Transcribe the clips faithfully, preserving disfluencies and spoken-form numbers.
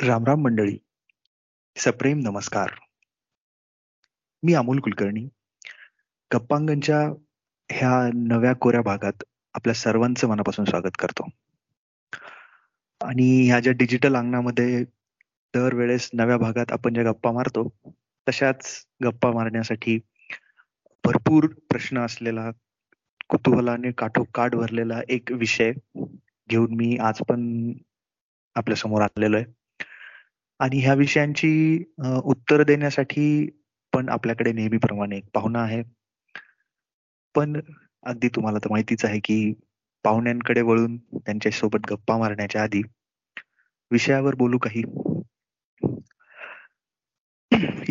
रामराम मंडळी, सप्रेम नमस्कार. मी अमोल कुलकर्णी. गप्पांगणच्या ह्या नव्या कोऱ्या भागात आपल्या सर्वांचं मनापासून स्वागत करतो. आणि ह्या ज्या डिजिटल अंगणामध्ये दरवेळेस नव्या भागात आपण ज्या गप्पा मारतो तशाच गप्पा मारण्यासाठी भरपूर प्रश्न असलेला, कुतूहलाने काठोकाठ भरलेला एक विषय घेऊन मी आज पण आपल्या समोर आलेलो आहे. आणि ह्या विषयांची उत्तर देण्यासाठी पण आपल्याकडे नेहमीप्रमाणे एक पाहुणा आहे. पण अगदी तुम्हाला तर माहितीच आहे की पाहुण्यांकडे वळून त्यांच्या सोबत गप्पा मारण्याच्या आधी विषयावर बोलू काही.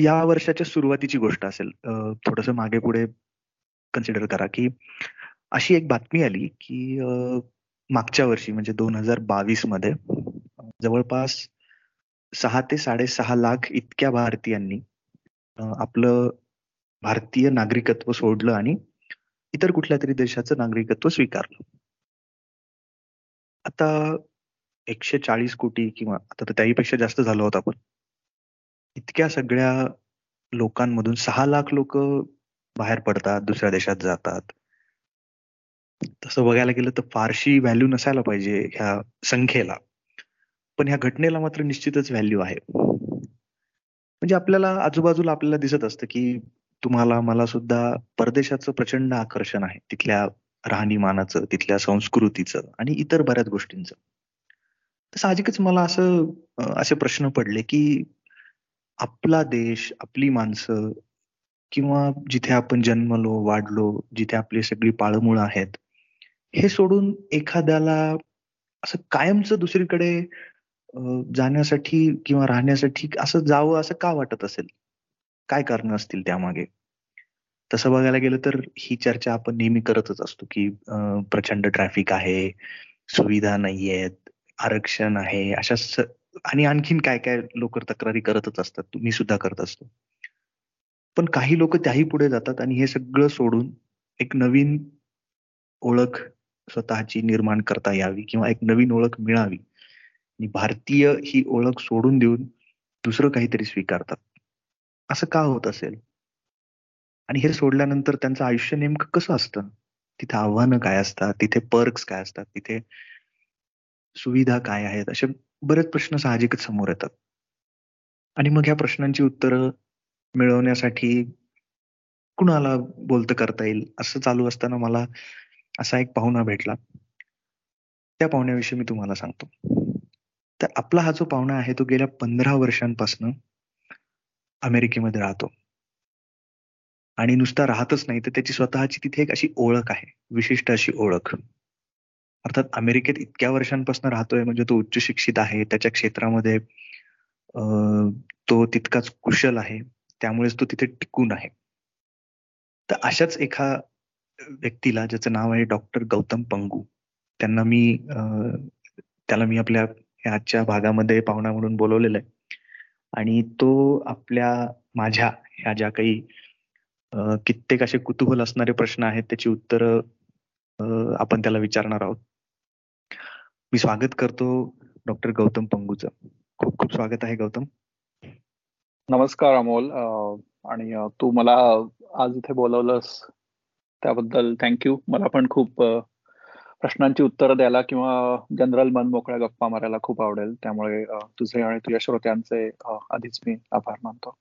या वर्षाच्या सुरुवातीची गोष्ट असेल, थोडस मागे पुढे कन्सिडर करा की अशी एक बातमी आली की मागच्या वर्षी म्हणजे दोन हजार बावीस मध्ये जवळपास सहा ते साडेसहा लाख इतक्या भारतीयांनी आपलं भारतीय नागरिकत्व सोडलं आणि इतर कुठल्या तरी देशाचं नागरिकत्व स्वीकारलं. आता एकशे चाळीस कोटी किंवा आता तर त्याही पेक्षा जास्त झालो होत आपण. इतक्या सगळ्या लोकांमधून सहा लाख लोक बाहेर पडतात, दुसऱ्या देशात जातात. तसं बघायला गेलं तर फारशी व्हॅल्यू नसायला पाहिजे ह्या संख्येला, पण ह्या घटनेला मात्र निश्चितच व्हॅल्यू आहे. म्हणजे आपल्याला आजूबाजूला आपल्याला दिसत असतं की तुम्हाला मला सुद्धा परदेशाचं प्रचंड आकर्षण आहे, तिथल्या राहणीमानाचं, तिथल्या संस्कृतीचं आणि इतर बऱ्याच गोष्टींचं. तर साहजिकच मला असं असे प्रश्न पडले की आपला देश, आपली माणसं किंवा जिथे आपण जन्मलो वाढलो, जिथे आपली सगळी पाळमुळं आहेत, हे सोडून एखाद्याला असं कायमचं दुसरीकडे जाण्यासाठी किंवा राहण्यासाठी असं जावं असं का वाटत असेल, काय कारण असतील त्यामागे. तसं बघायला गेलं तर ही चर्चा आपण नेहमी करतच असतो की प्रचंड ट्रॅफिक आहे, सुविधा नाहीयेत, आरक्षण आहे, अशा स... आणि आणखीन काय काय लोक तक्रारी करतच असतात, तुम्ही सुद्धा करत असतो. पण काही लोक त्याही पुढे जातात आणि हे सगळं सोडून एक नवीन ओळख स्वतःची निर्माण करता यावी किंवा एक नवीन ओळख मिळावी, भारतीय ही ओळख सोडून देऊन दुसरं काहीतरी स्वीकारतात. असं का होत असेल आणि हे सोडल्यानंतर त्यांचं आयुष्य नेमकं कसं असतं, तिथे आव्हानं काय असतात, तिथे पर्क्स काय असतात, तिथे सुविधा काय आहेत, असे बरेच प्रश्न साहजिकच समोर येतात. आणि मग ह्या प्रश्नांची उत्तरं मिळवण्यासाठी कुणाला बोलतं करता येईल असं चालू असताना मला असा एक पाहुणा भेटला. त्या पाहुण्याविषयी मी तुम्हाला सांगतो. तर आपला हा जो पाहुणा आहे तो गेल्या पंधरा वर्षांपासून अमेरिकेमध्ये राहतो आणि नुसता राहतच नाही तर त्याची स्वतःची तिथे एक अशी ओळख आहे, विशिष्ट अशी ओळख. अर्थात अमेरिकेत इतक्या वर्षांपासून राहतोय म्हणजे तो उच्च शिक्षित आहे, त्याच्या क्षेत्रामध्ये तो तितकाच कुशल आहे, त्यामुळेच तो तिथे टिकून आहे. तर अशाच एका व्यक्तीला, ज्याचं नाव आहे डॉक्टर गौतम पंगू, त्यांना मी त्याला मी आपल्या आजच्या भागामध्ये पाहुणा म्हणून बोलवलेलं आहे. आणि तो आपल्या माझ्या ह्या ज्या काही कित्येक असे कुतूहल असणारे प्रश्न आहेत त्याची उत्तरं आपण त्याला विचारणार आहोत. मी स्वागत करतो डॉक्टर गौतम पंगूचं. खूप खूप स्वागत आहे गौतम. नमस्कार अमोल, आणि तू मला आज इथे बोलवलंस त्याबद्दल थँक्यू. मला पण खूप प्रश्नांची उत्तरं द्यायला किंवा जनरल मनमोकळ्या गप्पा मारायला खूप आवडेल, त्यामुळे तुझे आणि तुझ्या श्रोत्यांचे आधीच मी आभार मानतो.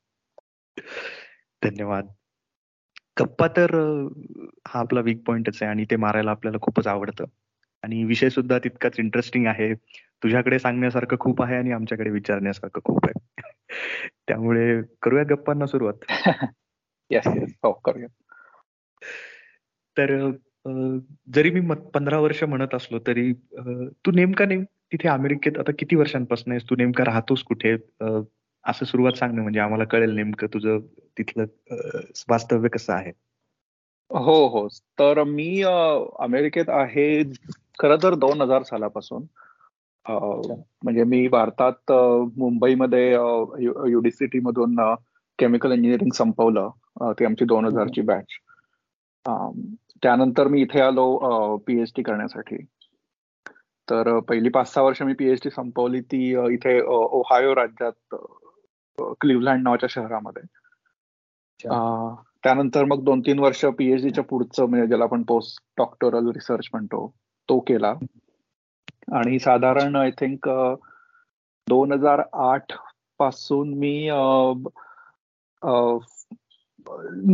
धन्यवाद. गप्पा तर हा आपला वीक पॉइंटच आहे आणि ते मारायला आपल्याला खूपच आवडतं आणि विषय सुद्धा तितकाच इंटरेस्टिंग आहे. तुझ्याकडे सांगण्यासारखं खूप आहे आणि आमच्याकडे विचारण्यासारखं खूप आहे, त्यामुळे करूया गप्पांना सुरुवात. येस येस, हो करूया. तर जरी मी पंधरा वर्ष म्हणत असलो तरी तू नेमका नेम तिथे अमेरिकेत आता किती वर्षांपासून आहेस, तू नेमका राहतोस कुठे, असं सुरुवात सांगणं म्हणजे आम्हाला कळेल नेमकं तुझं तिथलं वास्तव्य कसं आहे. हो हो, तर मी अमेरिकेत आहे खरं तर दोन हजार सालापासून. म्हणजे मी भारतात मुंबईमध्ये युडीसीटी मधून केमिकल इंजिनिअरिंग संपवलं, ती आमची दोन हजारची बॅच. त्यानंतर मी इथे आलो पीएचडी करण्यासाठी. तर पहिली पाच सहा वर्ष मी पीएचडी संपवली ती इथे ओहायो राज्यात क्लिव्हलँड नावाच्या शहरामध्ये. त्यानंतर मग दोन तीन वर्ष पीएचडीच्या पुढचं म्हणजे ज्याला आपण पोस्ट डॉक्टोरल रिसर्च म्हणतो तो केला. आणि साधारण आय थिंक दोन हजार आठ पासून मी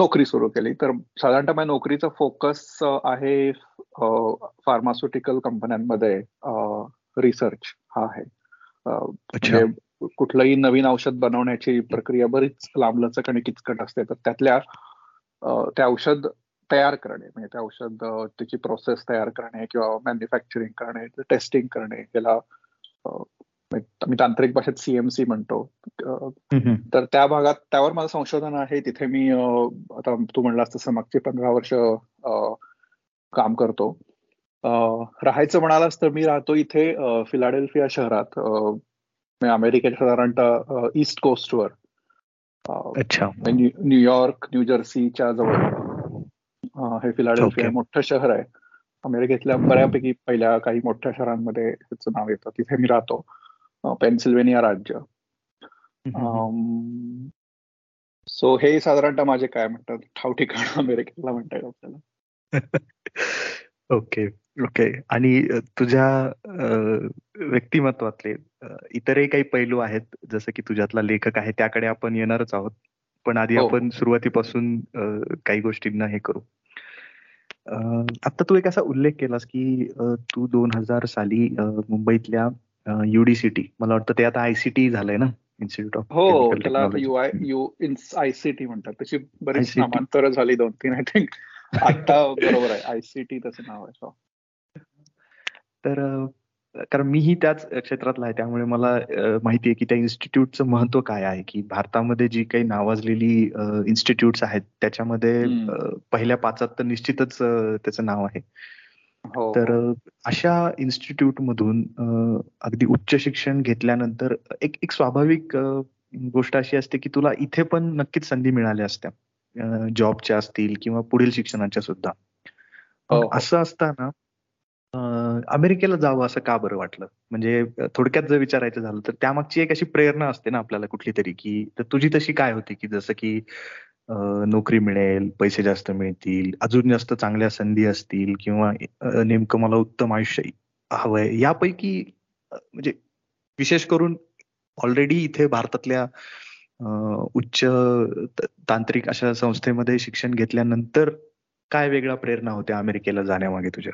नोकरी सुरू केली. तर साधारणतः माझ्या नोकरीचा फोकस आहे फार्मास्युटिकल कंपन्यांमध्ये रिसर्च हा आहे. म्हणजे कुठलंही नवीन औषध बनवण्याची प्रक्रिया बरीच लांबलचक आणि किचकट असते. तर त्यातल्या ते औषध तयार करणे म्हणजे ते औषध त्याची प्रोसेस तयार करणे किंवा मॅन्युफॅक्चरिंग करणे, टेस्टिंग करणे, त्याला मी तांत्रिक भाषेत सीएमसी म्हणतो. तर त्या भागात त्यावर माझं संशोधन आहे. तिथे मी आता तू म्हणलास तसं मागची पंधरा वर्ष काम करतो. राहायचं म्हणालास तर मी राहतो इथे फिलाडेल्फिया शहरात, अमेरिकेच्या साधारणतः ईस्ट कोस्टवर, न्यूयॉर्क न्यू जर्सीच्या जवळ. हे फिलाडेल्फिया मोठं शहर आहे, अमेरिकेतल्या बऱ्यापैकी पहिल्या काही मोठ्या शहरांमध्ये त्याचं नाव येतं. तिथे मी राहतो, पेन्सिल्वेनिया राज्य. सो हे साधारणतः माझे काय म्हणतात ठाव ठिकाण अमेरिकेला म्हणता येईल आपल्याला. Okay okay. आणि तुझ्या व्यक्तिमत्वातले इतरही काही पैलू आहेत जसं की तुझ्यातला लेखक आहे, त्याकडे आपण येणारच आहोत. पण आधी आपण सुरुवातीपासून काही गोष्टींना हे करू. आता तू एक असा उल्लेख केलास की तू दोन हजार साली मुंबईतल्या युडीसीटी, मला वाटतं ते आता आयसीटी झालंय ना, इन्स्टिट्यूट ऑफ, हो त्याला युआय यू आयसीटी म्हणतात. त्याची बरीच नामांतर झाली दोन तीन आय थिंक आता, बरोबर आहे आयसीटी त्याचं नाव आहे. तर कारण मीही त्याच क्षेत्रातला आहे त्यामुळे मला माहिती आहे की त्या इन्स्टिट्यूटचं महत्व काय आहे, की भारतामध्ये जी काही नावाजलेली इन्स्टिट्यूट्स आहेत त्याच्यामध्ये पहिल्या पाचात तर निश्चितच त्याचं नाव आहे. तर अशा इन्स्टिट्यूट मधून अगदी उच्च शिक्षण घेतल्यानंतर एक एक स्वाभाविक गोष्ट अशी असते की तुला इथे पण नक्कीच संधी मिळाल्या असत्या, जॉबच्या असतील किंवा पुढील शिक्षणाच्या सुद्धा. असं असताना अमेरिकेला जावं असं का बरं वाटलं? म्हणजे थोडक्यात जर विचारायचं झालं तर त्यामागची एक अशी प्रेरणा असते ना आपल्याला कुठली तरी, की तर तुझी तशी काय होती की जसं की नोकरी मिळेल, पैसे जास्त मिळतील, अजून जास्त चांगल्या संधी असतील किंवा नेमकं मला उत्तम आयुष्य हवंय, यापैकी म्हणजे विशेष करून ऑलरेडी इथे भारतातल्या उच्च तांत्रिक अशा संस्थेमध्ये शिक्षण घेतल्यानंतर काय वेगळ्या प्रेरणा होत्या अमेरिकेला जाण्यामागे तुझ्या?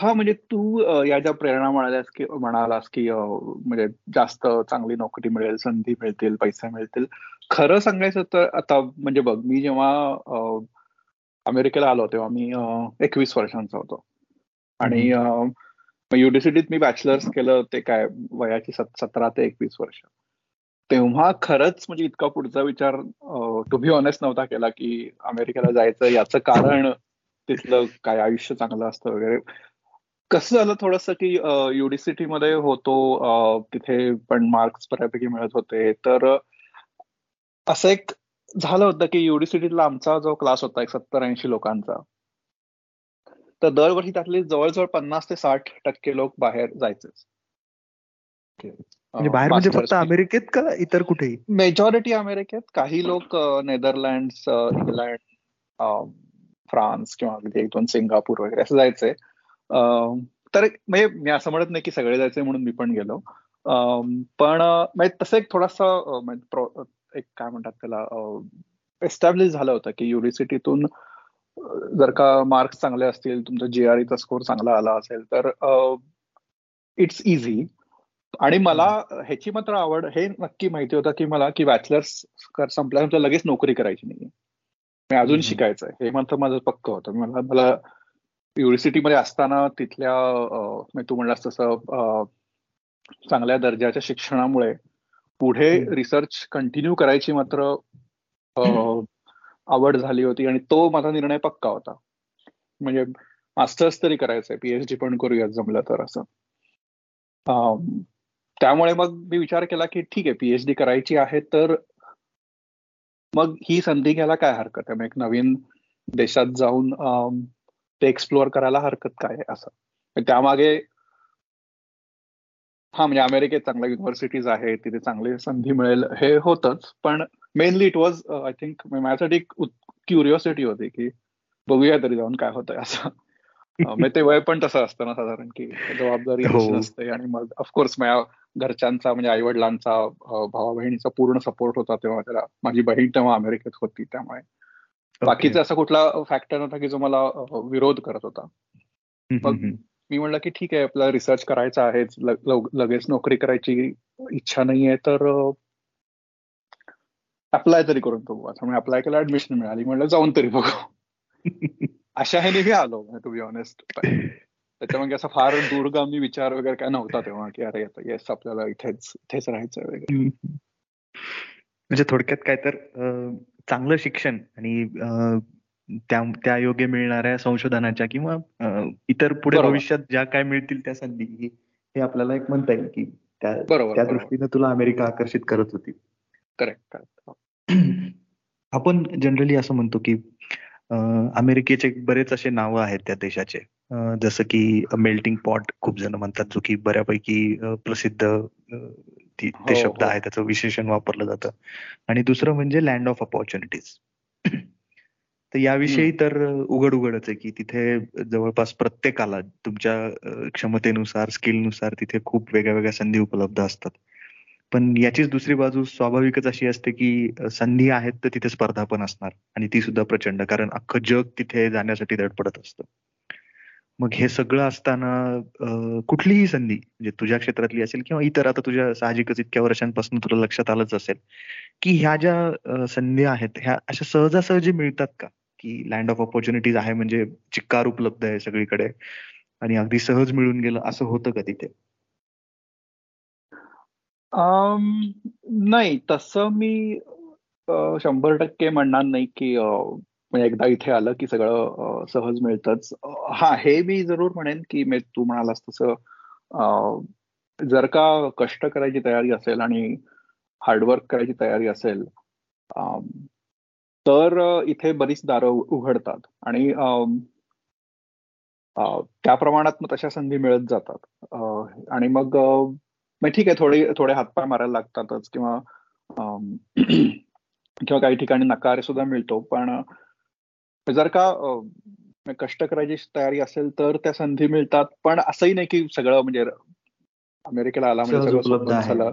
हा म्हणजे तू या ज्या प्रेरणा म्हणाल्यास की म्हणालास की म्हणजे जास्त चांगली नोकरी मिळेल, संधी मिळतील, पैसे मिळतील. खरं सांगायचं तर आता म्हणजे बघ, मी जेव्हा अमेरिकेला आलो तेव्हा मी एकवीस वर्षांचा होतो आणि युडीसीटीत मी बॅचलर्स केलं ते काय वयाची सतरा ते एकवीस वर्ष. तेव्हा खरंच म्हणजे इतका पुढचा विचार टू बी ऑनेस्ट नव्हता केला की अमेरिकेला जायचं याचं कारण तिथलं काय आयुष्य चांगलं असतं वगैरे. कसं झालं थोडंसं की युडीसीटी मध्ये होतो तिथे पण मार्क्स बऱ्यापैकी मिळत होते. तर असं एक झालं होतं की युडीसीटीतला आमचा जो क्लास होता एक सत्तर ऐंशी लोकांचा, तर दरवर्षी त्यातले जवळजवळ पन्नास ते साठ टक्के लोक बाहेर जायचेच. म्हणजे बाहेर म्हणजे फक्त अमेरिकेत का इतर कुठेही? मेजॉरिटी अमेरिकेत, काही लोक नेदरलँड, इंग्लंड, फ्रान्स किंवा अगदी एक दोन सिंगापूर वगैरे असं जायचंय. तर म्हणजे मी असं म्हणत नाही की सगळे जायचे म्हणून मी पण गेलो, पण तसं एक थोडासा एक काय म्हणतात त्याला एस्टॅब्लिश झालं होतं की युडीसीटीतून जर का मार्क्स चांगले असतील, तुमचा जीआरईचा स्कोर चांगला आला असेल तर इट्स इझी. आणि मला ह्याची मात्र आवड, हे नक्की माहिती होतं की मला की बॅचलर्स संपल्यानंतर लगेच नोकरी करायची नाही, मी अजून शिकायचं आहे हे मात्र माझं पक्क होतं. मला मला युनिव्हर्सिटीमध्ये असताना तिथल्या तू म्हणलास तसं चांगल्या दर्जाच्या शिक्षणामुळे पुढे रिसर्च कंटिन्यू करायची मात्र आवड झाली होती आणि तो माझा निर्णय पक्का होता. म्हणजे मास्टर्स तरी करायचंय, पीएचडी पण करूया जमलं तर, असं. त्यामुळे मग मी विचार केला की ठीक आहे, पीएचडी करायची आहे तर मग ही संधी घ्यायला काय हरकत आहे. मग एक नवीन देशात जाऊन ते एक्सप्लोअर करायला हरकत काय आहे असं. त्यामागे हा म्हणजे अमेरिकेत चांगल्या युनिव्हर्सिटीज आहेत, तिथे चांगली संधी मिळेल हे होतच, पण mainly it was I think माझ्यासाठी क्युरिओसिटी होती की बघूया तरी जाऊन काय होतंय असं. मग ते वय पण तसं असतं ना साधारण की जबाबदारी असते, आणि मग ऑफकोर्स माझ्या घरच्यांचा म्हणजे आई वडिलांचा भावा बहिणीचा पूर्ण सपोर्ट होता तेव्हा, त्याला माझी बहीण तेव्हा अमेरिकेत होती, त्यामुळे बाकीचा असा कुठला फॅक्टर नव्हता की जो मला विरोध करत होता. मग मी म्हणलं की ठीक आहे, आपला रिसर्च करायचा आहे, लगेच नोकरी करायची इच्छा नाहीये तर अप्लाय तरी करून बघू. असं अप्लाय केला, ऍडमिशन मिळाली, म्हणलं जाऊन तरी बघू अशा हे निघे आलो टू बी ऑनेस्ट. त्याच्यामध्ये असा फार दूरगामी विचार वगैरे काय नव्हता तेव्हा की अरे आता येस आपल्याला इथेच इथेच राहायचं वगैरे. म्हणजे थोडक्यात काय तर चांगलं शिक्षण आणि त्या त्या योग्य मिळणाऱ्या संशोधनाच्या किंवा इतर पुढे भविष्यात ज्या काय मिळतील त्या संधी, हे आपल्याला एक म्हणता येईल की त्या दृष्टीने तुला अमेरिका आकर्षित करत होती. Correct correct. आपण जनरली असं म्हणतो की अमेरिकेचे बरेच असे नावं आहेत त्या देशाचे, जसं की मेल्टिंग पॉट खूप जण म्हणतात, जो की बऱ्यापैकी प्रसिद्ध ते शब्द आहे, त्याचं विशेषण वापरलं जातं. आणि दुसरं म्हणजे लँड ऑफ अपॉर्च्युनिटीज. तर याविषयी तर उघड उघडच आहे की तिथे जवळपास प्रत्येकाला तुमच्या क्षमतेनुसार स्किलनुसार तिथे खूप वेगळ्या वेगळ्या संधी उपलब्ध असतात. पण याचीच दुसरी बाजू स्वाभाविकच अशी असते की संधी आहेत तर तिथे स्पर्धा पण असणार, आणि ती सुद्धा प्रचंड, कारण अख्खं जग तिथे जाण्यासाठी धडपडत असतं. मग हे सगळं असताना कुठलीही संधी म्हणजे तुझ्या क्षेत्रातली असेल किंवा इतर, आता तुझ्या साहजिकच इतक्या वर्षांपासून तुला लक्षात आलंच असेल की ह्या ज्या संधी आहेत ह्या अशा सहजासहजी मिळतात का, की लँड ऑफ ऑपॉर्च्युनिटीज आहे म्हणजे चिक्कार उपलब्ध आहे सगळीकडे आणि अगदी सहज मिळून गेलं, असं होतं का तिथे? नाही, तसं मी शंभर टक्के म्हणणार नाही की एकदा इथे आलं की सगळं सहज मिळतंच. हा, हे मी जरूर म्हणेन की मी तू म्हणालास तसं जर का कष्ट करायची तयारी असेल आणि हार्डवर्क करायची तयारी असेल तर इथे बरीच दारं उघडतात, आणि त्या प्रमाणात मग तशा संधी मिळत जातात. आणि मग मग ठीक आहे, थोडे थोडे हातपाय मारायला लागतातच, किंवा किंवा काही ठिकाणी नकार सुद्धा मिळतो, पण जर का कष्ट करायची तयारी असेल तर त्या संधी मिळतात. पण असंही नाही की सगळं म्हणजे अमेरिकेला आला म्हणजे सगळं उपलब्ध झालं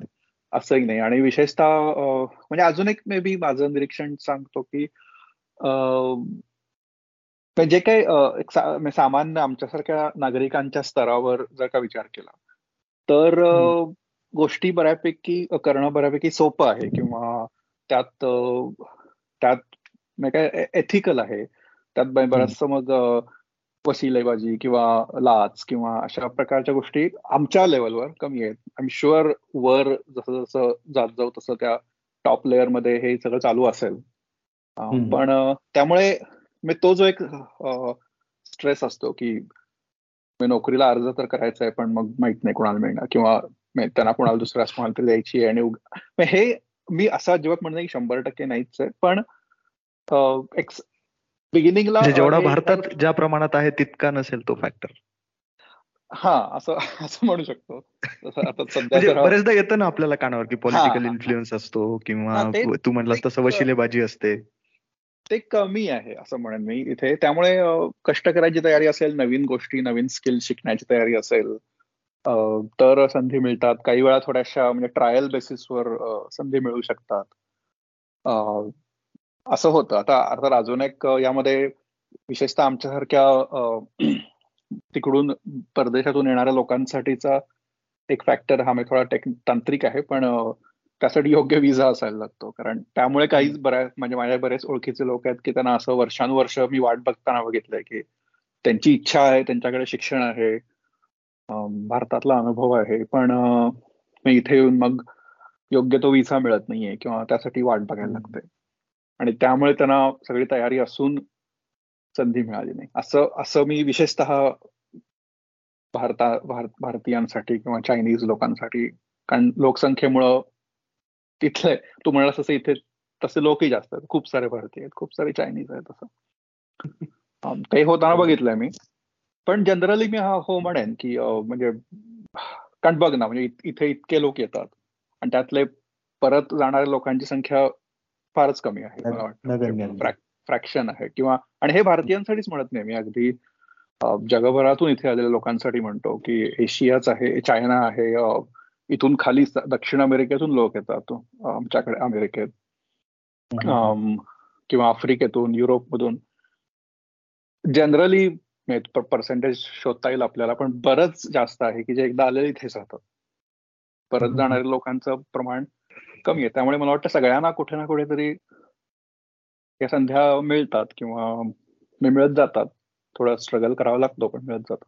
असंही नाही. आणि विशेषतः म्हणजे अजून एक मे बी माझं निरीक्षण सांगतो की जे काही सामान्य आमच्यासारख्या नागरिकांच्या स्तरावर जर का विचार केला तर गोष्टी बऱ्यापैकी करणं बऱ्यापैकी सोपं आहे, किंवा त्यात त्यात म्हणजे काय एथिकल आहे, त्यात बऱ्याचसं मग वसिलेबाजी किंवा लाच किंवा अशा प्रकारच्या गोष्टी आमच्या लेवलवर कमी आहेत. आय एम शुअर वर जसं जसं जात जाऊ तसं त्या टॉप लेअरमध्ये हे सगळं चालू असेल, पण त्यामुळे मी तो जो एक स्ट्रेस असतो की मी नोकरीला अर्ज तर करायचा आहे पण मग माहित नाही कोणाला मिळणार, किंवा त्यांना कोणाला दुसऱ्या कोणाला तरी द्यायची आहे, आणि हे मी असं अजिबात म्हणत नाही की शंभर टक्के नाहीच आहे, पण एक बिगिनिंगला जेवढा भारतात ज्या प्रमाणात आहे तितका नसेल तो फॅक्टर. हा, असं असं म्हणू शकतो. बरेचदा येतं ना आपल्याला कानावर की पॉलिटिकल इन्फ्लुएन्स असतो, किंवा तू म्हणलास तसं वशिलेबाजी असते, ते कमी आहे असं म्हणेन मी इथे. त्यामुळे कष्ट करायची तयारी असेल, नवीन गोष्टी नवीन स्किल शिकण्याची तयारी असेल तर संधी मिळतात. काही वेळा थोड्याशा म्हणजे ट्रायल बेसिसवर संधी मिळू शकतात, असं होतं. आता अर्थात अजून एक यामध्ये विशेषतः आमच्यासारख्या तिकडून परदेशातून येणाऱ्या लोकांसाठीचा एक फॅक्टर हा म्हणजे थोडा टेक तांत्रिक आहे, पण त्यासाठी योग्य विजा असायला लागतो, कारण त्यामुळे काहीच बऱ्याच म्हणजे माझ्या बरेच ओळखीचे लोक आहेत की त्यांना असं वर्षानुवर्ष मी वाट बघताना बघितलंय की त्यांची इच्छा आहे, त्यांच्याकडे शिक्षण आहे, भारतातला अनुभव आहे, पण मी इथे येऊन मग योग्य तो विजा मिळत नाहीये किंवा त्यासाठी वाट बघायला लागते, आणि त्यामुळे त्यांना सगळी तयारी असून संधी मिळाली नाही. असं असं मी विशेषतः भारता भारत भारतीयांसाठी किंवा चायनीज लोकांसाठी, कारण लोकसंख्येमुळं तिथले तू म्हणाला तसं इथे तसे लोकही जास्त आहेत, खूप सारे भारतीय आहेत, खूप सारे चायनीज आहेत, असं ते होताना बघितलंय मी. पण जनरली मी हा हो म्हणेन की म्हणजे कारण बघ ना, म्हणजे इथे इतके लोक येतात आणि त्यातले परत जाणाऱ्या लोकांची संख्या फारच कमी आहे, मला वाटतं फ्रॅक्शन आहे. किंवा आणि हे भारतीयांसाठीच म्हणत नाही मी, अगदी जगभरातून इथे आलेल्या लोकांसाठी म्हणतो की एशियाच आहे, चायना आहे, इथून खाली दक्षिण अमेरिकेतून लोक येतात आमच्याकडे अमेरिकेत, किंवा आफ्रिकेतून, युरोपमधून. जनरली पर्सेंटेज शोधता येईल आपल्याला, पण बरंच जास्त आहे की जे एकदा आलेले इथेच राहतात, परत जाणाऱ्या लोकांचं प्रमाण कमी आहे. त्यामुळे मला वाटतं सगळ्यांना कुठे ना कुठेतरी या संध्या मिळतात किंवा मिळत जातात. थोडा स्ट्रगल करावा लागतो पण मिळत जातो.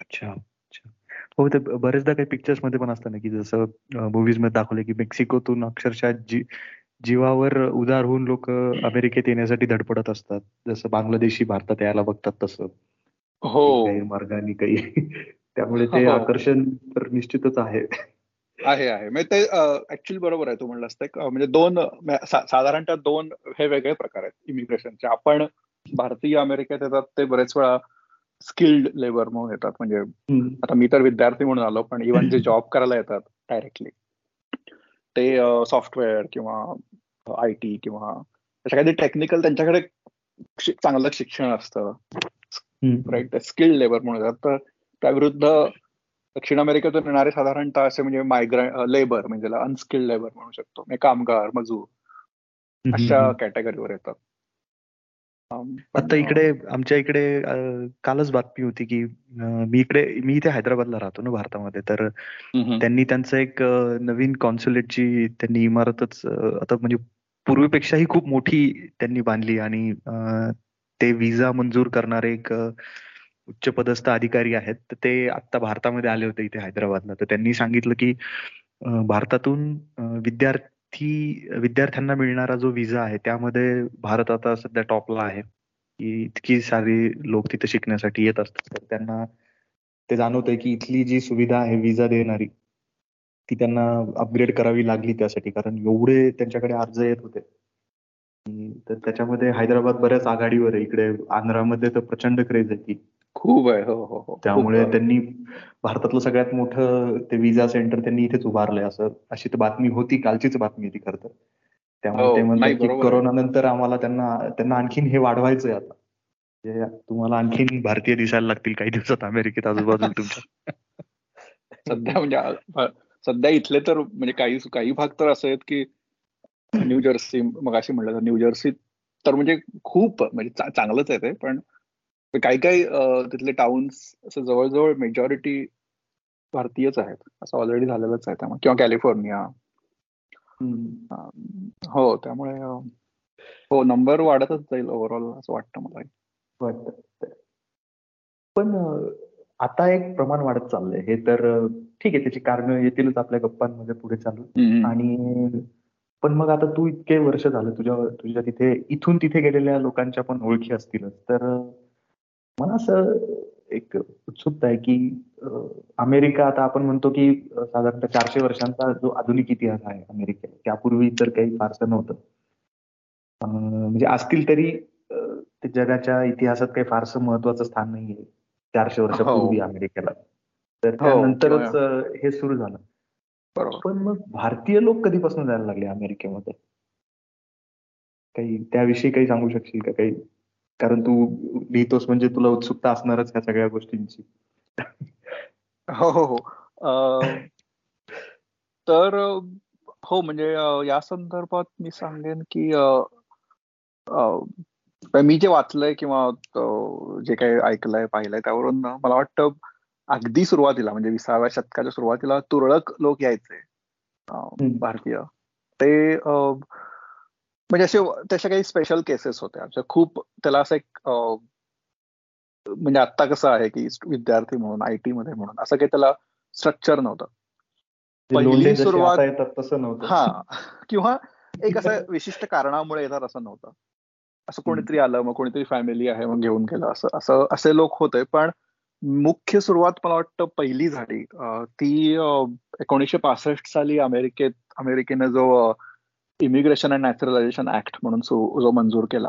अच्छा अच्छा. हो, ते बरेचदा काही पिक्चर्स मध्ये पण असतं ना की जसं मूवीज मध्ये दाखवले की मेक्सिकोतून अक्षरशः जी जीवावर उदार होऊन लोक अमेरिकेत येण्यासाठी धडपडत असतात, जसं बांगलादेशी भारतात यायला बघतात तसं. हो, मार्गाने काही. त्यामुळे ते आकर्षण तर निश्चितच आहे. आहे आहे म्हणजे ते ऍक्च्युअली बरोबर आहे तू म्हणलं असतं. म्हणजे दोन साधारणतः दोन हे वेगळे प्रकार आहेत इमिग्रेशनचे. आपण भारतीय अमेरिकेत येतात ते बरेच वेळा स्किल्ड लेबर म्हणून येतात, म्हणजे आता मी तर विद्यार्थी म्हणून आलो, पण इव्हन जे जॉब करायला येतात डायरेक्टली ते सॉफ्टवेअर किंवा आय टी किंवा अशा काही टेक्निकल, त्यांच्याकडे चांगलं शिक्षण असतं, राईट, स्किल्ड लेबर म्हणून येतात. तर त्याविरुद्ध दक्षिण अमेरिकेतून येणारे साधारणतः असे म्हणजे मायग्रंट लेबर, म्हणजे अनस्किल्ड लेबर म्हणू शकतो, म्हणजे कामगार, मजूर अशा कॅटेगरीवर येतात. आता इकडे आमच्या इकडे कालच बातमी होती की मी इकडे मी इथे हैदराबादला राहतो ना भारतामध्ये, तर त्यांनी त्यांचं एक नवीन कॉन्सुलेटची त्यांनी इमारतच आता म्हणजे पूर्वीपेक्षाही खूप मोठी त्यांनी बांधली, आणि ते व्हिसा मंजूर करणारे एक उच्चपदस्थ अधिकारी आहेत, तर ते आता भारतामध्ये आले होते इथे हैदराबादला. तर त्यांनी सांगितलं की भारतातून विद्यार्थी विद्यार्थ्यांना मिळणारा जो व्हिसा आहे त्यामध्ये भारत आता सध्या टॉपला आहे, की इतकी सारी लोक तिथे शिकण्यासाठी येत असतात. तर त्यांना ते जाणवतंय की इथली जी सुविधा आहे व्हिसा देणारी ती त्यांना अपग्रेड करावी लागली त्यासाठी, कारण एवढे त्यांच्याकडे अर्ज येत होते. तर त्याच्यामध्ये हैदराबाद बऱ्याच आघाडीवर आहे. इकडे आंध्रामध्ये तर प्रचंड क्रेज आहे की खूप आहे. हो हो हो. त्यामुळे त्यांनी भारतातलं सगळ्यात मोठं ते व्हिसा सेंटर त्यांनी इथेच उभारलंय, असं अशी तर बातमी होती, कालचीच बातमी होती खरं तर. त्यामुळे ते म्हणतात की कोरोना नंतर आम्हाला त्यांना त्यांना आणखीन हे वाढवायचंय आता, म्हणजे तुम्हाला आणखीन भारतीय दिसायला लागतील काही दिवसात अमेरिकेत आजूबाजूला तुमच्या. सध्या म्हणजे सध्या इथले तर म्हणजे काही काही भाग तर असे आहेत की न्यू जर्सी, मग अशी म्हटलं तर न्यू जर्सी तर म्हणजे खूप म्हणजे चांगलंच आहे ते, पण काही काही तिथले टाउन्स असं जवळजवळ मेजॉरिटी भारतीयच आहेत असं ऑलरेडी झालेलंच आहे. त्यामुळे किंवा कॅलिफोर्निया. हो, त्यामुळे हो नंबर वाढतच जाईल ओव्हरऑल असं वाटतं मला वाटतं. पण आता एक प्रमाण वाढत चाललंय हे तर ठीक आहे, त्याची कारणं येतीलच आपल्या गप्पांमध्ये पुढे चालू. आणि पण मग आता तू इतके वर्ष झालं तुझ्या तुझ्या तिथे इथून तिथे गेलेल्या लोकांच्या पण ओळखी असतीलच, तर मला असं एक उत्सुकता आहे की अमेरिका आता आपण म्हणतो की साधारणतः चारशे वर्षांचा जो आधुनिक इतिहास आहे अमेरिकेत, त्यापूर्वी तर काही फारसं नव्हतं, म्हणजे असतील तरी ते जगाच्या इतिहासात काही फारसं महत्वाचं स्थान नाहीये चारशे वर्षापूर्वी अमेरिकेला, तर त्यानंतरच हे सुरू झालं. पण मग भारतीय लोक कधीपासून जायला लागले अमेरिकेमध्ये, काही त्याविषयी काही सांगू शकशील का काही, कारण तू लिहितोस म्हणजे तुला उत्सुकता असणारच ह्या सगळ्या गोष्टींची. हो हो हो. तर हो म्हणजे या संदर्भात मी सांगेन की मी जे वाचलंय किंवा जे काही ऐकलंय पाहिलंय त्यावरून मला वाटतं अगदी सुरुवातीला म्हणजे विसाव्या शतकाच्या सुरुवातीला तुरळक लोक यायचे भारतीय, ते म्हणजे असे तशा काही स्पेशल केसेस होत्या खूप. त्याला असं एक म्हणजे आत्ता कसं आहे की विद्यार्थी म्हणून आय टी मध्ये म्हणून असं काही त्याला स्ट्रक्चर नव्हतं पहिली सुरुवात तसं नव्हतं हा, किंवा एक असं विशिष्ट कारणामुळे येतात असं नव्हतं. असं कोणीतरी आलं, मग कोणीतरी फॅमिली आहे मग घेऊन गेलं, असं असं असे लोक होते. पण मुख्य सुरुवात मला वाटतं पहिली झाली ती एकोणीसशे पासष्ट साली अमेरिकेत अमेरिकेनं जो इमिग्रेशन अँड नॅचरलायझेशन ऍक्ट म्हणून जो मंजूर केला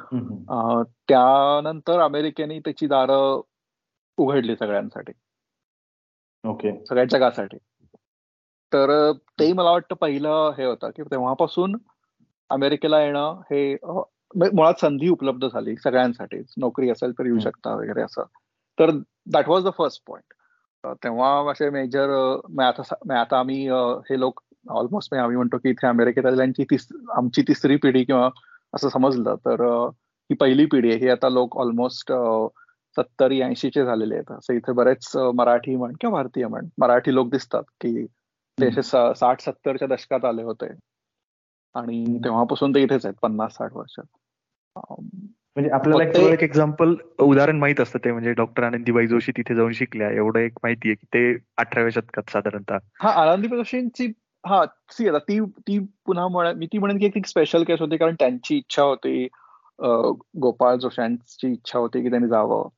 त्यानंतर अमेरिकेने त्याची दारं उघडली सगळ्यांसाठी, ओके, सगळ्या जगासाठी. तर ते मला वाटतं पहिलं हे होतं की तेव्हापासून अमेरिकेला येणं हे मुळात संधी उपलब्ध झाली सगळ्यांसाठी, नोकरी असेल तर येऊ शकता वगैरे असं. तर that was the first point. तेव्हा असे मेजर आता आता आम्ही हे लोक ऑलमोस्ट आम्ही म्हणतो की इथे अमेरिकेत आलेल्यांची आमची तिसरी पिढी किंवा असं समजलं तर ही पहिली पिढी आहे. हे आता लोक ऑलमोस्ट सत्तरी ऐंशीचे झालेले आहेत. असं इथे बरेच मराठी म्हण किंवा भारतीय म्हण मराठी लोक दिसतात की ते साठ सत्तरच्या दशकात आले होते आणि तेव्हापासून ते इथेच आहेत पन्नास साठ वर्ष. म्हणजे आपल्याला एक एक्झाम्पल उदाहरण माहित असतं ते म्हणजे डॉक्टर आनंदीबाई जोशी तिथे जाऊन शिकल्या एवढं एक माहिती आहे की ते अठराव्या शतकात साधारणतः. हा, आनंदीबाई जोशींची हा सी आता ती ती पुन्हा म्हणा मी ती म्हणेन की एक स्पेशल केस होती कारण त्यांची इच्छा होती, गोपाळ जोशांची इच्छा होती की त्यांनी जावं.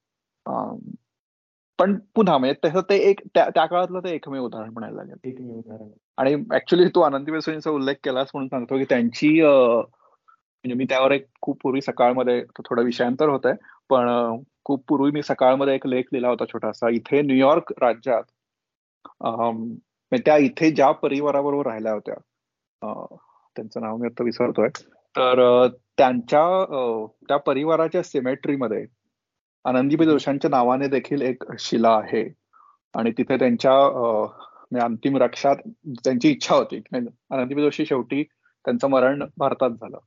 पण पुन्हा म्हणजे त्याचं ते एक त्या काळातलं ते एकमेव उदाहरण म्हणायला लागेल. एकमेव उदाहरण. आणि ऍक्च्युली तू आनंदीबाई जोशींचा उल्लेख केलास म्हणून सांगतो की त्यांची म्हणजे मी त्यावर एक खूप पूर्वी सकाळमध्ये थोडं विषयांतर होत आहे पण खूप पूर्वी मी सकाळमध्ये एक लेख लिहिला होता छोटासा. इथे न्यूयॉर्क राज्यात त्या इथे ज्या परिवाराबरोबर राहिल्या होत्या त्यांचं नाव मी आता विसरतोय, तर त्यांच्या त्या परिवाराच्या सिमेट्रीमध्ये आनंदीबाई जोशांच्या नावाने देखील एक शिला आहे आणि तिथे त्यांच्या अंतिम रक्षात त्यांची इच्छा होती. आनंदीबाई जोशी शेवटी त्यांचं मरण भारतात झालं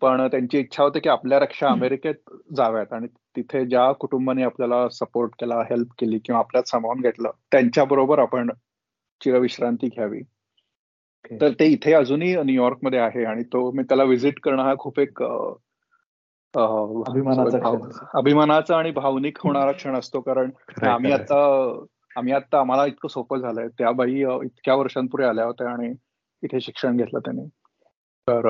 पण त्यांची इच्छा होती की आपल्या रक्षा अमेरिकेत जाव्यात आणि तिथे ज्या कुटुंबाने आपल्याला सपोर्ट केला, हेल्प केली किंवा आपल्यात सामावून घेतलं त्यांच्याबरोबर आपण चिरविश्रांती घ्यावी. तर ते इथे अजूनही न्यूयॉर्कमध्ये आहे आणि तो मी त्याला व्हिजिट करणं हा खूप एक अभिमानाचा आणि भावनिक होणारा क्षण असतो कारण आम्ही आता आम्ही आता आम्हाला इतकं सोपं झालंय. त्या बाई इतक्या वर्षांपूर्वी आल्या होत्या आणि इथे शिक्षण घेतलं त्यांनी. तर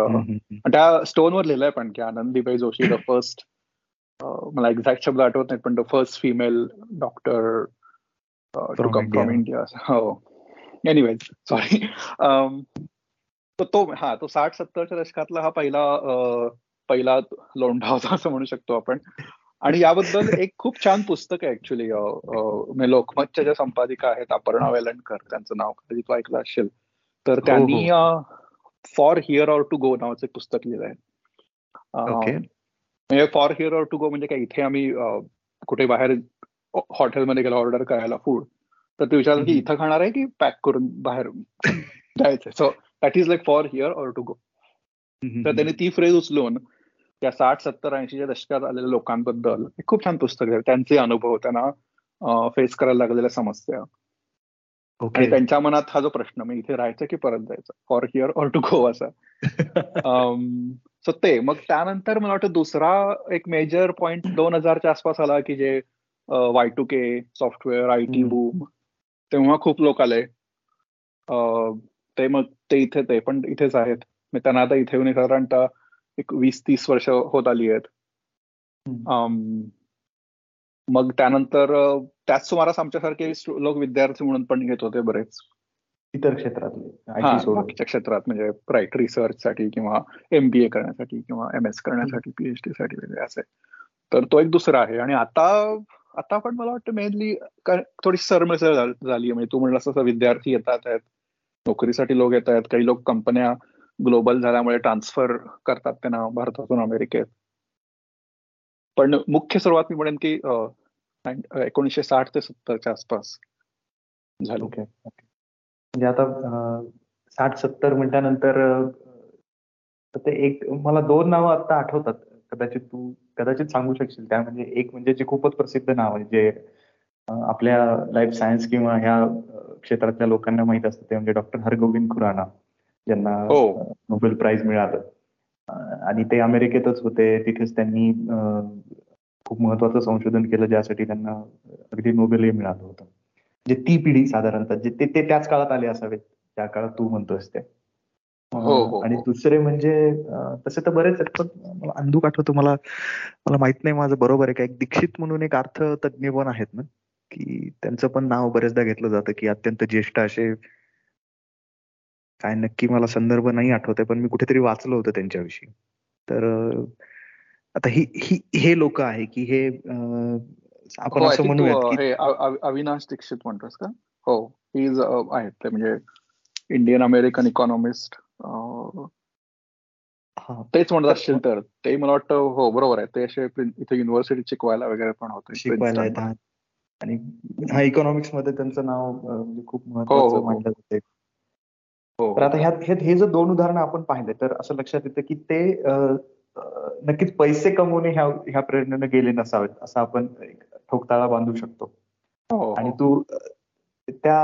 त्या स्टोनवर लिहिलंय पण की आनंदीबाई जोशी द फर्स्ट, मला एक्झॅक्ट शब्द आठवत नाहीत पण the first female doctor to come from India. हो, एनिवेज सॉरी. तो हा तो साठ सत्तरच्या दशकातला हा पहिला पहिला लोंढा होता असं म्हणू शकतो आपण. आणि याबद्दल एक खूप छान पुस्तक आहे ऍक्च्युली, लोकमतच्या ज्या संपादिका आहेत अपर्णा वेलणकर त्यांचं नाव कधी तू ऐकलं असेल तर त्यांनी for here or to go नावाचं पुस्तक लिहिलं आहे. म्हणजे for here or to go म्हणजे काय, इथे आम्ही कुठे बाहेर हॉटेलमध्ये गेलो ऑर्डर करायला फूड तर ते विचारलं की इथं खाणार आहे की पॅक करून बाहेर जायचंय, so that is like for here or to go. तर त्यांनी ती फ्रेज उचलून त्या साठ सत्तर ऐंशीच्या दशकात आलेल्या लोकांबद्दल एक खूप छान पुस्तक आहे, त्यांचे अनुभव, त्यांना फेस करायला लागलेल्या समस्या आणि त्यांच्या मनात हा जो प्रश्न मी इथे राहायचं की परत जायचं, for here or to go असा. सो ते मग त्यानंतर मला वाटतं दुसरा एक मेजर पॉइंट दोन हजारच्या आसपास आला की जे Y two K software I T boom, तेव्हा खूप लोक आले. ते मग ते इथे ते पण इथेच आहेत मग त्यांना आता इथे येऊन साधारणतः एक वीस तीस वर्ष होत आली आहेत. मग त्यानंतर त्याच सुमारास आमच्यासारखे लोक विद्यार्थी म्हणून पण घेत होते बरेच इतर क्षेत्रातले क्षेत्रात म्हणजे राईट रिसर्च साठी किंवा एमबीए करण्यासाठी किंवा एम एस करण्यासाठी पीएचडी साठी वगैरे असे. तर तो एक दुसरा आहे. आणि आता आता पण मला वाटतं मेनली थोडी सरमिसळ झाली, म्हणजे तू म्हणलं असं विद्यार्थी येतात आहेत, नोकरीसाठी लोक येत आहेत, काही लोक कंपन्या ग्लोबल झाल्यामुळे ट्रान्सफर करतात त्यांना भारतातून अमेरिकेत. पण मुख्य सुरुवात मी म्हणेन की एकोणीसशे साठ ते सत्तरच्या आसपास झालं. म्हणजे आता साठ सत्तर म्हटल्यानंतर ते एक मला दोन नावं आता आठवतात, कदाचित तू कदाचित सांगू शकशील त्या. म्हणजे एक म्हणजे जे खूपच प्रसिद्ध नाव आहे जे आपल्या लाईफ सायन्स किंवा ह्या क्षेत्रातल्या लोकांना माहित असतं ते म्हणजे डॉक्टर हरगोविंद खुराना, ज्यांना नोबेल प्राइज मिळालं आणि ते अमेरिकेतच होते. तिथेच त्यांनी खूप महत्वाचं संशोधन केलं ज्यासाठी त्यांना अगदी नोबेलही मिळालं होतं. जे ती पिढी साधारणतः जे ते त्याच काळात आले असावेत त्या काळात तू म्हणतोस ते. आणि दुसरे म्हणजे तसे तर बरेच आहेत पण मला अंधूक आठवतो, मला मला माहित नाही माझं बरोबर आहे का, एक दीक्षित म्हणून एक अर्थतज्ञ पण आहेत ना की त्यांचं पण नाव बरेचदा घेतलं जातं की अत्यंत ज्येष्ठ असे, काय नक्की मला संदर्भ नाही आठवत आहे पण मी कुठेतरी वाचलं होतं त्यांच्याविषयी. तर आता ही ही हे लोक आहे की हे आपण असं म्हणूयात अविनाश दीक्षित म्हणतोस का? हो, ही आहेत ते म्हणजे इंडियन अमेरिकन इकॉनॉमिस्ट तेच म्हणत असतील तर ते मला वाटतं हो बरोबर आहे. ते असे इथे युनिव्हर्सिटी शिकवायला वगैरे पण होते, शिकवायला येतात आणि हा इकॉनॉमिक्स मध्ये त्यांचं नाव खूप महत्वाचं मानलं जाते. तर आता ह्यात हे जर दोन उदाहरणं आपण पाहिले तर असं लक्षात येतं की ते नक्कीच पैसे कमवणे ह्या ह्या प्रेरणेनं गेले नसावेत असं आपण ठोकताळा बांधू शकतो. आणि तू त्या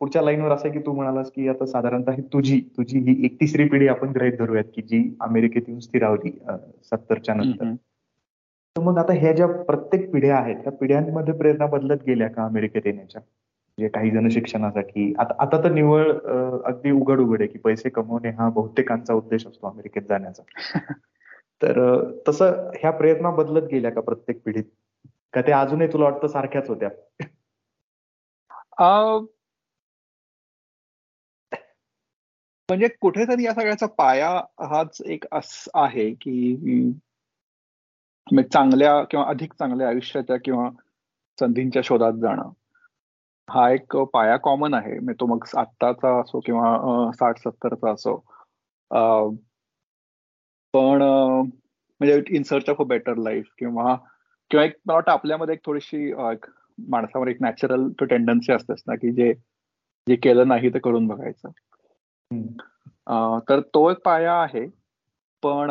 पुढच्या लाईनवर असं की तू म्हणालास की आता साधारणतः तुझी तुझी ही एक तिसरी पिढी आपण गृहीत धरूयात की जी अमेरिकेत येऊन स्थिरावली सत्तरच्या नंतर. तर मग आता ह्या ज्या प्रत्येक पिढ्या आहेत त्या पिढ्यांमध्ये प्रेरणा बदलत गेल्या का अमेरिकेत येण्याच्या? म्हणजे काही जण शिक्षणासाठी, आता आता तर निवळ अगदी उघड उघड आहे की पैसे कमवणे हा बहुतेकांचा उद्देश असतो अमेरिकेत जाण्याचा. तर तसं ह्या प्रेरणा बदलत गेल्या का प्रत्येक पिढीत, का ते अजूनही तुला वाटतं सारख्याच होत्या? म्हणजे कुठेतरी या सगळ्याचा पाया हाच एक आहे की चांगल्या किंवा अधिक चांगल्या आयुष्याच्या किंवा संधींच्या शोधात जाणं हा एक पाया कॉमन आहे. म्हणजे तो मग आत्ताचा असो किंवा साठ सत्तरचा असो, पण म्हणजे in search of a better life किंवा किंवा एक मला वाटतं आपल्यामध्ये एक थोडीशी माणसावर एक नॅचरल तो टेंडन्सी असतेच ना की जे जे केलं नाही ते करून बघायचं. mm. तर तो एक पाया आहे. पण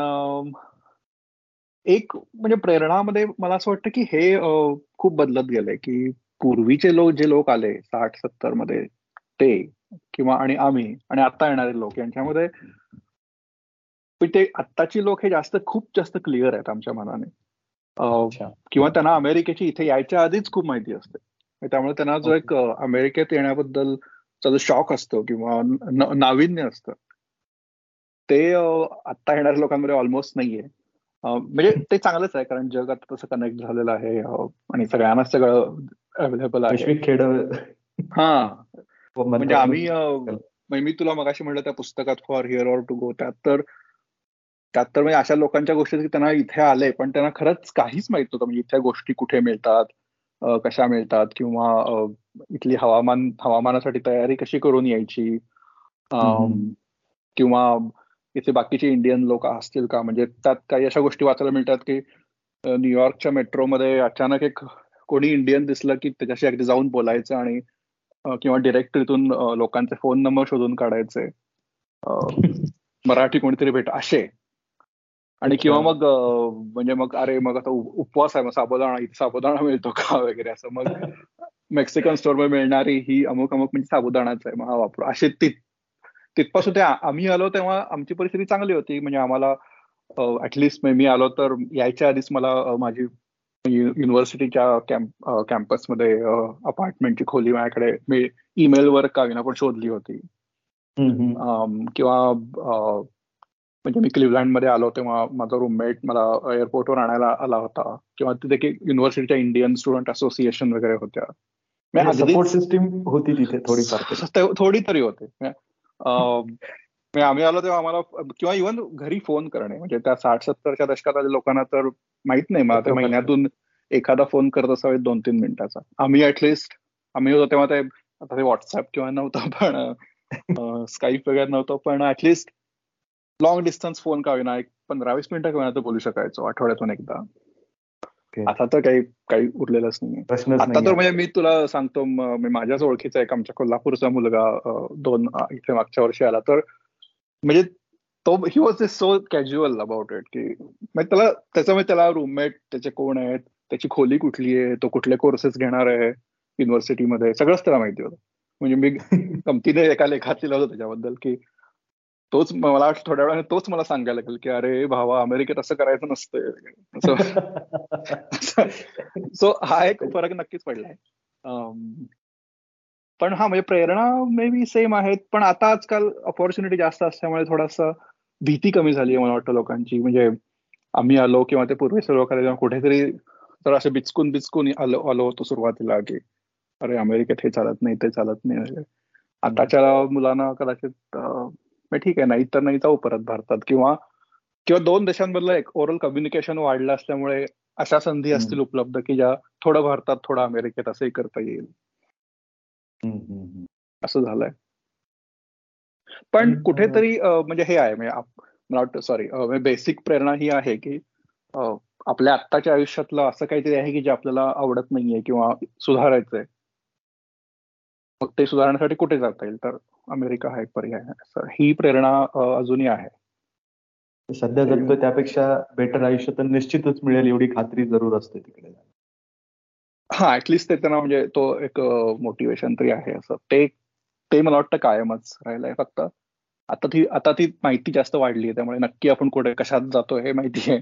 एक म्हणजे प्रेरणामध्ये मला असं वाटतं की हे खूप बदलत गेलंय की पूर्वीचे लोक जे लोक आले साठ सत्तर मध्ये ते किंवा आणि आम्ही आणि आता येणारे लोक यांच्यामध्ये ते आत्ताची लोक हे जास्त खूप जास्त क्लिअर आहेत आमच्या मनाने, किंवा त्यांना अमेरिकेची इथे यायच्या आधीच खूप माहिती असते. त्यामुळे त्यांना जो एक अमेरिकेत येण्याबद्दलचा जो शॉक असतो किंवा नाविन्य असतं ते आत्ता येणाऱ्या लोकांमध्ये ऑलमोस्ट नाहीये. म्हणजे ते चांगलंच आहे कारण जग आता तसं कनेक्ट झालेलं आहे आणि सगळ्यांना सगळं अवेलेबल आहे. खेळ हा म्हणजे आम्ही मी तुला मगाशी म्हणलं त्या पुस्तकात for here or to go, त्यात तर त्यात तर म्हणजे अशा लोकांच्या गोष्टी की त्यांना इथे आले पण त्यांना खरंच काहीच माहित नव्हतं. म्हणजे इथल्या गोष्टी कुठे मिळतात, कशा मिळतात, किंवा इथली हवामान हवामानासाठी तयारी कशी करून यायची, किंवा इथे बाकीचे इंडियन लोक असतील का. म्हणजे त्यात काही अशा गोष्टी वाचायला मिळतात की न्यूयॉर्कच्या मेट्रोमध्ये अचानक एक कोणी इंडियन दिसलं की त्याच्याशी अगदी जाऊन बोलायचं आणि किंवा डिरेक्ट इथून लोकांचे फोन नंबर शोधून काढायचे, मराठी कोणीतरी भेट असे. आणि किंवा मग म्हणजे मग अरे मग आता उपवास आहे मग साबुदाणा इथे साबुदाणा मिळतो का वगैरे असं, मग मेक्सिकन स्टोअरवर मिळणारी ही अमुक अमुक म्हणजे साबुदाणाच आहे मग हा वापरू असे. तिथ तिथपासून ते आम्ही आलो तेव्हा आमची परिस्थिती चांगली होती. म्हणजे आम्हाला ऍटलिस्ट मी आलो तर यायच्या आधीच मला माझी युनिव्हर्सिटीच्या कॅम्प कॅम्पसमध्ये अपार्टमेंटची खोली माझ्याकडे मी ईमेलवर का विना पण शोधली होती. किंवा म्हणजे मी क्लिव्हलँड मध्ये आलो तेव्हा माझा रूममेट मला एअरपोर्टवर आणायला आला होता. किंवा तिथे की युनिव्हर्सिटीच्या इंडियन स्टुडंट असोसिएशन वगैरे होत्या, सपोर्ट सिस्टीम होती तिथे थोडी थोडी तरी होते. आम्ही आलो तेव्हा आम्हाला किंवा इव्हन घरी फोन करणे म्हणजे त्या साठ सत्तरच्या दशकात आलेल्या लोकांना तर माहित नाही, मग आता महिन्यातून एखादा फोन करत असावेत दोन तीन मिनिटाचा. आम्ही ऍटलिस्ट आम्ही होतो तेव्हा ते आता ते व्हॉट्सअप किंवा नव्हतं पण स्काईप वगैरे नव्हतं, पण ऍटलिस्ट लॉंग डिस्टन्स फोन का होईना एक पंधरा वीस मिनिटं का बोलू शकायचो आठवड्यातून एकदा. आता तर काही काही उरलेलंच नाही. आता तर म्हणजे मी तुला सांगतो माझ्याच ओळखीचा एक आमच्या कोल्हापूरचा मुलगा दोन इथे मागच्या वर्षी आला तर म्हणजे तो he was is so casual about it की म्हणजे त्याला त्याच्यामुळे त्याला रूममेट त्याचे कोण आहेत, त्याची खोली कुठली आहे, तो कुठले कोर्सेस घेणार आहे युनिव्हर्सिटीमध्ये सगळंच त्याला माहिती होतं. म्हणजे मी गमतीने एका लेखात लिहिलं होतं त्याच्याबद्दल की तोच मला वाटतं थोड्या वेळाने तोच मला सांगायला लागेल की अरे भावा अमेरिकेत असं करायचं नसतं. सो हा एक फरक नक्कीच पडलाय. पण हा म्हणजे प्रेरणा मे बी सेम आहेत, पण आता आजकाल ऑपॉर्च्युनिटी जास्त असल्यामुळे थोडासा भीती कमी झाली आहे मला वाटतं लोकांची. म्हणजे आम्ही आलो किंवा ते पूर्वीचे लोक आले किंवा कुठेतरी तर असे बिचकून बिचकून आलो आलो होतो सुरुवातीला की अरे अमेरिकेत हे चालत नाही ते चालत नाही. आताच्या मुलांना कदाचित ठीक आहे नाही तर नाही जाऊ परत भारतात, किंवा किंवा दोन देशांमधलं एक ओरल कम्युनिकेशन वाढलं असल्यामुळे अशा संधी असतील उपलब्ध की ज्या थोडं भारतात थोडं अमेरिकेत असंही करता येईल, असं झालंय. पण कुठेतरी म्हणजे हे आहे, मला वाटतं सॉरी बेसिक प्रेरणा ही आहे की आपल्या आत्ताच्या आयुष्यातलं असं काहीतरी आहे की जे आपल्याला आवडत नाहीये किंवा सुधारायचंय, मग ते सुधारण्यासाठी कुठे जाता येईल, तर अमेरिका हा एक पर्याय आहे. ही प्रेरणा अजूनही आहे. सध्या जगतो त्यापेक्षा बेटर आयुष्य तर निश्चितच मिळेल एवढी खात्री जरूर असते तिकडे. हा, ऍटलिस्ट ते त्यांना म्हणजे तो एक मोटिवेशन तरी आहे असं. ते ते मला वाटतं कायमच राहिलंय. फक्त आता ती आता ती माहिती जास्त वाढली आहे, त्यामुळे नक्की आपण कुठे कशात जातो हे माहिती आहे.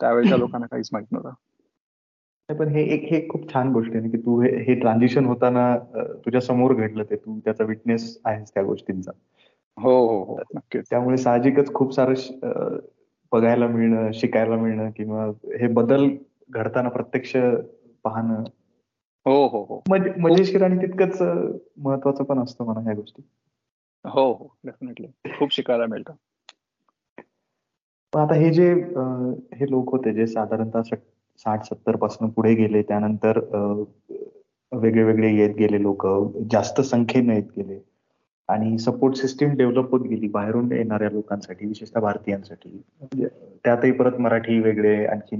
त्यावेळेच्या लोकांना काहीच माहित नव्हतं. पण हे एक हे खूप छान गोष्ट आहे की तू हे ट्रान्झिशन होताना तुझ्या समोर घडलं, ते तू त्याचा विटनेस आहेस त्या गोष्टींचा. हो हो हो. त्यामुळे साहजिकच खूप सारं बघायला मिळणं, शिकायला मिळणं किंवा हे बदल घडताना प्रत्यक्ष पाहणं हो हो हो मजेशीर आणि तितकंच महत्वाचं पण असतं म्हणा ह्या गोष्टी. हो हो, डेफिनेटली खूप शिकायला मिळतं. आता हे जे हे लोक होते जे साधारणतः साठ सत्तर पासून पुढे गेले, त्यानंतर वेगळे वेगळे येत गेले लोक, जास्त संख्येने येत गेले आणि सपोर्ट सिस्टीम डेव्हलप होत गेली बाहेरून येणाऱ्या लोकांसाठी, विशेषतः भारतीयांसाठी. त्यातही परत मराठी वेगळे, आणखी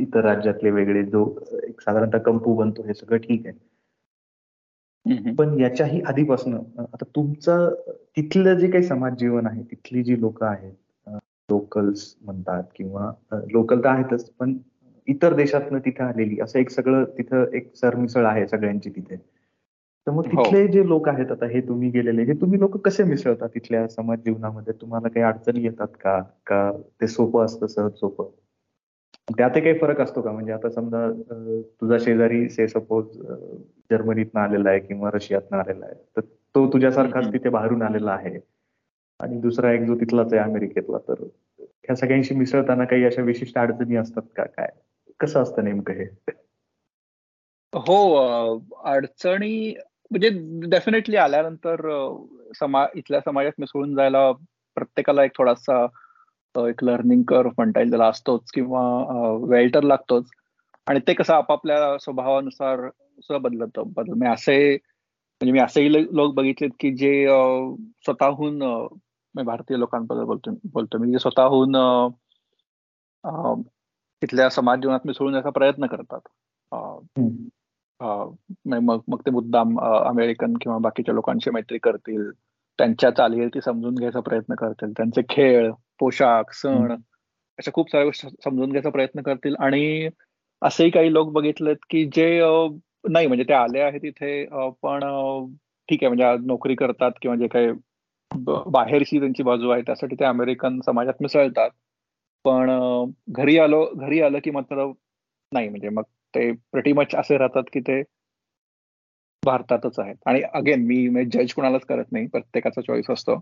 इतर राज्यातले वेगळे, जो एक साधारणतः कंपू बनतो. हे सगळं ठीक आहे, पण याच्याही आधीपासून आता तुमचं तिथलं जे काही समाज जीवन आहे, तिथली जी लोक आहेत, लोकल्स म्हणतात किंवा लोकल तर आहेतच, पण इतर देशातनं तिथे आलेली, असं एक सगळं तिथं एक सरमिसळ आहे सगळ्यांची तिथे. तर मग तिथले जे लोक आहेत आता, हे तुम्ही गेलेले, हे तुम्ही लोक कसे मिसळता तिथल्या समाज जीवनामध्ये? तुम्हाला काही अडचणी येतात का, का ते सोपं असतं, सहज सोपं? त्यातही काही फरक असतो का? म्हणजे आता समजा तुझा शेजारी से सपोज जर्मनीतनं आलेला आहे किंवा रशियातनं आलेला आहे, तर तो तुझ्यासारखाच तिथे बाहेरून आलेला आहे, आणि दुसरा एक जो तिथलाच आहे अमेरिकेतला, तर ह्या सगळ्यांशी मिसळताना काही अशा विशिष्ट अडचणी असतात का? काय कसं असतं नेमकं हे? हो, अडचणी म्हणजे डेफिनेटली आल्यानंतर समा इथल्या समाजात मिसळून जायला प्रत्येकाला एक थोडासा एक लर्निंग कर्व म्हणता येईल त्याला, असतोच किंवा वेळ तर लागतोच. आणि ते कसं आपापल्या स्वभावानुसार सुद्धा बदलत बदल मी असे म्हणजे मी असेही लोक बघितलेत की जे स्वतःहून, मी भारतीय लोकांबद्दल बोलतो बोलतो मी जे स्वतःहून तिथल्या समाज जीवनात मिसळून जायचा प्रयत्न करतात. मग मग ते मुद्दाम अमेरिकन किंवा बाकीच्या लोकांशी मैत्री करतील, त्यांच्या चालीरीती समजून घ्यायचा प्रयत्न करतील, त्यांचे खेळ, पोशाख, सण अशा खूप साऱ्या गोष्टी समजून घ्यायचा प्रयत्न करतील. आणि असेही काही लोक बघितलेत की जे नाही, म्हणजे ते आले आहेत तिथे पण ठीक आहे, म्हणजे नोकरी करतात किंवा जे काही बाहेरची त्यांची बाजू आहे त्यासाठी ते अमेरिकन समाजात मिसळतात, पण घरी आलो घरी आलं की मात्र नाही, म्हणजे मग ते प्रिटी मच असे राहतात की ते भारतातच आहेत. आणि अगेन मी जज कुणालाच करत नाही, प्रत्येकाचा चॉईस असतो.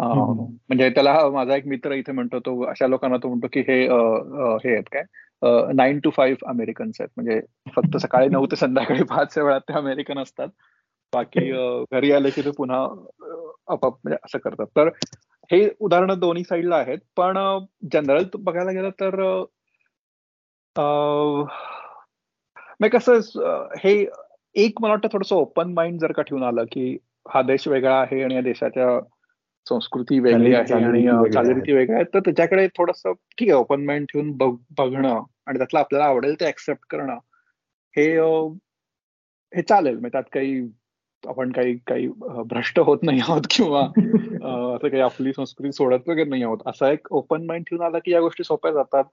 म्हणजे त्याला माझा एक मित्र इथे म्हणतो, तो अशा लोकांना तो म्हणतो की हे हे आहेत काय नाईन टू फाईव्ह अमेरिकन्स आहेत, म्हणजे फक्त सकाळी नऊ ते संध्याकाळी पाच या वेळात ते अमेरिकन असतात, बाकी घरी आले की ते पुन्हा आपाप म्हणजे असं करतात. तर हे उदाहरणं दोन्ही साईडला आहेत, पण जनरल बघायला गेलं तर मग कसं हे एक मला वाटतं थोडंसं ओपन माइंड जर का ठेवून आलं की हा देश वेगळा आहे आणि या देशाच्या संस्कृती वेगळी आहे आणि चालीरीती वेगळ्या आहेत, तर त्याच्याकडे थोडंसं ठीक आहे ओपन माइंड ठेवून बघ बघणं आणि त्यातलं आपल्याला आवडेल ते ऍक्सेप्ट करणं, हे हे चालेल. म्हणजे त्यात काही आपण काही काही भ्रष्ट होत नाही आहोत किंवा असं काही आपली संस्कृती सोडत वगैरे नाही आहोत, असा एक ओपन माइंड ठेवून आला की या गोष्टी सोप्या जातात.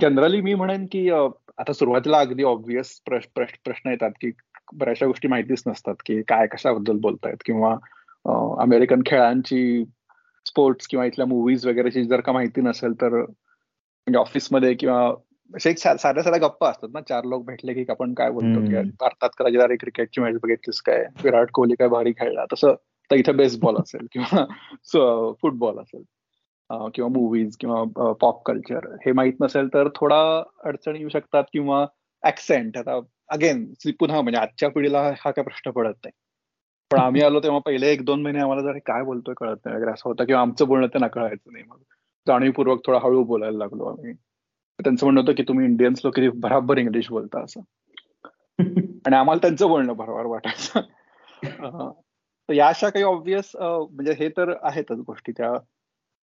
जनरली मी म्हणेन की आता सुरुवातीला अगदी ऑब्व्हियस प्रश्न येतात की बऱ्याचशा गोष्टी माहितीच नसतात की काय कशाबद्दल बोलतायत, किंवा अमेरिकन खेळांची, स्पोर्ट्स किंवा इथल्या मूव्हीज वगैरेची जर का माहिती नसेल तर म्हणजे ऑफिसमध्ये किंवा असे साध्या साध्या गप्पा असतात ना, चार लोक भेटले की आपण काय बोलतो की भारतात करायची क्रिकेटची मॅच बघितलीस काय, विराट कोहली काय भारी खेळला, तसं तर इथं बेसबॉल असेल किंवा फुटबॉल असेल किंवा मूवीज किंवा पॉप कल्चर, हे माहीत नसेल तर थोडा अडचणी येऊ शकतात. किंवा ऍक्सेंट, आता अगेन पुन्हा म्हणजे आजच्या पिढीला हा काय प्रश्न पडत नाही, पण आम्ही आलो तेव्हा पहिले एक दोन महिने आम्हाला जर काय बोलतोय कळत नाही वगैरे असं होतं, किंवा आमचं बोलणं त्यांना कळायचं नाही. मग जाणीवपूर्वक थोडा हळू बोलायला लागलो आम्ही. त्यांचं म्हणणं होतं की तुम्ही इंडियन्स लोक बराबर इंग्लिश बोलता असं, आणि आम्हाला त्यांचं बोलणं बरोबर वाटायचं. तर या अशा काही ऑब्व्हियस म्हणजे हे तर आहेतच गोष्टी त्या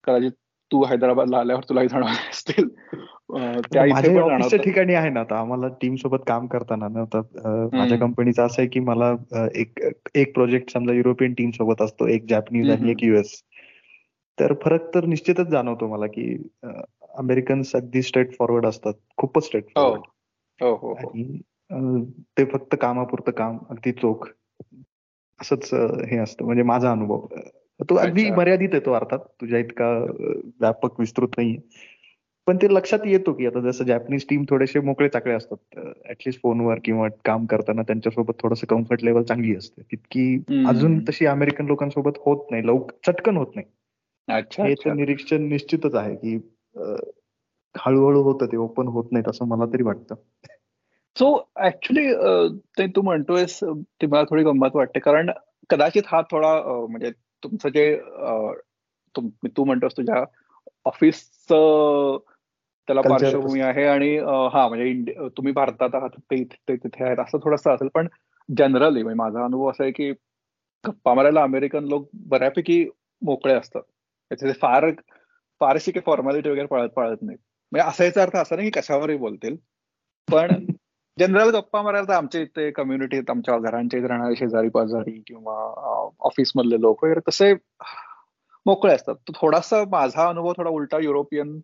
कदाचित तू हैदराबादला आल्यावर तुलाही जाणवल्या असतील. त्या ठिकाणी आहे ना, आता आम्हाला टीम सोबत काम करताना ना, आता माझ्या कंपनीचं असं आहे की मला एक एक प्रोजेक्ट समजा युरोपियन टीम सोबत असतो, एक जॅपनीज आणि एक युएस. तर फरक तर निश्चितच जाणवतो मला की अमेरिकन्स अगदी स्ट्रेट फॉरवर्ड असतात, खूपच स्ट्रेट फॉरवर्ड, आणि ते फक्त कामापुरतं काम, अगदी चोख, असंच हे असतं. म्हणजे माझा अनुभव तो अगदी मर्यादित येतो, अर्थात तुझ्या इतका व्यापक विस्तृत नाहीये, पण ते लक्षात येतो की आता जसं जॅपनीज टीम थोडेसे मोकळे चाकळे असतात ऍटलिस्ट फोनवर किंवा काम करताना, त्यांच्यासोबत थोडंसं कम्फर्ट लेवल चांगली असते, तितकी अजून तशी अमेरिकन लोकांसोबत होत नाही, लवकर चटकन होत नाही. याचं निरीक्षण निश्चितच आहे की हळूहळू होतं ते, ओपन होत नाहीत असं मला तरी वाटतं. सो ऍक्च्युली ते तू म्हणतोयस ते मला थोडी गंमत वाटते, कारण कदाचित हा थोडा म्हणजे तुमचं जे तू म्हणतोस तुझ्या ऑफिसचं त्याला पार्श्वभूमी आहे, आणि हा म्हणजे तुम्ही भारतात आहात, ते इथे तिथे आहेत असं थोडंसं असेल. पण जनरली म्हणजे माझा अनुभव असा आहे की गप्पा मारायला अमेरिकन लोक बऱ्यापैकी मोकळे असतात, त्याचे फार फारशी काही फॉर्मॅलिटी वगैरे पाळत पाळत नाही. म्हणजे असा याचा अर्थ असा नाही की कशावरही बोलतील, पण जनरल गप्पा मारायला तर आमच्या इथे कम्युनिटीत आमच्या घरांच्या इथे राहणारे शेजारी पाजारी किंवा ऑफिसमधले लोक वगैरे तसे मोकळे असतात. तो थोडासा माझा अनुभव थोडा उलटा युरोपियन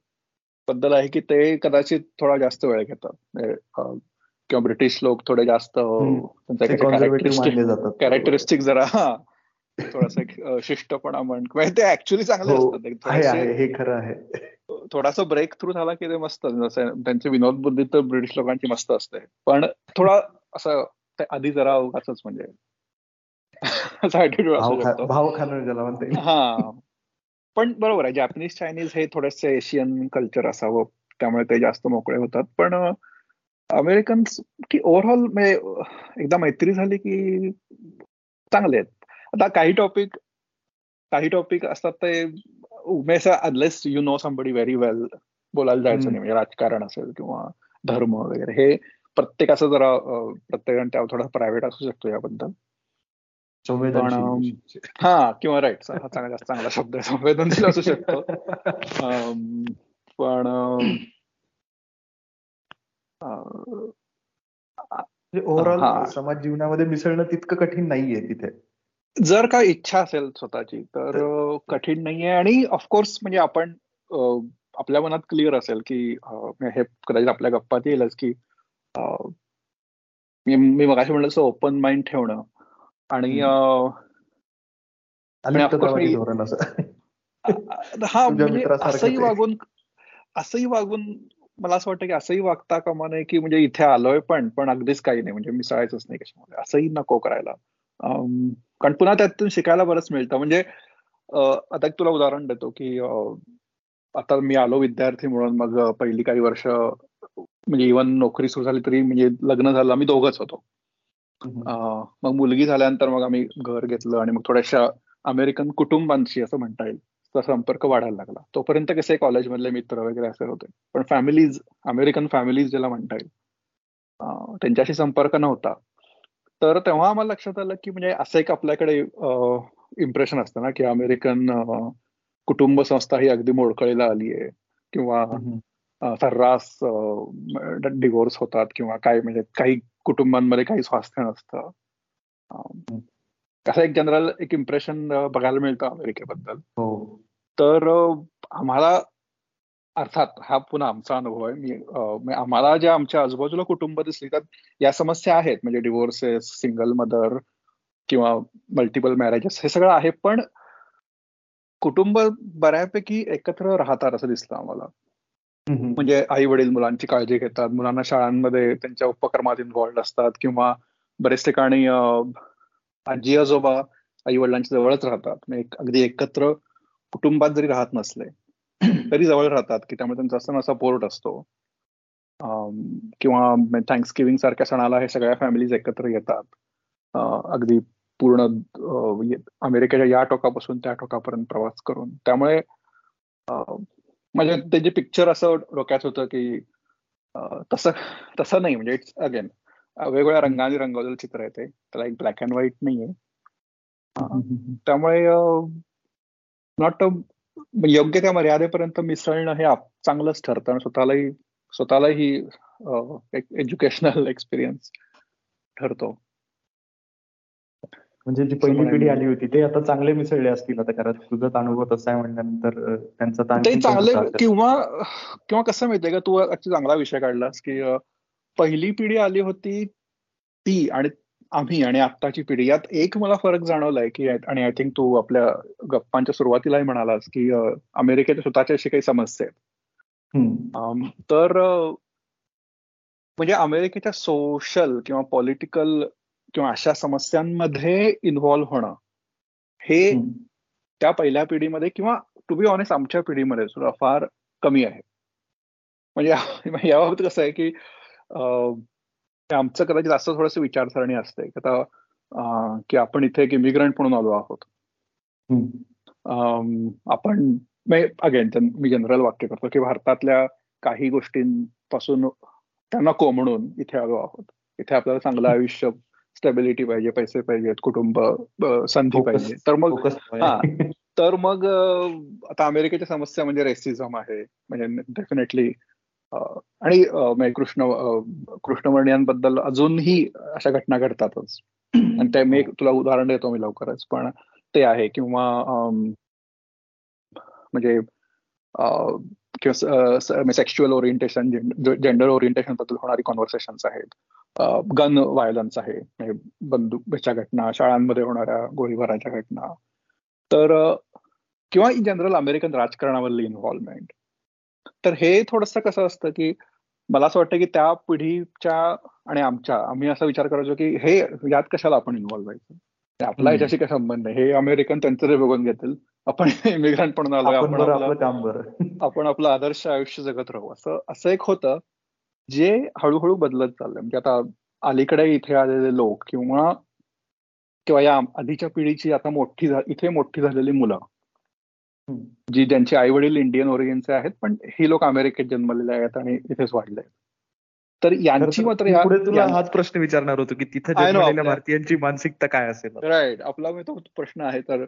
बद्दल आहे की ते कदाचित थोडा जास्त वेळ घेतात, किंवा ब्रिटिश लोक थोडे जास्त त्यांचा कॅरेक्टरिस्टिक जरा थोडासा शिष्टपणा म्हण, किंवा ते ऍक्च्युअली चांगले असतात. हे खरं आहे, थोडासा ब्रेक थ्रू झाला की ते मस्त, त्यांची विनोद बुद्धी तर ब्रिटिश लोकांची मस्त असते, पण थोडा असं आधी जरा असंच म्हणजे हा. पण बरोबर आहे, जॅपनीज चायनीज हे थोडेसे एशियन कल्चर असावं त्यामुळे ते जास्त मोकळे होतात. पण अमेरिकन की ओव्हरऑल म्हणजे एकदा मैत्री झाली की चांगले आहेत. आता काही टॉपिक काही टॉपिक असतात ते unless you know somebody very well बोलायला जायचं नाही, म्हणजे राजकारण असेल किंवा धर्म वगैरे, हे प्रत्येकाचं जरा प्रत्येकाने त्यावर थोडा प्रायव्हेट असू शकतो याबद्दल. हा किंवा राईट, चांगला चांगला शब्द आहे, संवेदनशील असू शकतो. पण ओव्हरऑल समाज जीवनामध्ये मिसळणं तितकं कठीण नाहीये तिथे, जर का इच्छा असेल स्वतःची तर कठीण नाहीये. आणि ऑफकोर्स म्हणजे आपण आपल्या मनात क्लिअर असेल की हे कदाचित आपल्या गप्पात येईलच की मी मी मगाशी म्हणलं असं ओपन माइंड ठेवणं, आणि हा म्हणजे असंही वागून असंही वागून मला असं वाटतं की असंही वागता कामा नये की म्हणजे इथे आलोय पण पण अगदीच काही नाही, म्हणजे मिसळायचंच नाही कशामध्ये, असंही नको करायला. कारण पुन्हा त्यातून शिकायला बरंच मिळतं. म्हणजे आता एक तुला उदाहरण देतो की आता मी आलो विद्यार्थी म्हणून, मग पहिली काही वर्ष म्हणजे इव्हन नोकरी सुरू झाली तरी म्हणजे लग्न झालं आम्ही दोघंच होतो. मग मुलगी झाल्यानंतर मग आम्ही घर घेतलं, आणि मग थोड्याशा अमेरिकन कुटुंबांशी असं म्हणता येईल संपर्क वाढायला लागला. तोपर्यंत कसे कॉलेजमधले मित्र वगैरे असे होते, पण फॅमिलीज अमेरिकन फॅमिलीज ज्याला म्हणता येईल त्यांच्याशी संपर्क नव्हता. तर तेव्हा आम्हाला लक्षात आलं की म्हणजे असं एक आपल्याकडे इम्प्रेशन असतं ना की अमेरिकन कुटुंब संस्था ही अगदी मोडकळीला आली आहे, किंवा सर्रास डिवोर्स होतात, किंवा काय म्हणजे काही कुटुंबांमध्ये काही स्वास्थ्य नसतं, असं एक जनरल एक इम्प्रेशन बघायला मिळतं अमेरिकेबद्दल. तर आम्हाला अर्थात हा पुन्हा आमचा अनुभव आहे, मी आम्हाला ज्या आमच्या आजूबाजूला कुटुंब दिसली त्यात या समस्या आहेत, म्हणजे डिव्होर्सेस, सिंगल मदर किंवा मल्टिपल मॅरेजेस हे सगळं आहे, पण कुटुंब बऱ्यापैकी एकत्र राहतात असं दिसलं आम्हाला. म्हणजे आई वडील मुलांची काळजी घेतात, मुलांना शाळांमध्ये त्यांच्या उपक्रमात इन्व्हॉल्व्ह असतात, किंवा बरेच ठिकाणी आजी आजोबा आई वडिलांच्या जवळच राहतात, म्हणजे अगदी एकत्र कुटुंबात जरी राहत नसले तरी जवळ राहतात, की त्यामुळे त्यांचा सण असा पोर्ट असतो, किंवा थँक्सगिव्हिंग सारख्या सणाला हे सगळ्या फॅमिलीज एकत्र येतात, अगदी पूर्ण अमेरिकेच्या या टोकापासून त्या टोकापर्यंत प्रवास करून. त्यामुळे माझ्या ते जे पिक्चर असं डोक्यात होतं की तसं तसं नाही, म्हणजे इट्स अगेन वेगवेगळ्या रंगाने रंगवलेलं चित्र आहे ते, त्याला एक ब्लॅक अँड व्हाईट नाही आहे. त्यामुळे नॉट योग्य त्या मर्यादेपर्यंत मिसळणं हे चांगलंच ठरतं आणि स्वतःलाही स्वतःलाही एक एज्युकेशनल एक्सपिरियन्स ठरतो. म्हणजे जी पहिली पिढी आली होती ते आता चांगले मिसळले असतील आता, कारण तुझा अनुभव तसा आहे म्हणल्यानंतर त्यांचा चांगले किंवा किंवा कसं माहितीये का, तू अगदी चांगला विषय काढलास की पहिली पिढी आली होती ती आणि आम्ही आणि आत्ताची पिढी यात एक मला फरक जाणवलाय की, आणि आय थिंक तू आपल्या गप्पांच्या सुरुवातीलाही म्हणालास की अमेरिकेच्या स्वतःच्या अशी काही समस्या आहेत. तर म्हणजे अमेरिकेच्या सोशल किंवा पॉलिटिकल किंवा अशा समस्यांमध्ये इन्व्हॉल्व्ह होणं हे त्या पहिल्या पिढीमध्ये किंवा टू बी ऑनेस्ट आमच्या पिढीमध्ये सुद्धा फार कमी आहे. म्हणजे याबाबत कसं आहे की आमचं कदाचित असं थोडस विचारसरणी असते आता की आपण इथे एक इमिग्रंट म्हणून आलो आहोत. आपण अगेन मी जनरल वाक्य करतो की भारतातल्या काही गोष्टींपासून त्यांना को म्हणून इथे आलो आहोत, इथे आपल्याला चांगलं आयुष्य, स्टेबिलिटी पाहिजे, पैसे पाहिजेत, कुटुंब, संधी पाहिजे. तर मग हा तर मग आता अमेरिकेच्या समस्या म्हणजे रेसिझम आहे, म्हणजे डेफिनेटली, आणि कृष्ण कृष्णवर्णियांबद्दल अजूनही अशा घटना घडतातच आणि त्या मी तुला उदाहरण देतो मी लवकरच, पण ते आहे. किंवा म्हणजे किंवा सेक्शुअल ओरिएंटेशन, जेंडर ओरिएंटेशन बद्दल होणारी कॉन्व्हर्सेशन्स आहेत, गन व्हायलन्स आहे, म्हणजे बंदुकीच्या घटना, शाळांमध्ये होणाऱ्या गोळीबाराच्या घटना, तर किंवा इन जनरल अमेरिकन राजकारणावरील इन्व्हॉल्वमेंट. तर हे थोडंसं कसं असतं की मला असं वाटतं की त्या पिढीच्या आणि आमच्या आम्ही असा विचार करायचो की हे यात कशाला आपण इन्व्हॉल्व व्हायचं, आपला याच्याशी काय संबंध आहे, हे अमेरिकन त्यांचं ते बघून घेतील, आपण इमिग्रंट पण आलोय, आपण आपण आपलं आदर्श आयुष्य जगत राहू, असं असं एक होतं जे हळूहळू बदलत चाललंय. म्हणजे आता अलीकडे इथे आलेले लोक किंवा किंवा या आधीच्या पिढीची आता मोठी इथे मोठी झालेली मुलं जी ज्यांचे आई वडील इंडियन ओरिजिनचे आहेत पण ही लोक अमेरिकेत जन्मलेले आहेत आणि इथेच वाढले आहेत, तर यांची मात्र पुढे तुला हाच प्रश्न विचारणार होतो की तिथे जन्मलेल्या भारतीयांची मानसिकता काय असेल, राईट, आपला मी तो प्रश्न आहे तर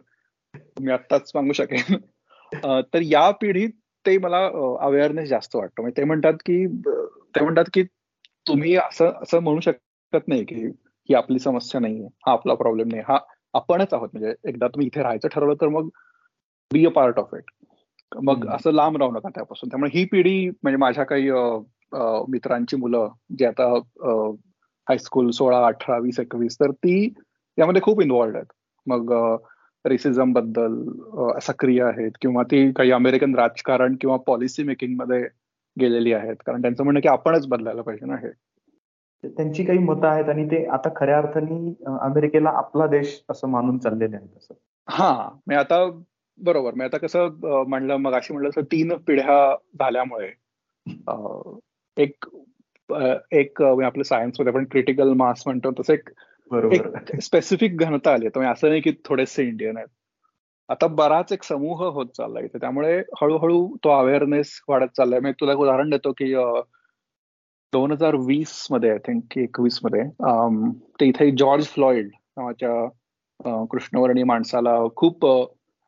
मी आत्ताच सांगू शकेन. तर या पिढीत ते मला अवेअरनेस जास्त वाटतो. म्हणजे ते म्हणतात की ते म्हणतात की तुम्ही असं असं म्हणू शकत नाही की ही आपली समस्या नाहीये, हा आपला प्रॉब्लेम नाही, हा आपणच आहोत. म्हणजे एकदा तुम्ही इथे राहायचं ठरवलं तर मग be a part of it, मग असं लांब राहू नका त्यापासून. त्यामुळे ही पिढी म्हणजे माझ्या काही मित्रांची मुलं जे आता हायस्कूल सोळा अठरा वीस एकवीस, तर ती यामध्ये खूप इन्व्हॉल्व्ड आहेत. मग रेसिझम बद्दल सक्रिय आहेत किंवा ती काही अमेरिकन राजकारण किंवा पॉलिसी मेकिंग मध्ये गेलेली आहेत, कारण त्यांचं म्हणणं की आपणच बदलायला पाहिजे ना, हे त्यांची काही मतं आहेत आणि ते आता खऱ्या अर्थाने अमेरिकेला आपला देश असं मानून चाललेले आहेत. असं हा मी आता बरोबर मी आता कसं म्हणलं मग अशी म्हणलं तीन पिढ्या झाल्यामुळे एक एक आपल्या सायन्समध्ये आपण क्रिटिकल मास म्हणतो तसं एक बरोबर स्पेसिफिक घनता आली. तर असं नाही की थोडेसे इंडियन आहेत, आता बराच एक समूह होत चाललाय इथे, त्यामुळे हळूहळू तो अवेअरनेस वाढत चाललाय. मी तुला एक उदाहरण देतो की दोन हजार वीस मध्ये आय थिंक एकवीस मध्ये ते इथे जॉर्ज फ्लॉइड नावाच्या कृष्णवर्णीय माणसाला खूप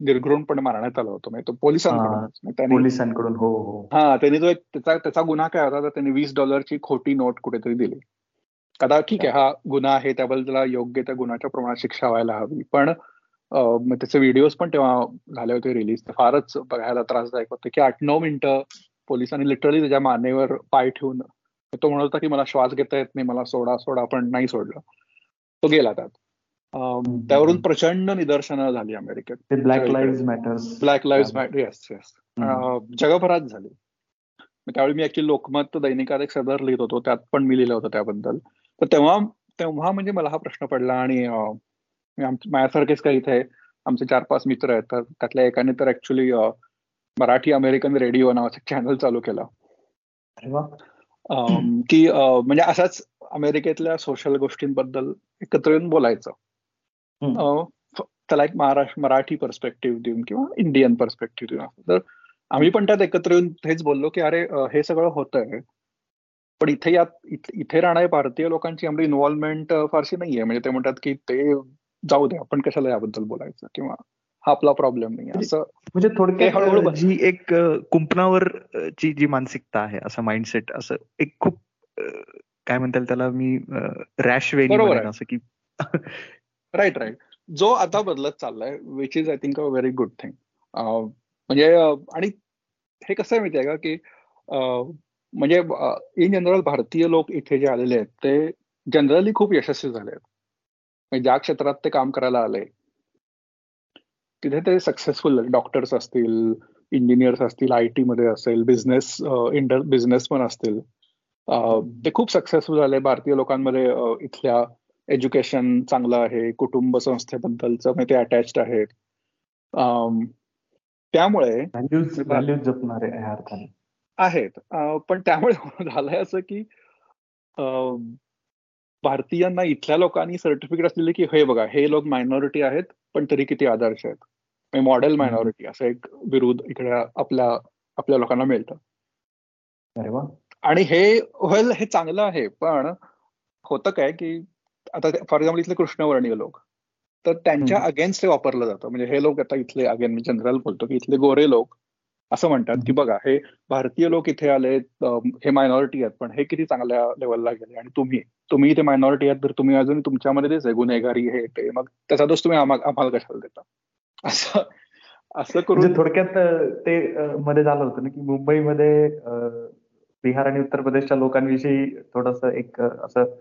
गिरगुरूनपणे मारण्यात आलं होतं. म्हणजे तो पोलिसांकडून पोलिसांकडून हो हो हा त्यांनी तो एक त्याचा त्याचा गुन्हा काय होता, तर त्यांनी वीस डॉलरची खोटी नोट कुठेतरी दिली. कदा ठीक आहे हा गुन्हा आहे, त्याबद्दल योग्य त्या गुन्ह्याच्या प्रमाणात शिक्षा व्हायला हवी, पण त्याचे व्हिडिओज पण तेव्हा झाले होते रिलीज, फारच बघायला त्रासदायक होते की आठ नऊ मिनिटं पोलिसांनी लिटरली त्याच्या मानेवर पाय ठेवून, तो म्हणत होता की मला श्वास घेता येत नाही, मला सोडा सोडा, पण नाही सोडलं, तो गेला त्यात. त्यावरून प्रचंड निदर्शनं झाली अमेरिकेत. ते black live matter black live matter yes yes जगभरात झाली. त्यावेळी मी ऍक्च्युली लोकमत दैनिकात एक सदर लिहित होतो, त्यात पण मी लिहिलं होतं त्याबद्दल. तर तेव्हा तेव्हा म्हणजे मला हा प्रश्न पडला आणि माझ्यासारखेच काही इथे आमचे चार पाच मित्र आहेत, तर त्यातल्या एकाने तर ऍक्च्युली मराठी अमेरिकन रेडिओ नावाचा चॅनल चालू केला की म्हणजे अशाच अमेरिकेतल्या सोशल गोष्टींबद्दल एकत्र येऊन बोलायचं. त्याला एक महाराष्ट्र मराठी पर्स्पेक्टिव्ह देऊन किंवा इंडियन पर्स्पेक्टिव्ह देऊन. तर आम्ही पण त्यात एकत्र येऊन हेच बोललो की अरे हे सगळं होतंय पण इथे यात इथे राहणाऱ्या भारतीय लोकांची आमची इन्व्हॉल्वमेंट फारशी नाहीये. म्हणजे ते म्हणतात की ते जाऊ दे आपण कशाला याबद्दल बोलायचं किंवा हा आपला प्रॉब्लेम नाही असं. म्हणजे थोडक्यात हळूहळू जी एक कुंपणावरची जी मानसिकता आहे असं माइंडसेट असं एक खूप काय म्हणता येईल त्याला मी रॅश वे असं की राईट राईट जो आता बदलत चाललाय which is I think a very good thing. म्हणजे आणि हे कसं आहे माहिती आहे का की म्हणजे इन जनरल भारतीय लोक इथे जे आलेले आहेत ते जनरली खूप यशस्वी झाले आहेत. म्हणजे ज्या क्षेत्रात ते काम करायला आले तिथे ते सक्सेसफुल झाले. डॉक्टर्स असतील, इंजिनियर्स असतील, आय टी मध्ये असेल, बिझनेस इंडर बिझनेसमन असतील, ते खूप सक्सेसफुल झाले. भारतीय लोकांमध्ये इथल्या एज्युकेशन चांगलं आहे, कुटुंब संस्थेबद्दलचं म्हणजे ते अटॅच्ड आहेत, त्यामुळे व्हॅल्यूज जपणारे आहेत. पण त्यामुळे झालंय असं की भारतीयांना इथल्या लोकांनी सर्टिफिकेट असलेले की हे बघा हे लोक मायनॉरिटी आहेत पण तरी किती आदर्श आहेत, मॉडेल मायनॉरिटी असं एक विरोध इकडे आपल्या आपल्या लोकांना मिळतं. आणि हे वेल हे चांगलं आहे पण होतं काय की आता फॉर एक्झाम्पल इथले कृष्णवर्णीय लोक तर त्यांच्या अगेन्स्ट हे वापरलं जातं. म्हणजे हे लोक आता इथले अगेन मी जनरल बोलतो की इथले गोरे लोक असं म्हणतात की बघा हे भारतीय लोक इथे आले हे मायनॉरिटी आहेत पण हे किती चांगल्या लेवलला गेले आणि तुम्ही तुम्ही इथे मायनॉरिटी आहात तर तुम्ही अजून तुमच्यामध्ये तेच आहे गुन्हेगारी हे ते मग त्याचा दोष तुम्ही आम्हाला कशाला देता असं असं करून. थोडक्यात ते मध्ये झालं होतं ना की मुंबईमध्ये बिहार आणि उत्तर प्रदेशच्या लोकांविषयी थोडस एक असं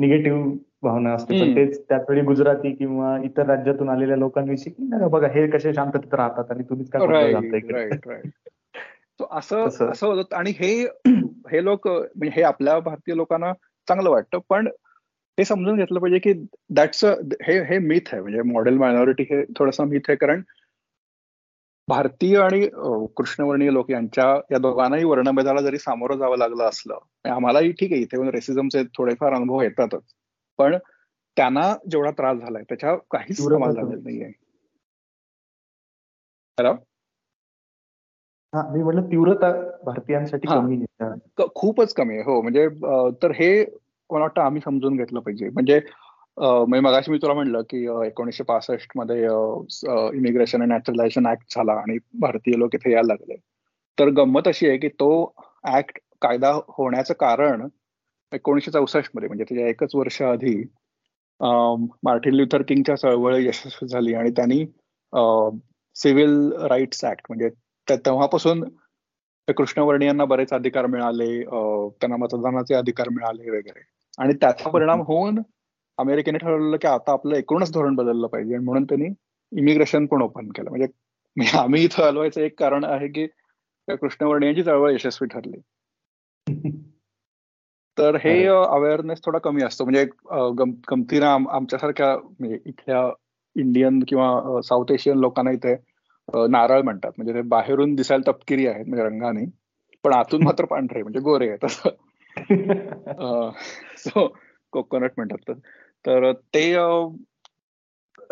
निगेटिव्ह भावना असते पण तेच त्याचवेळी गुजराती किंवा इतर राज्यातून आलेल्या लोकांविषयी की नाही बघा हे कसे शांततेत राहतात आणि तुम्हीच काय असं असं होतं. आणि हे हे लोक म्हणजे हे आपल्या भारतीय लोकांना चांगलं वाटतं पण हे समजून घेतलं पाहिजे की दॅट्स हे मिथ आहे. म्हणजे मॉडेल मायनॉरिटी हे थोडासा मिथ आहे कारण भारतीय आणि कृष्णवर्णीय लोक यांच्या या दोघांनाही वर्णभेदाला जरी सामोरं जावं लागलं असलं आम्हालाही ठीक आहे इथे रेसिझमचे थोडेफार अनुभव येतातच पण त्यांना जेवढा त्रास झालाय त्याच्या काहीच समाधान झालेलं नाहीये. हॅलो हा मी म्हटलं तीव्रता भारतीयांसाठी कमी आहे, खूपच कमी आहे. हो म्हणजे तर हे मला वाटतं आम्ही समजून घेतलं पाहिजे. म्हणजे म्हणजे मगाशी मी तुला म्हणलं की एकोणीसशे पासष्ट मध्ये इमिग्रेशन अँड नॅचरलायझेशन ऍक्ट झाला आणि भारतीय लोक इथे यायला लागले. तर गंमत अशी आहे की तो ऍक्ट कायदा होण्याचं कारण एकोणीसशे चौसष्ट मध्ये म्हणजे त्याच्या एकच वर्ष आधी मार्टिन ल्युथर किंगच्या चळवळ यशस्वी झाली आणि त्यांनी सिव्हिल राईट्स ऍक्ट म्हणजे तेव्हापासून कृष्णवर्णीयांना बरेच अधिकार मिळाले, त्यांना मतदानाचे अधिकार मिळाले वगैरे आणि त्याचा परिणाम होऊन अमेरिकेने ठरवलं की आता आपलं एकूणच धोरण बदललं पाहिजे आणि म्हणून त्यांनी इमिग्रेशन पण ओपन केलं. म्हणजे आम्ही इथं हलवायचं एक कारण आहे की कृष्णवर्णीयांची चळवळ यशस्वी ठरली. तर हे अवेअरनेस थोडा कमी असतो. म्हणजे गमतीनं आमच्यासारख्या म्हणजे इथल्या इंडियन किंवा साऊथ एशियन लोकांना इथे नारळ म्हणतात. म्हणजे ते बाहेरून दिसायला तपकिरी आहेत म्हणजे रंगाने पण आतून मात्र पांढरे म्हणजे गोरे आहेत असं सो कोकोनट म्हणतात. तर ते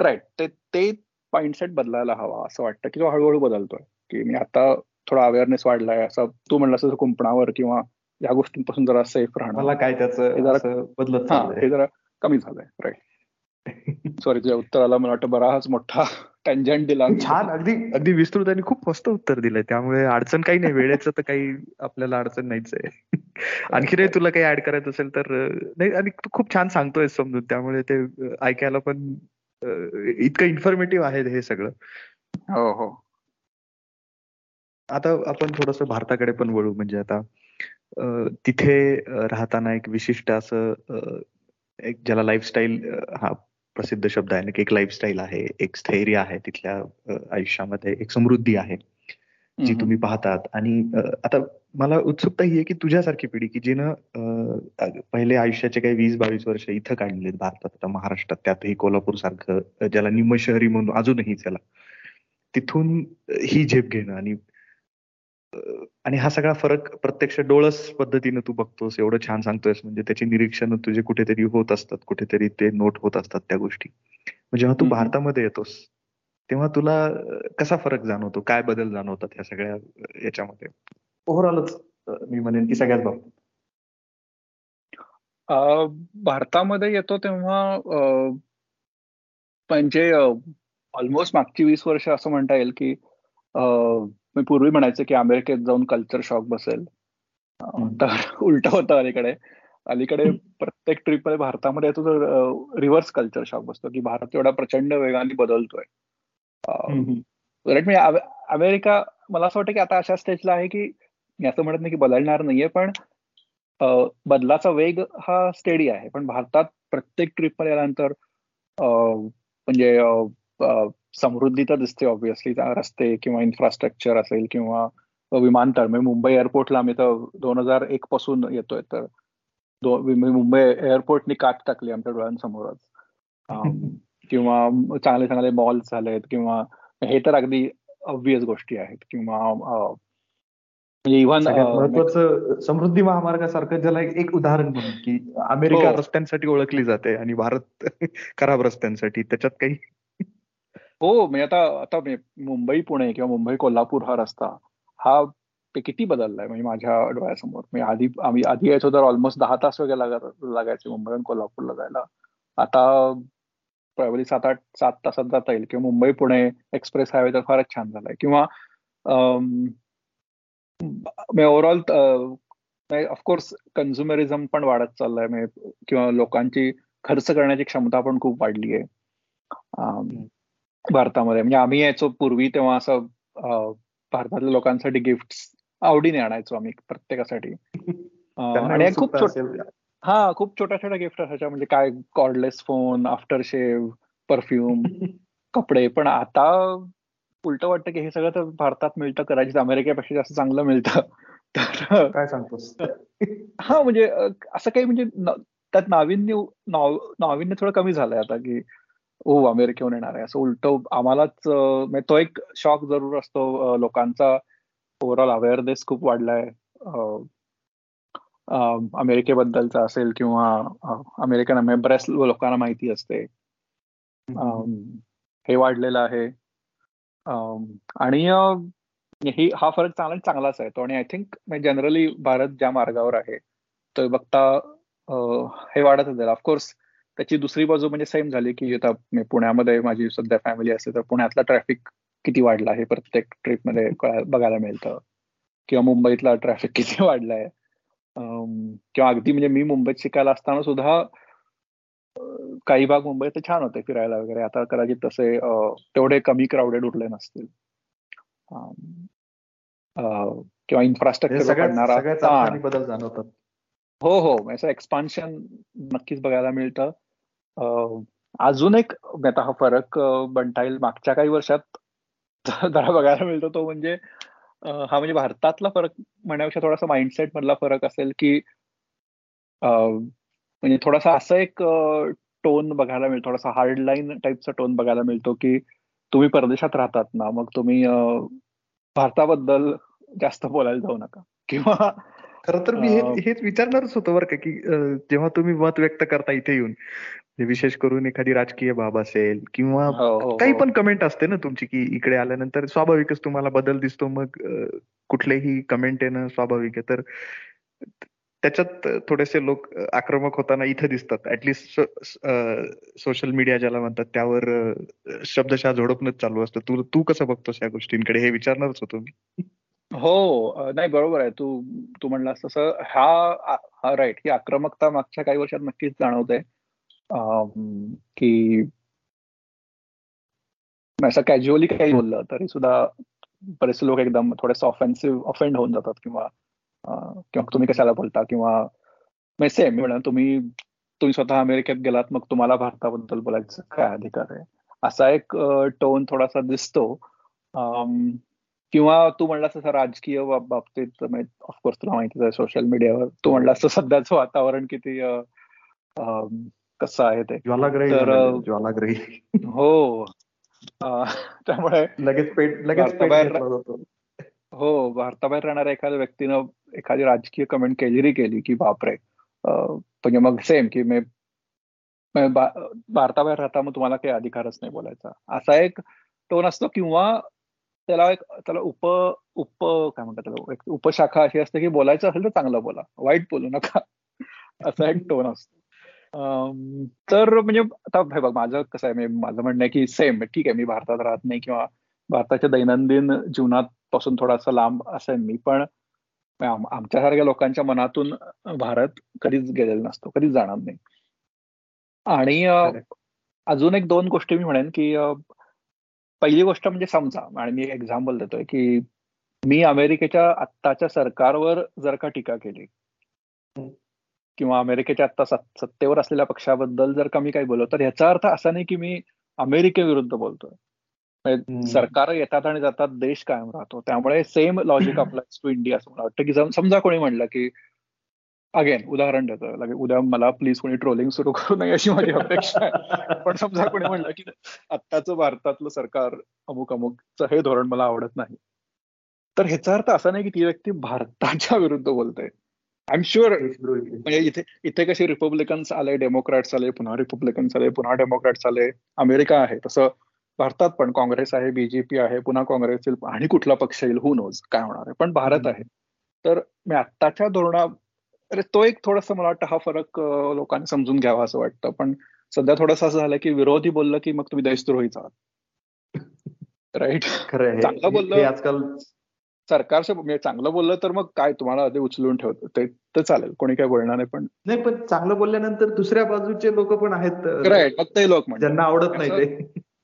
राईट ते माइंडसेट बदलायला हवा असं वाटतं की तो हळूहळू बदलतोय की मी आता थोडा अवेअरनेस वाढलाय असं तू म्हणलं असं कुंपणावर किंवा या गोष्टींपासून जरा सेफ राहणार. मला काय त्याचं बदलत हा हे जरा कमी झालंय. राईट सॉरी तुझ्या उत्तराला मला वाटतं बराच मोठा टँजंट दिला. छान अगदी अगदी विस्तृत आणि खूप मस्त उत्तर दिलंय त्यामुळे अडचण काही नाही वेळेचं तर काही आपल्याला अडचण नाहीच आहे. आणखी नाही तुला काही ऍड करायचं असेल तर नाही आणि तू खूप छान सांगतोय समजून त्यामुळे ते ऐकायला पण इतकं इन्फॉर्मेटिव्ह आहे हे सगळं. हो हो आता आपण थोडस भारताकडे पण वळू. म्हणजे आता तिथे राहताना एक विशिष्ट असं एक ज्याला लाईफस्टाईल हा प्रसिद्ध शब्द आहे ना की एक लाईफस्टाईल आहे, एक स्थैर्य आहे तिथल्या आयुष्यामध्ये, एक समृद्धी आहे जी तुम्ही पाहतात. आणि आता मला उत्सुकता ही आहे की तुझ्यासारखी पिढी की जिनं पहिले आयुष्याचे काही वीस बावीस वर्ष इथं काढलेले आहेत भारतात, आता महाराष्ट्रात, त्यातही कोल्हापूर सारखं ज्याला निम्म शहरी म्हणून अजूनही त्याला तिथून ही झेप घेणं आणि आणि हा सगळा फरक प्रत्यक्ष डोळस पद्धतीनं तू बघतोस, एवढं छान सांगतोयस. म्हणजे त्याची निरीक्षण तुझे कुठेतरी होत असतात, कुठेतरी ते नोट होत असतात त्या गोष्टी. जेव्हा तू भारतामध्ये येतोस तेव्हा तुला कसा फरक जाणवतो, काय बदल जाणवतात ह्या सगळ्या याच्यामध्ये? ओव्हरऑलच मी म्हणेन की सगळ्याच बाबतीत. भारतामध्ये येतो तेव्हा म्हणजे ऑलमोस्ट मागची वीस वर्ष असं म्हणता येईल की मी पूर्वी म्हणायचं की अमेरिकेत जाऊन कल्चर शॉक बसेल, तर उलट होतं अलीकडे. अलीकडे प्रत्येक ट्रिप मध्ये भारतामध्ये येतो तर रिव्हर्स कल्चर शॉक बसतो की भारत एवढा प्रचंड वेगाने बदलतोय. अमेरिका मला असं वाटतं की आता अशा स्टेजला आहे की मी असं म्हणत नाही की बदलणार नाहीये, पण बदलाचा वेग हा स्टेडी आहे. पण भारतात प्रत्येक ट्रिप मध्ये आल्यानंतर म्हणजे समृद्धी तर दिसते ऑब्व्हियसली, रस्ते किंवा इन्फ्रास्ट्रक्चर असेल किंवा विमानतळ. म्हणजे मुंबई एअरपोर्टला आम्ही तर दोन हजार एक पासून येतोय तर मुंबई एअरपोर्टनी काट टाकली आमच्या डोळ्यांसमोरच. किंवा चांगले चांगले मॉल्स झालेत किंवा हे तर अगदी ऑब्व्हियस गोष्टी आहेत. किंवा इव्हन महत्वाचं समृद्धी महामार्गासारखं ज्याला एक उदाहरण म्हणून की अमेरिका रस्त्यांसाठी ओळखली जाते आणि भारत खराब रस्त्यांसाठी, त्याच्यात काही हो. म्हणजे आता आता मुंबई पुणे किंवा मुंबई कोल्हापूर हा रस्ता हा किती बदललाय म्हणजे माझ्या डोळ्यासमोर. म्हणजे आधी आम्ही आधी यायचो तर ऑलमोस्ट दहा तास वगैरे लागत लागायचे मुंबईहून कोल्हापूरला जायला, आता प्रायव्हली सात आठ सात तासात जाता येईल. किंवा मुंबई पुणे एक्सप्रेस हायवे तर फारच छान झालाय. किंवा ओव्हरऑल ऑफकोर्स कन्झ्युमरिझम पण वाढत चाललाय म्हणजे किंवा लोकांची खर्च करण्याची क्षमता पण खूप वाढली आहे भारतामध्ये. म्हणजे आम्ही यायचो पूर्वी तेव्हा असं भारतातल्या लोकांसाठी गिफ्ट आवडीने आणायचो आम्ही प्रत्येकासाठी आणि खूप हा खूप छोट्या छोट्या गिफ्ट असायच्या म्हणजे काय cordless phone, after shave, perfume, कपडे. पण आता उलट वाटतं की हे सगळं तर भारतात मिळतं, कदाचित अमेरिकेपेक्षा जास्त चांगलं मिळतं. तर काय सांगतोस हा म्हणजे असं काही म्हणजे त्यात नाविन्य नाविन्य थोडं कमी झालंय आता की हो अमेरिकेहून येणार आहे असं. उलट आम्हालाच तो एक शॉक जरूर असतो. लोकांचा ओव्हरऑल अवेअरनेस खूप वाढलाय अमेरिकेबद्दलचा असेल किंवा अमेरिकन बऱ्याच लोकांना माहिती असते, हे वाढलेलं आहे. आणि ही हा फरक चांगला चांगलाच आहे तो. आणि आय थिंक जनरली भारत ज्या मार्गावर आहे तो बघता हे वाढतच जाईल. ऑफकोर्स त्याची दुसरी बाजू म्हणजे सेम झाली की आता पुण्यामध्ये माझी सध्या फॅमिली असते तर पुण्यातला ट्रॅफिक किती वाढला हे प्रत्येक ट्रिपमध्ये बघायला मिळतं. किंवा मुंबईतला ट्रॅफिक किती वाढलाय. किंवा अगदी म्हणजे मी मुंबईत शिकायला असताना सुद्धा काही भाग मुंबईत छान होते फिरायला वगैरे, आता कदाचित तसे तेवढे कमी क्राऊडेड उरले नसतील. किंवा इन्फ्रास्ट्रक्चर बदल जाणवतात. हो हो असं एक्सपान्शन नक्कीच बघायला मिळतं. अजून एक आता हा फरक बनता येईल मागच्या काही वर्षात जरा बघायला मिळतो तो म्हणजे हा म्हणजे भारतातला फरक म्हणण्यापेक्षा थोडासा माइंडसेट मधला फरक असेल की म्हणजे थोडासा असं एक टोन बघायला मिळतो, थोडासा हार्ड लाईन टाईपचा टोन बघायला मिळतो की तुम्ही परदेशात राहतात ना मग तुम्ही भारताबद्दल जास्त बोलायला जाऊ नका. किंवा खरं तर मी हेच विचारणारच होतो बरं का की जेव्हा तुम्ही मत व्यक्त करता इथे येऊन विशेष करून एखादी राजकीय बाब असेल किंवा काही पण कमेंट असते ना तुमची की इकडे आल्यानंतर स्वाभाविकच तुम्हाला बदल दिसतो, मग कुठलेही कमेंट येणं स्वाभाविक आहे. तर त्याच्यात थोडेसे लोक आक्रमक होताना इथे दिसतात ऍटलिस्ट सोशल मीडिया ज्याला म्हणतात त्यावर शब्दशः झोडपणंच चालू असतं. तू तू कसं बघतोस या गोष्टींकडे हे विचारणारच होतो मी. हो नाही बरोबर आहे तू तू म्हणलास तसं. हा राईट ही आक्रमकता मागच्या काही वर्षात नक्कीच जाणवते की असं कॅज्युअली काही बोललं तरी सुद्धा बरेचसे लोक एकदम थोडेसे ऑफेन्सिव्ह ऑफेंड होऊन जातात. किंवा किंवा तुम्ही कशाला बोलता किंवा सेम म्हणा तुम्ही तुम्ही स्वतः अमेरिकेत गेलात मग तुम्हाला भारताबद्दल बोलायचं काय अधिकार आहे असा एक टोन थोडासा दिसतो. किंवा तू म्हणलास तसं राजकीय बाबतीत ऑफकोर्स तुला माहितीच आहे सोशल मीडियावर तू म्हणलास तर सध्याचं वातावरण किती कसं आहे ते ज्वालाग्रही. हो त्यामुळे लगेच पेट लगेच बाहेर हो भारताबाहेर राहणाऱ्या एखाद्या व्यक्तीनं एखादी राजकीय कमेंट केली केली की बापरे म्हणजे मग सेम की मी भारताबाहेर राहता मग तुम्हाला काही अधिकारच नाही बोलायचा, असा एक टोन असतो. किंवा त्याला एक त्याला उप उप काय म्हणतात त्याला, एक उपशाखा अशी असते की बोलायचं असेल तर चांगलं बोला, वाईट बोलू नका, असा एक टोन असतो. तर म्हणजे आता बघ माझं कसं आहे, माझं म्हणणं आहे की सेम ठीक आहे, मी भारतात राहत नाही किंवा भारताच्या दैनंदिन जीवनात पासून थोडासा लांब असेल मी, पण आमच्यासारख्या लोकांच्या मनातून भारत कधीच गेलेला नसतो, कधीच जाणार नाही. आणि अजून एक दोन गोष्टी मी म्हणेन की पहिली गोष्ट म्हणजे समजा, आणि मी एक्झाम्पल देतोय की मी अमेरिकेच्या आत्ताच्या सरकारवर जर का टीका केली किंवा अमेरिकेच्या आत्ता सत्तेवर असलेल्या पक्षाबद्दल जर का मी काही बोललो, तर ह्याचा अर्थ असा नाही की मी अमेरिकेविरुद्ध बोलतोय. सरकार येतात आणि जातात, देश कायम राहतो, त्यामुळे same logic applies to India. असं मला वाटतं की समजा कोणी म्हणलं की, अगेन उदाहरण देतो, लगे उद्या मला प्लीज कोणी ट्रोलिंग सुरू करू नये अशी माझी अपेक्षा आहे, पण समजा कोणी म्हणलं की आत्ताचं भारतातलं सरकार अमुक अमुकचं हे धोरण मला आवडत नाही, तर ह्याचा अर्थ असा नाही की ती व्यक्ती भारताच्या विरुद्ध बोलते. आय एम शुअर, म्हणजे इथे इथे कसे रिपब्लिकन्स आले, डेमोक्रॅट्स आले, पुन्हा रिपब्लिकन्स आले, पुन्हा डेमोक्रॅट्स आले, अमेरिका आहे, तसं भारतात पण काँग्रेस आहे, बीजेपी आहे, पुन्हा काँग्रेस येईल, आणि कुठला पक्ष येईल हू नोज, काय होणार आहे, पण भारत आहे. तर मी आत्ताच्या धोरणा अरे तो एक थोडासा मला वाटतं हा फरक लोकांनी समजून घ्यावा असं वाटतं. पण सध्या थोडंसं असं झालं की विरोधी बोललं की मग तुम्ही देशद्रोहीच आहात, राईट. चांगलं बोललं आजकाल सरकारशी, म्हणजे चांगलं बोललं तर मग काय तुम्हाला ते उचलून ठेवतो, ते तर चालेल, कोणी काय बोलणार नाही, पण नाही पण चांगलं बोलल्यानंतर दुसऱ्या बाजूचे लोक पण आहेत, राईट. मग ते लोक म्हणजे ज्यांना आवडत नाही ते,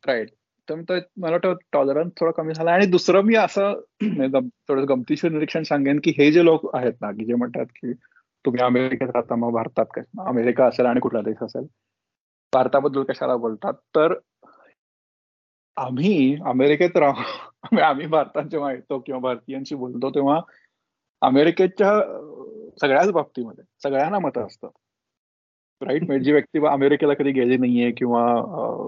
राईट. तर मला वाटतं टॉलरन्स थोडा कमी झाला. आणि दुसरं मी असं थोडं गमतीशीर निरीक्षण सांगेन की हे जे लोक आहेत ना की जे म्हणतात की तुम्ही अमेरिकेत राहता मग भारतात काय, अमेरिका असेल आणि कुठला देश असेल, भारताबद्दल कशाला बोलतात, तर आम्ही अमेरिकेत राहू, आम्ही भारतात जेव्हा येतो किंवा भारतीयांशी बोलतो तेव्हा अमेरिकेच्या सगळ्याच बाबतीमध्ये सगळ्यांना मतं असतात, राईट. म्हणजे जी व्यक्ती अमेरिकेला कधी गेली नाहीये किंवा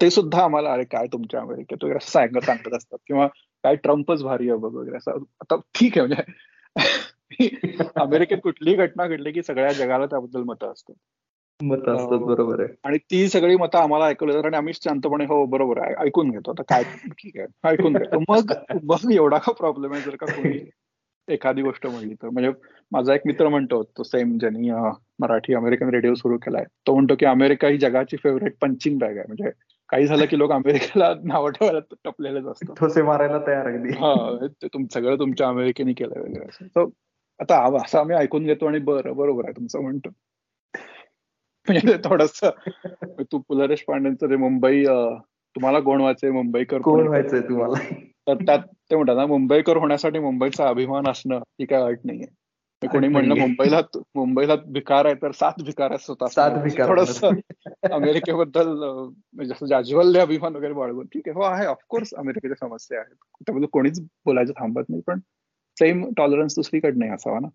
ते सुद्धा आम्हाला अरे काय तुमच्या अमेरिकेत वगैरे सांगत सांगत असतात, किंवा काय ट्रम्पच भारी आहे बघ वगैरे असं. आता ठीक आहे, म्हणजे अमेरिकेत कुठलीही घटना घडली की सगळ्या जगाला त्याबद्दल मतं असतात, मतं असतात, बरोबर आहे. आणि ती सगळी मतं आम्हाला ऐकवली जातात आणि आम्ही शांतपणे हो बरोबर आहे ऐकून घेतो, आता काय ठीक आहे ऐकून घेतो. मग मग एवढा का प्रॉब्लेम आहे जर का कोणी एखादी गोष्ट म्हणली तर. म्हणजे माझा एक मित्र म्हणतो, तो सेम ज्यांनी मराठी अमेरिकन रेडिओ सुरू केलाय, तो म्हणतो की अमेरिका ही जगाची फेवरेट पंचिंग बॅग आहे, म्हणजे काही झालं की लोक अमेरिकेला नाव ठेवायला टपलेलेच असतात, ठोसे मारायला तयार आहे, हा सगळं तुमच्या अमेरिकेने केलं वगैरे असं. तर आता असं आम्ही ऐकून घेतो आणि बरं बरोबर आहे तुमचं म्हणतो. म्हणजे थोडस तू पुलरेश पांडेंचं ते मुंबई तुम्हाला कोण व्हायचंय, मुंबईकर कोण व्हायचंय तुम्हाला, तर त्यात ते म्हणतात ना मुंबईकर होण्यासाठी मुंबईचा अभिमान असणं ही काय अट नाहीये. कोणी म्हणलं मुंबईला मुंबईला भिकार आहे तर सात भिकार असतात, सात भिकार, थोडस अमेरिकेबद्दल जसं जाज्वल्य अभिमान वगैरे बाळगून ठीक आहे. हो आहे, ऑफकोर्स अमेरिकेच्या समस्या आहेत, त्याबद्दल कोणीच बोलायचं थांबत नाही, पण सेम टॉलरन्स दुसरीकडे नाही असावा ना,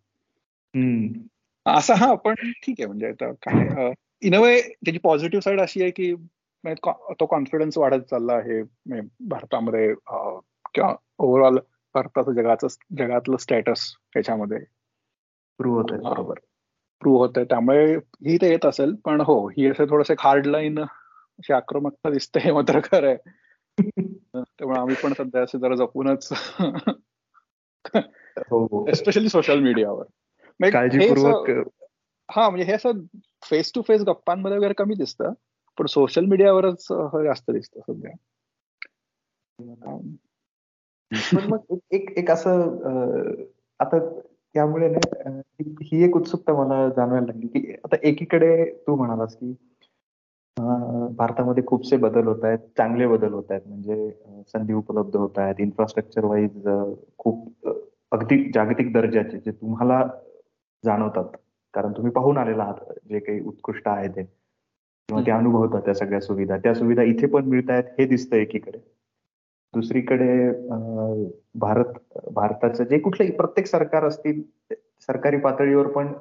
असा हा. पण ठीक आहे, म्हणजे काय इन अ वे त्याची पॉझिटिव्ह साईड अशी आहे की तो कॉन्फिडन्स वाढत चालला आहे भारतामध्ये, किंवा ओव्हरऑल भारताचं जगाचं जगातलं स्टेटस त्याच्यामध्ये प्रूव्ह होत आहे, बरोबर प्रूव्ह होत आहे, त्यामुळे ही ते येत असेल. पण हो, ही असं थोडंसं हार्ड लाईन अशी आक्रमकता दिसते, हे मात्र खरं आहे. त्यामुळे आम्ही पण सध्या असं जरा जपूनच एस्पेशली सोशल मीडियावर काळजीपूर्वक, हा म्हणजे हे असं फेस टू फेस गप्पांमध्ये वगैरे कमी दिसतं, पण सोशल मीडियावरच जास्त दिसतं सध्या. पण मग एक एक असं आता त्यामुळे ना ही एक उत्सुकता मला जाणवायला लागली की आता एकीकडे तू म्हणालास की भारतामध्ये खूपसे बदल होत आहेत, चांगले बदल होत आहेत, म्हणजे संधी उपलब्ध होत आहेत, इन्फ्रास्ट्रक्चर वाईज खूप अगदी जागतिक दर्जाचे जे तुम्हाला जाणवतात कारण तुम्ही पाहून आलेला आहात जे काही उत्कृष्ट आहे ते, किंवा ते अनुभवतात त्या सगळ्या सुविधा, त्या सुविधा इथे पण मिळत आहेत हे दिसतं एकीकडे. दुसरीकडे भारत भारताचं जे कुठलंही प्रत्येक सरकार असतील, सरकारी पातळीवर पण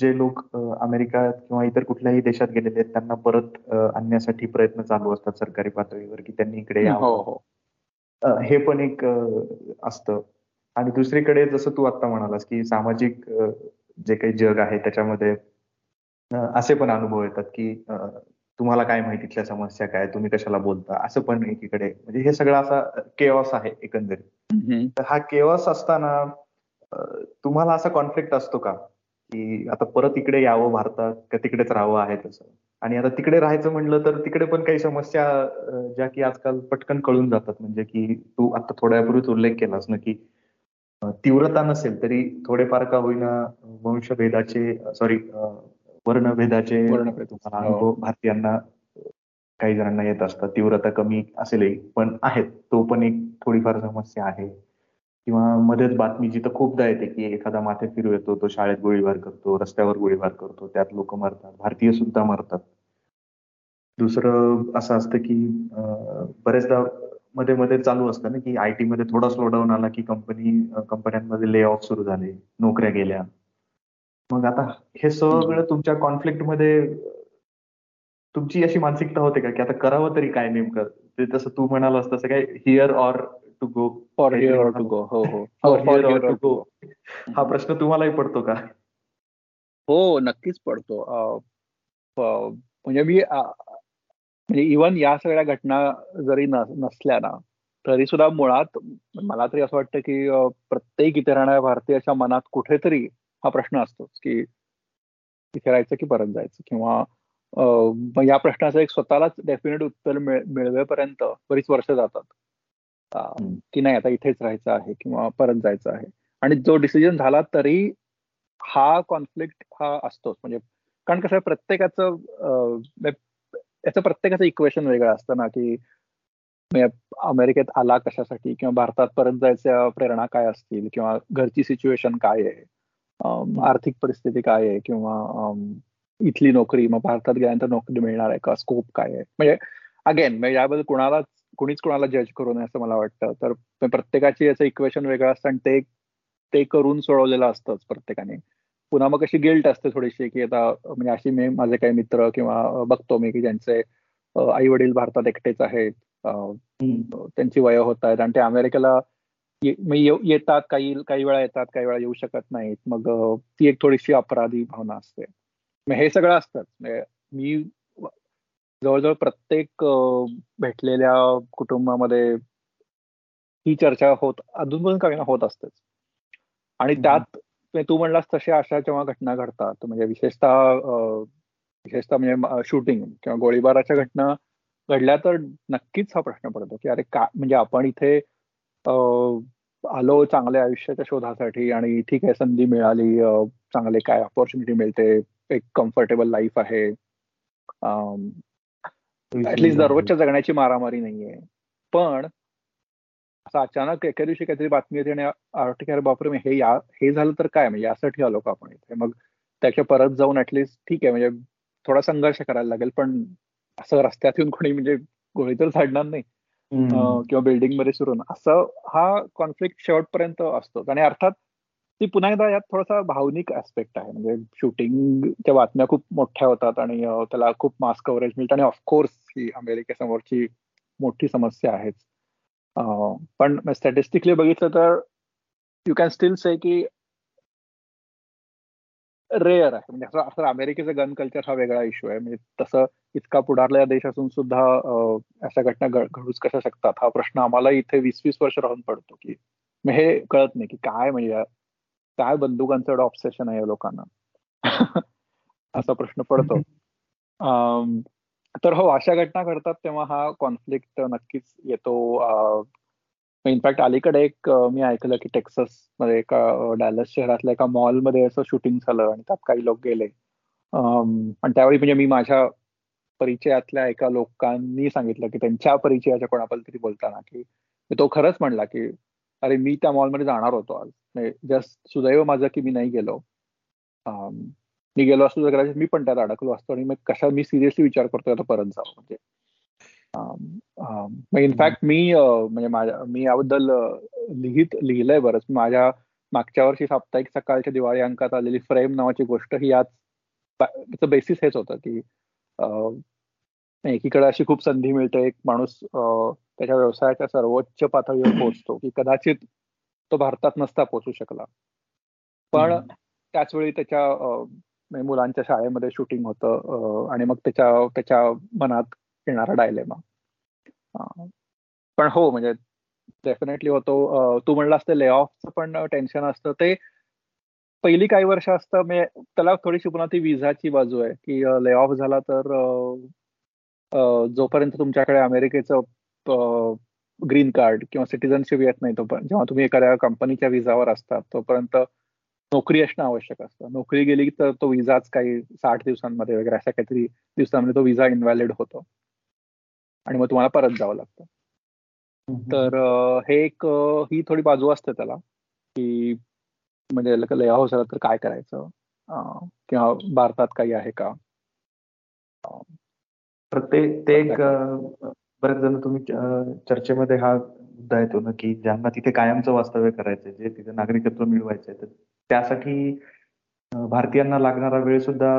जे लोक अमेरिका किंवा इतर कुठल्याही देशात गेलेले आहेत त्यांना परत आणण्यासाठी प्रयत्न चालू असतात सरकारी पातळीवर, की त्यांनी इकडे यावं, हे पण एक असतं. आणि दुसरीकडे जसं तू आत्ता म्हणालास की सामाजिक जे काही जग आहे त्याच्यामध्ये असे पण अनुभव येतात की तुम्हाला काय माहिती, इथल्या समस्या काय, तुम्ही कशाला बोलता, असं पण एकीकडे. म्हणजे हे सगळं असा केवॉस आहे एकंदरीत. तर हा केवॉस असताना तुम्हाला असा कॉन्फ्लिक्ट असतो का की आता परत इकडे यावं भारतात का तिकडेच राहावं आहे तसं? आणि आता तिकडे राहायचं म्हणलं तर तिकडे पण काही समस्या ज्या की आजकाल पटकन कळून जातात. म्हणजे की तू आता थोड्यापूर्वीच उल्लेख केलास ना की तीव्रता नसेल तरी थोडेफार का होईना वंशभेदाचे सॉरी वर्णभेदाचे अनुभव भारतीयांना काही जणांना येत असतात. तीव्रता कमी असेल पण आहेत, तो पण एक थोडीफार समस्या आहे. किंवा मध्येच बातमी जिथं खूपदा येते की एखादा माथे फिरू येतो, तो शाळेत गोळीबार करतो, रस्त्यावर गोळीबार करतो, त्यात लोक मरतात, भारतीय सुद्धा मरतात. दुसरं असं असतं की बरेचदा मध्ये मध्ये चालू असतं ना की आय टी मध्ये थोडा स्लोडाऊन आला की कंपनी कंपन्यांमध्ये ले ऑफ सुरू झाले, नोकऱ्या गेल्या. मग आता हे सगळं तुमच्या कॉन्फ्लिक्ट मध्ये तुमची अशी मानसिकता होते का की आता करावं तरी काय नेमकं? ते तसं तू म्हणालास तसं काय here or to go for here or to go हो हो फॉर हिअर टू गो हा प्रश्न तुम्हालाही पडतो का? हो, नक्कीच पडतो. म्हणजे मी म्हणजे इव्हन या सगळ्या घटना जरी नसल्या ना तरी सुद्धा मुळात मला तरी असं वाटतं की प्रत्येक इथे राहणाऱ्या भारतीयाच्या मनात कुठेतरी हा प्रश्न असतोच की इथे राहायचं की परत जायचं, किंवा या प्रश्नाचं एक स्वतःलाच डेफिनेट उत्तर मिळवेपर्यंत बरीच वर्ष जातात की नाही आता इथेच राहायचं आहे किंवा परत जायचं आहे. आणि जो डिसिजन झाला तरी हा कॉन्फ्लिक्ट हा असतोच. म्हणजे कारण कसं आहे, प्रत्येकाचं याचं प्रत्येकाचं इक्वेशन वेगळं असतं ना की अमेरिकेत आला कशासाठी किंवा भारतात परत जायच्या प्रेरणा काय असतील किंवा घरची सिच्युएशन काय आहे, आर्थिक परिस्थिती काय आहे, किंवा इथली नोकरी मग भारतात गेल्यानंतर नोकरी मिळणार आहे का, स्कोप काय आहे. म्हणजे अगेन म्हणजे याबद्दल कोणाला कोणीच कोणाला जज करू नये असं मला वाटतं. तर प्रत्येकाची याचं इक्वेशन वेगळं असतं आणि ते ते करून सोडवलेलं असतंच प्रत्येकाने. पुन्हा मग अशी गिल्ट असते थोडीशी की आता म्हणजे अशी मी माझे काही मित्र किंवा बघतो मी की ज्यांचे आई वडील भारतात एकटेच आहेत, त्यांची वय होत आहेत आणि ते अमेरिकेला येतात, काही काही वेळा येतात, काही वेळा येऊ शकत नाहीत. मग ती एक थोडीशी अपराधी भावना असते. मग हे सगळं असतंच. म्हणजे मी जवळजवळ प्रत्येक भेटलेल्या कुटुंबामध्ये ही चर्चा होत अजूनपर्यंत काही ना होत असतेच. आणि त्यात तू म्हणलास तसे अशा जेव्हा घटना घडतात म्हणजे विशेषतः विशेषतः म्हणजे शूटिंग किंवा गोळीबाराच्या घटना घडल्या तर नक्कीच हा प्रश्न पडतो की अरे का म्हणजे आपण इथे आलो चांगल्या आयुष्याच्या शोधासाठी आणि ठीक आहे संधी मिळाली, चांगले काय ऑपॉर्च्युनिटी मिळते, एक कम्फर्टेबल लाईफ आहे, ऍटलीस्ट दररोजच्या जगण्याची मारामारी नाहीये. पण असं अचानक एका दिवशी काहीतरी बातमी येते आणि वाटतं की अरे बापरे हे या हे झालं तर काय म्हणजे यासाठी आलो का आपण इथे? मग त्याच्या परत जाऊन ऍटलीस्ट ठीक आहे म्हणजे थोडा संघर्ष करायला लागेल पण असं रस्त्यात येऊन कोणी म्हणजे गोळी तर झाडणार नाही किंवा बिल्डिंग मध्ये सुरू होणार, असं हा कॉन्फ्लिक्ट शेवटपर्यंत असतोच. आणि अर्थात ती पुन्हा एकदा यात थोडासा भावनिक ऍस्पेक्ट आहे. म्हणजे शूटिंगच्या बातम्या खूप मोठ्या होतात आणि त्याला खूप मास कव्हरेज मिळतं आणि ऑफकोर्स ही अमेरिकेसमोरची मोठी समस्या आहेच. पण स्टॅटिस्टिकली बघितलं तर यू कॅन स्टील से की रेअर आहे. म्हणजे असं असं अमेरिकेचा गन कल्चर हा वेगळा इश्यू आहे. म्हणजे तसं इतका पुढारलेला देश असून सुद्धा अशा घटना घडूच कशा शकतात हा प्रश्न आम्हाला इथे वीस वीस वर्ष राहून पडतो की हे कळत नाही की काय म्हणजे काय बंदुकांचं एवढं ऑब्सेशन आहे लोकांना असा प्रश्न पडतो. तर हो, अशा घटना घडतात तेव्हा हा कॉन्फ्लिक्ट नक्कीच येतो. इनफॅक्ट अलीकडे एक मी ऐकलं की टेक्सास मध्ये एका डॅलस शहरातल्या एका मॉलमध्ये असं शूटिंग झालं आणि त्यात काही लोक गेले. आणि त्यावेळी म्हणजे मी माझ्या परिचयातल्या एका लोकांनी सांगितलं की त्यांच्या परिचयाच्या कोणाबद्दल तरी बोलताना की तो खरंच म्हणला की अरे मी त्या मॉलमध्ये जाणार होतो आज, जस्ट सुदैव माझं की मी नाही गेलो, मी गेलो असतो तर मी पण त्यात अडकलो असतो आणि मग कशा मी सिरियसली विचार करतोय आता परत जाऊ म्हणजे. इनफॅक्ट मी म्हणजे माझ्या मी याबद्दल लिहित लिहिलंय बरंच. माझ्या मागच्या वर्षी साप्ताहिक सकाळच्या दिवाळी अंकात आलेली फ्रेम नावाची गोष्ट ही याच त्याचं बेसिस हेच होतं की एकीकडे अशी खूप संधी मिळते, एक माणूस त्याच्या व्यवसायाच्या सर्वोच्च पातळीवर पोहोचतो की कदाचित तो भारतात नसता पोहोचू शकला, पण त्याचवेळी त्याच्या मुलांच्या शाळेमध्ये शूटिंग होतं आणि मग त्याच्या त्याच्या मनात येणारा डायलेमा. पण हो म्हणजे डेफिनेटली होतो. तू म्हणला असतं ले ऑफचं पण टेन्शन असतं, ते पहिली काही वर्ष असतं. म्हणजे त्याला थोडीशी पुन्हा ती विझाची बाजू आहे की ले ऑफ झाला तर जोपर्यंत तुमच्याकडे अमेरिकेचं ग्रीन कार्ड किंवा सिटिझनशिप येत नाही तोपर्यंत, जेव्हा तुम्ही एखाद्या कंपनीच्या विजावर असतात तोपर्यंत नोकरी असणं आवश्यक असतं. नोकरी गेली तर तो विजाच काही साठ दिवसांमध्ये वगैरे अशा काहीतरी दिवसांमध्ये तो विजा इनव्हॅलिड होतो आणि मग तुम्हाला परत जावं लागतं. तर हे एक ही थोडी बाजू असते त्याला की म्हणजे ले ऑफ झालं तर काय करायचं किंवा भारतात काही आहे का. तर ते एक बरेच जण तुम्ही चर्चेमध्ये हा मुद्दा येतो ना की ज्यांना तिथे कायमचं वास्तव्य करायचंय, जे तिथे नागरिकत्व मिळवायचंय, तर त्यासाठी भारतीयांना लागणारा वेळ सुद्धा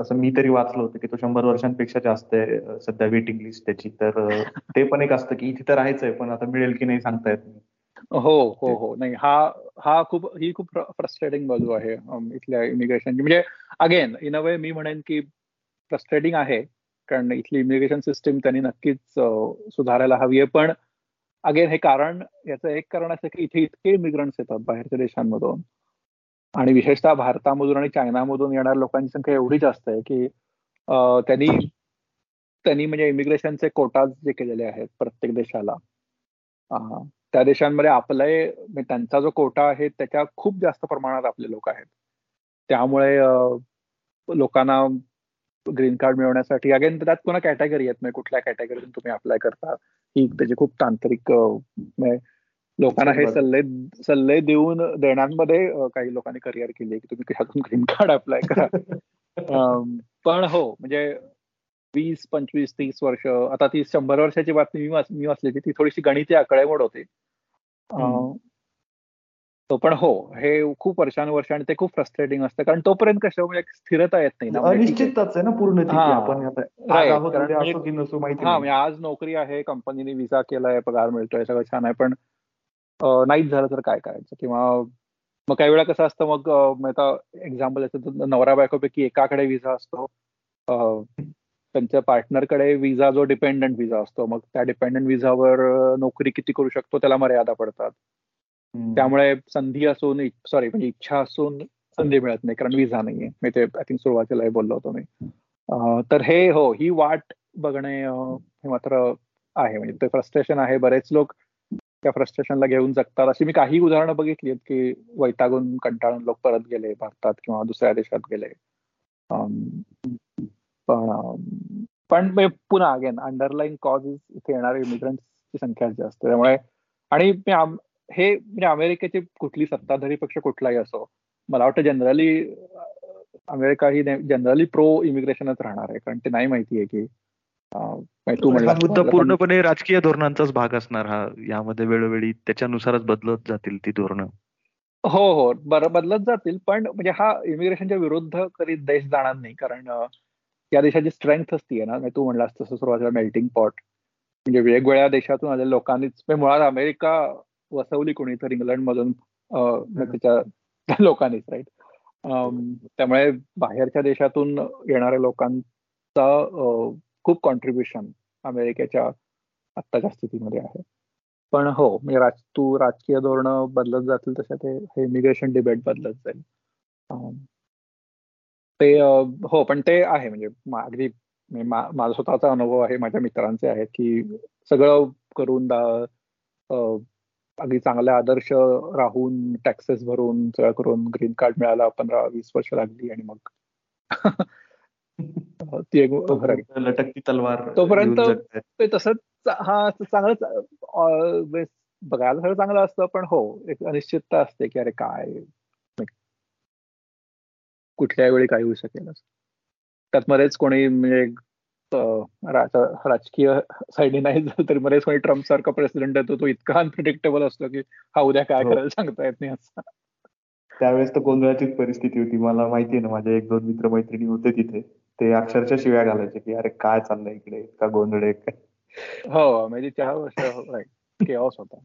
असं मी तरी वाचलं होतं की तो शंभर वर्षांपेक्षा जास्त आहे सध्या वेटिंग लिस्ट त्याची. तर ते पण एक असतं की इथे तर राहायचंय पण आता मिळेल की नाही सांगता येत नाही. हो हो हो नाही हा हा खूप ही खूप फ्रस्ट्रेटिंग बाजू आहे इथल्या इमिग्रेशनची. म्हणजे अगेन इन अ वे मी म्हणेन की फ्रस्ट्रेटिंग आहे कारण इथली इमिग्रेशन सिस्टीम त्यांनी नक्कीच सुधारायला हवी आहे. पण अगेन हे कारण याचं एक कारण असं की इथे इतके इमिग्रंट्स येतात बाहेरच्या देशांमधून आणि विशेषतः भारतामधून आणि चायनामधून येणाऱ्या लोकांची संख्या एवढी जास्त आहे की त्यांनी त्यांनी म्हणजे इमिग्रेशनचे कोटाज जे केलेले आहेत प्रत्येक देशाला, त्या देशांमध्ये आपले त्यांचा जो कोटा आहे त्याच्या खूप जास्त प्रमाणात आपले लोक आहेत. त्यामुळे लोकांना ग्रीन कार्ड मिळवण्यासाठी अगेन त्यात कोणा कॅटेगरी आहेत, कुठल्या कॅटेगरीतून तुम्ही अप्लाय करता, ही त्याची खूप तांत्रिक लोकांना हे सल्ले सल्ले देऊन देण्यामध्ये काही लोकांनी करिअर केली की तुम्ही कशातून ग्रीन कार्ड अप्लाय करा. पण हो म्हणजे वीस पंचवीस तीस वर्ष आता ती शंभर वर्षाची बातमी मी वाचली ती थोडीशी गणिती आकडेमोड होती तो. पण हो हे खूप वर्षानुवर्ष आणि ते खूप फ्रस्ट्रेटिंग असतं कारण तोपर्यंत कसं म्हणजे स्थिरता येत नाही ना, अनिश्चितताच आहे ना पूर्ण. हा म्हणजे आज नोकरी आहे, कंपनीने विजा केलाय, पगार मिळतोय, सगळं छान आहे, पण नाहीच झालं तर काय करायचं. किंवा मग काही वेळा कसं असतं, मग आता एक्झाम्पल असतं नवरा बायकोपैकी एकाकडे विजा असतो, त्यांच्या पार्टनरकडे विजा जो डिपेंडंट विजा असतो, मग त्या डिपेंडंट विजावर नोकरी किती करू शकतो त्याला मर्यादा पडतात. त्यामुळे संधी असून सॉरी म्हणजे इच्छा असून संधी मिळत नाही कारण विजा नाहीये. मी ते आय थिंक सुरुवातीला हे बोललो होतो मी. तर हे हो ही वाट बघणे हे मात्र आहे म्हणजे ते फ्रस्ट्रेशन आहे. बरेच लोक त्या फ्रस्ट्रेशनला घेऊन जगतात. अशी मी काही उदाहरणं बघितली आहेत की वैतागून कंटाळून लोक परत गेले भारतात किंवा दुसऱ्या देशात गेले. पण पण पुन्हा अगेन अंडरलाईन कॉजेस इथे येणारे इमिग्रंट्सची संख्या जास्त त्यामुळे. आणि हे म्हणजे अमेरिकेची कुठली सत्ताधारी पक्ष कुठलाही असो, मला वाटतं जनरली अमेरिका ही जनरली प्रो इमिग्रेशनच राहणार आहे कारण ते नाही माहितीये की तू मुद्दा पूर्णपणे राजकीय धोरणांचाच भाग असणार हा. यामध्ये वेळोवेळी त्याच्यानुसारच बदलत जातील ती धोरणं. हो हो बरं बदलत जातील पण म्हणजे हा इमिग्रेशनच्या विरुद्ध कधीच देश जाणार नाही कारण या देशाची स्ट्रेंथ असते ना. तू म्हणलास तसं सुरुवातीला मेल्टिंग पॉट म्हणजे वेगवेगळ्या देशातून आलेल्या लोकांनीच मुळात अमेरिका वसवली कोणी तर इंग्लंडमधून त्याच्या लोकांनीच राईट. त्यामुळे बाहेरच्या देशातून येणाऱ्या लोकांचा खूप कॉन्ट्रीब्युशन अमेरिकेच्या आत्ताच्या स्थितीमध्ये आहे. पण हो म्हणजे राज तू राजकीय धोरणं बदलत जातील तशा ते हे इमिग्रेशन डिबेट बदलत जाईल ते. हो पण ते आहे म्हणजे अगदी माझा स्वतःचा अनुभव आहे, माझ्या मित्रांचे आहेत की सगळं करून अगदी चांगला आदर्श राहून टॅक्सेस भरून सगळं करून ग्रीन कार्ड मिळाला, पंधरा वीस वर्ष लागली आणि मग ती एक लटकती तलवार तोपर्यंत ते तसंच. हा चांगलं बघायला सगळं चांगलं असतं पण हो एक अनिश्चितता असते की अरे काय कुठल्या वेळी काय होऊ शकेल. त्यात मध्येच कोणी म्हणजे राजकीय साईडने नाही झालं तरी मध्येच कोणी ट्रम्प सारखा प्रेसिडेंट येतो, तो इतका अनप्रिडिक्टेबल असतो की हा उद्या काय करायला सांगता येत नाही असं. त्यावेळेस तर गोंधळाचीच परिस्थिती होती. मला माहिती आहे ना, माझे एक दोन मित्र मैत्रिणी होते तिथे, ते अक्षरशः शिव्या घालायचे की अरे काय चाललंय इकडे, इतका गोंधळ आहे काय. हो म्हणजे चार वर्ष केओस होता.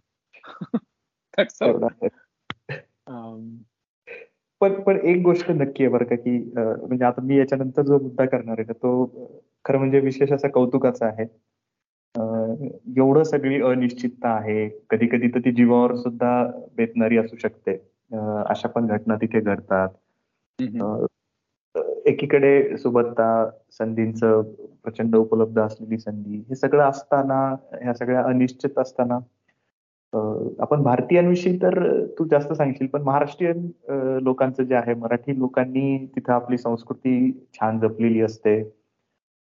पण पण एक गोष्ट नक्की आहे बरं का, की म्हणजे आता मी याच्यानंतर जो मुद्दा करणार आहे ना तो खरं म्हणजे विशेष असा कौतुकाचा आहे. एवढं सगळी अनिश्चितता आहे, कधी कधी तर ती जीवावर सुद्धा बेतणारी असू शकते, अशा पण घटना तिथे घडतात. एकीकडे सुबत्ता, संधींचं प्रचंड उपलब्ध असलेली संधी, हे सगळं असताना, ह्या सगळ्या अनिश्चित असताना आपण भारतीयांविषयी तर तू जास्त सांगशील, पण महाराष्ट्रीयन लोकांचं जे आहे, मराठी लोकांनी तिथं आपली संस्कृती छान जपलेली असते.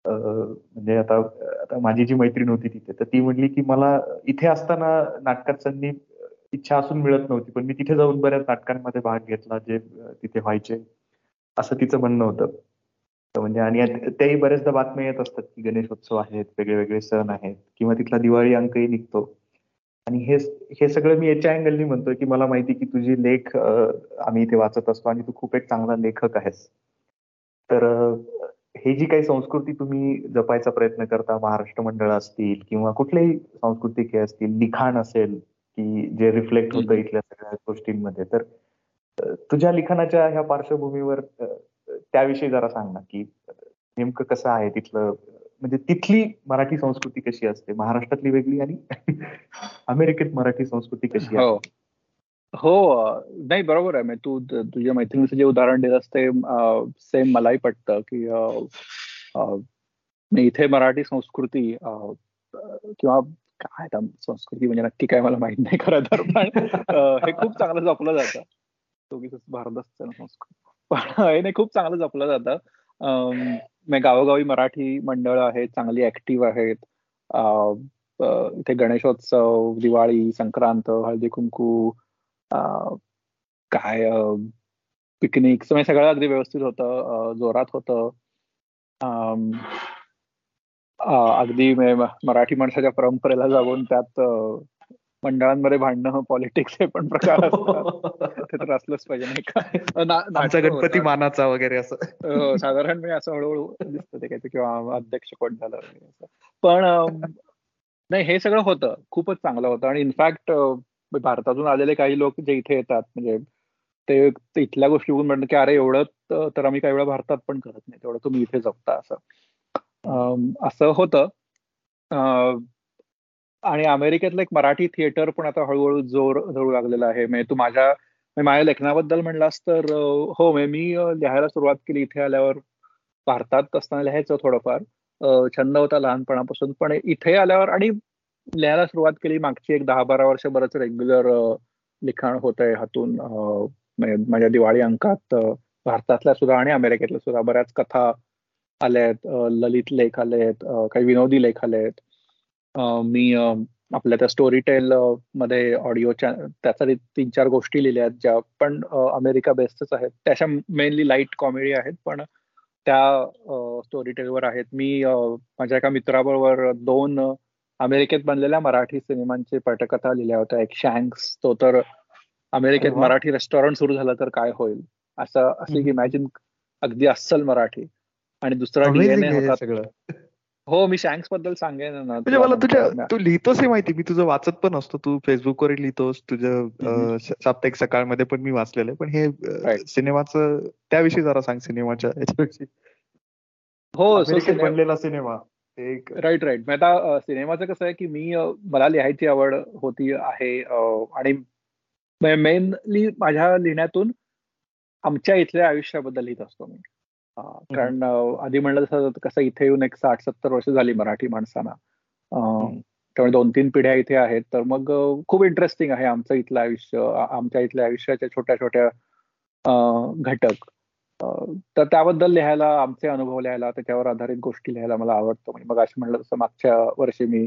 म्हणजे आता आता माझी जी मैत्रीण होती तिथे, तर ती म्हणली की मला इथे असताना नाटकात संधी इच्छा असून मिळत नव्हती, पण मी तिथे जाऊन बऱ्याच नाटकांमध्ये भाग घेतला जे तिथे व्हायचे, असं तिचं म्हणणं होतं. म्हणजे आणि त्याही बऱ्याचदा बातम्या येत असतात की गणेशोत्सव आहेत, वेगळे वेगळे सण आहेत, किंवा तिथला दिवाळी अंकही निघतो. आणि हे हे सगळं मी याच्या अँगलनी म्हणतोय की मला माहिती की तुझी लेख आम्ही इथे वाचत असतो आणि तू खूप एक चांगला लेखक आहेस. तर हे जी काही संस्कृती तुम्ही जपायचा प्रयत्न करता, महाराष्ट्र मंडळ असतील किंवा कुठलेही सांस्कृतिक हे असतील, लिखाण असेल की जे रिफ्लेक्ट होतं इथल्या सगळ्या गोष्टींमध्ये, तर तुझ्या लिखाणाच्या ह्या पार्श्वभूमीवर त्याविषयी जरा सांग ना, की नेमकं कसं आहे तिथलं, म्हणजे तिथली मराठी संस्कृती कशी असते, महाराष्ट्रातली वेगळी आणि अमेरिकेत मराठी संस्कृती कशी आहे. हो, नाही बरोबर आहे. म्हणजे तू तुझ्या मैत्रिणीचं जे उदाहरण दिलंस ते सेम मलाही पटतं की मी इथे मराठी संस्कृती किंवा काय संस्कृती म्हणजे नक्की काय मला माहित नाही खरं तर, पण हे खूप चांगलं जपलं जातं. भारतात संस्कृत हे खूप चांगलं जपलं जातं. गावोगावी मराठी मंडळ आहेत, चांगली ऍक्टिव्ह आहेत. इथे गणेशोत्सव, दिवाळी, संक्रांत, हळदी कुंकू, काय पिकनिक, सगळं अगदी व्यवस्थित होतं, जोरात होतं. अगदी मराठी माणसाच्या परंपरेला जाऊन त्यात मंडळांमध्ये भांडणं, पॉलिटिक्स हे पण प्रकार असतात, ते तर असलंच पाहिजे नाही का. नाचा गणपती मानाचा वगैरे असं साधारण मी असं हळूहळू दिसतं ते काहीतरी, किंवा अध्यक्ष कोण झालं वगैरे. पण नाही, हे सगळं होतं, खूपच चांगलं होतं. आणि इनफॅक्ट भारतातून आलेले काही लोक जे इथे येतात म्हणजे ते इथल्या गोष्टी बघून म्हणतात की अरे एवढं तर आम्ही काही वेळा भारतात पण करत नाही, तेवढं तुम्ही इथे जगता, असं असं होतं. आणि अमेरिकेतलं एक मराठी थिएटर पण आता हळूहळू जोर धरू लागलेलं आहे. म्हणजे तू माझ्या माझ्या लेखनाबद्दल म्हणलास तर हो, म्हणजे मी लिहायला सुरुवात केली इथे आल्यावर. भारतात असताना लिहायचं थोडंफार, छंद होता लहानपणापासून, पण इथे आल्यावर आणि लिहायला सुरुवात केली मागची एक दहा बारा वर्ष बरंच रेग्युलर लिखाण होतंय हातून. माझ्या दिवाळी अंकात भारतातल्या सुद्धा आणि अमेरिकेतल्या सुद्धा बऱ्याच कथा आल्या आहेत, ललित लेख आले आहेत, काही विनोदी लेख आले आहेत. Uh, मी uh, आपल्या त्या स्टोरी टेल uh, मध्ये ऑडिओ चॅनल त्याचा तीन चार गोष्टी लिहिल्या आहेत ज्या पण uh, अमेरिका बेस्टच आहेत. त्याच्या मेनली लाईट कॉमेडी आहेत पण त्या uh, स्टोरी टेलवर आहेत. मी uh, माझ्या एका मित्राबरोबर दोन uh, अमेरिकेत बनलेल्या मराठी सिनेमांची पटकथा लिहिल्या होत्या. एक शँक्स, तो तर अमेरिकेत मराठी रेस्टॉरंट सुरू झालं तर काय होईल असं असं इमॅजिन, अगदी अस्सल मराठी. आणि दुसरा डीएनए होता सगळं. हो, मी शँक्स बद्दल सांगेन ना. म्हणजे मला तुझ्या तू लिहितोस हे माहिती, मी तुझं वाचत पण असतो, तू फेसबुकवर लिहितोस, तुझं साप्ताहिक सकाळमध्ये पण मी वाचलेलं आहे. पण हे सिनेमाचं त्याविषयी जरा सांग, सिनेमाच्या याच्याविषयी. हो, बनलेला सिनेमा एक राईट राईट आता सिनेमाचं कसं आहे की मी मला लिहायची आवड होती आहे आणि मेनली माझ्या लिहिण्यातून आमच्या इथल्या आयुष्याबद्दल लिहित असतो मी. कारण आधी म्हणलं तसं कसं इथे येऊन एक साठ सत्तर वर्ष झाली मराठी माणसांना, त्यामुळे दोन तीन पिढ्या इथे आहेत. तर मग खूप इंटरेस्टिंग आहे आमचं इथलं आयुष्य, आमच्या इथल्या आयुष्याच्या छोट्या छोट्या घटक. तर त्याबद्दल लिहायला, आमचे अनुभव लिहायला, त्याच्यावर आधारित गोष्टी लिहायला मला आवडतं. म्हणजे मग असं म्हणलं तसं मागच्या वर्षी मी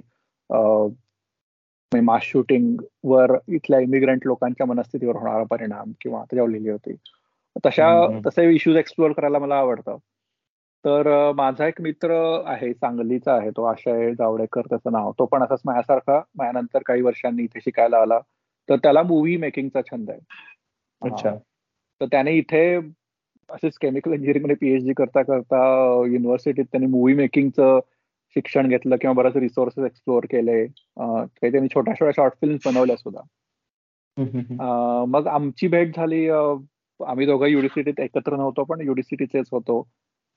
मास शूटिंग वर इथल्या इमिग्रंट लोकांच्या मनस्थितीवर होणारा परिणाम किंवा त्याच्यावर लिहिली होती. तशा तसे इश्यूज एक्सप्लोअर करायला मला आवडतं. तर माझा एक मित्र आहे, सांगलीचा आहे तो, आशय जावडेकर त्याचं नाव, तो पण असाच माझ्यासारखा माझ्यानंतर काही वर्षांनी इथे शिकायला आला. तर त्याला मूव्ही मेकिंगचा छंद आहे. अच्छा. तर त्याने इथे असेच केमिकल इंजिनिअरिंगमध्ये पीएचडी करता करता युनिव्हर्सिटीत त्यांनी मूव्ही मेकिंगचं शिक्षण घेतलं किंवा बरेच रिसोर्सेस एक्सप्लोअर केले. त्यांनी छोट्या छोट्या शॉर्ट फिल्म्स बनवल्या सुद्धा. मग आमची भेट झाली आम्ही दोघं युडीसीटीत एकत्र नव्हतो पण युडीसीटीचेच होतो,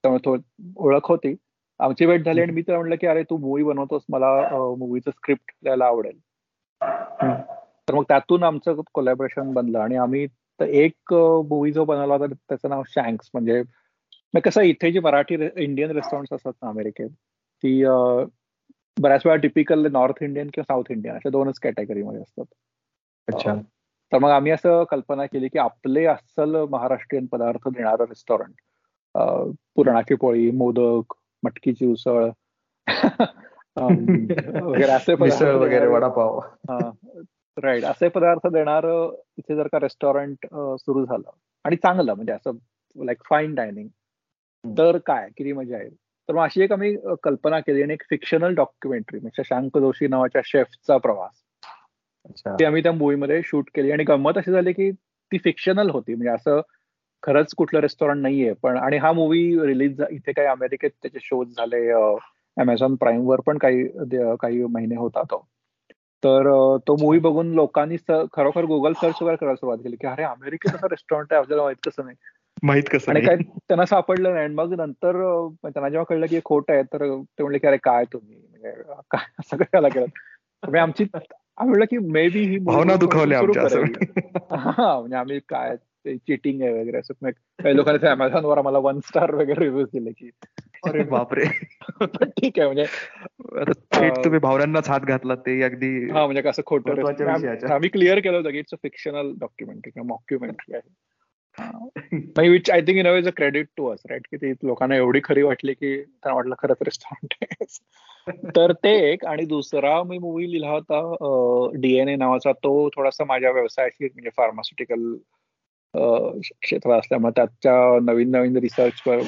त्यामुळे ओळख होती. आमची भेट झाली आणि मी तर म्हटलं की अरे तू मूवी बनवतोस, मला मूवीचं स्क्रिप्ट द्यायला आवडेल. तर मग त्यातून आमचं कोलॅबोरेशन बनलं आणि आम्ही तर एक मूवी जो बनवला होता त्याचं नाव शँक्स. म्हणजे कसं इथे जी मराठी इंडियन रेस्टॉरंट्स असतात ना अमेरिकेत, ती बऱ्याच वेळा टिपिकल नॉर्थ इंडियन किंवा साऊथ इंडियन अशा दोनच कॅटेगरीमध्ये असतात. अच्छा. तर मग आम्ही असं कल्पना केली की आपले अस्सल महाराष्ट्रीयन पदार्थ देणारं रेस्टॉरंट, पुरणाची पोळी, मोदक, मटकीची उसळ वगैरे असे पदार्थ वगैरे, वडापाव, राईट, असे पदार्थ देणारं इथे जर का रेस्टॉरंट सुरू झालं आणि चांगलं, म्हणजे असं लाईक फाईन डायनिंग, तर काय किती मजा येईल. तर मग अशी एक आम्ही कल्पना केली आणि एक फिक्शनल डॉक्युमेंटरी म्हणजे शशांक जोशी नावाच्या शेफचा प्रवास, ती आम्ही त्या मूवीमध्ये शूट केली. आणि गंमत अशी झाली की ती फिक्शनल होती, म्हणजे असं खरंच कुठलं रेस्टॉरंट नाहीये. पण आणि हा मूवी रिलीज इथे काही अमेरिकेत त्याचे शोज झाले, अमेझॉन प्राईमवर पण काही काही महिने होता तो. तर तो मूवी बघून लोकांनी खरोखर गुगल सर्च वगैरे करायला सुरुवात केली की अरे अमेरिकेत असं रेस्टॉरंट आहे, आपल्याला माहित कसं नाही, माहित कसं, आणि काय त्यांना सापडलं नाही. मग नंतर त्यांना जेव्हा कळलं की खोट आहे, तर ते म्हणले की अरे काय तुम्ही म्हणजे काय असं कशाला केलं. आमची आम्ही म्हटलं की मे बी ही भावना दुखावली हा, म्हणजे आम्ही काय चिटिंग आहे वगैरे असं. काही लोकांनी अमेझॉन वर आम्हाला वन स्टार वगैरे रिव्ह्यूज दिले की अरे बापरे ठीक आहे, म्हणजे भावनांनाच हात घातला ते अगदी हा, म्हणजे कसं खोटं. आम्ही क्लिअर केलं होतं की इट्स अ फिक्शनल डॉक्युमेंटरी किंवा मॉक्युमेंटरी आहे, which I think in a ways a credit to us, right, की ती लोकांना एवढी खरी वाटली की त्यांना वाटलं खरंच रेस्टॉरंट आहे. तर ते एक. आणि दुसरा मी मूवी लिहिला होता डीएनए नावाचा, तो थोडासा माझ्या व्यवसायाशी म्हणजे फार्मास्युटिकल क्षेत्र असल्यामुळे त्याच्या नवीन नवीन रिसर्चवर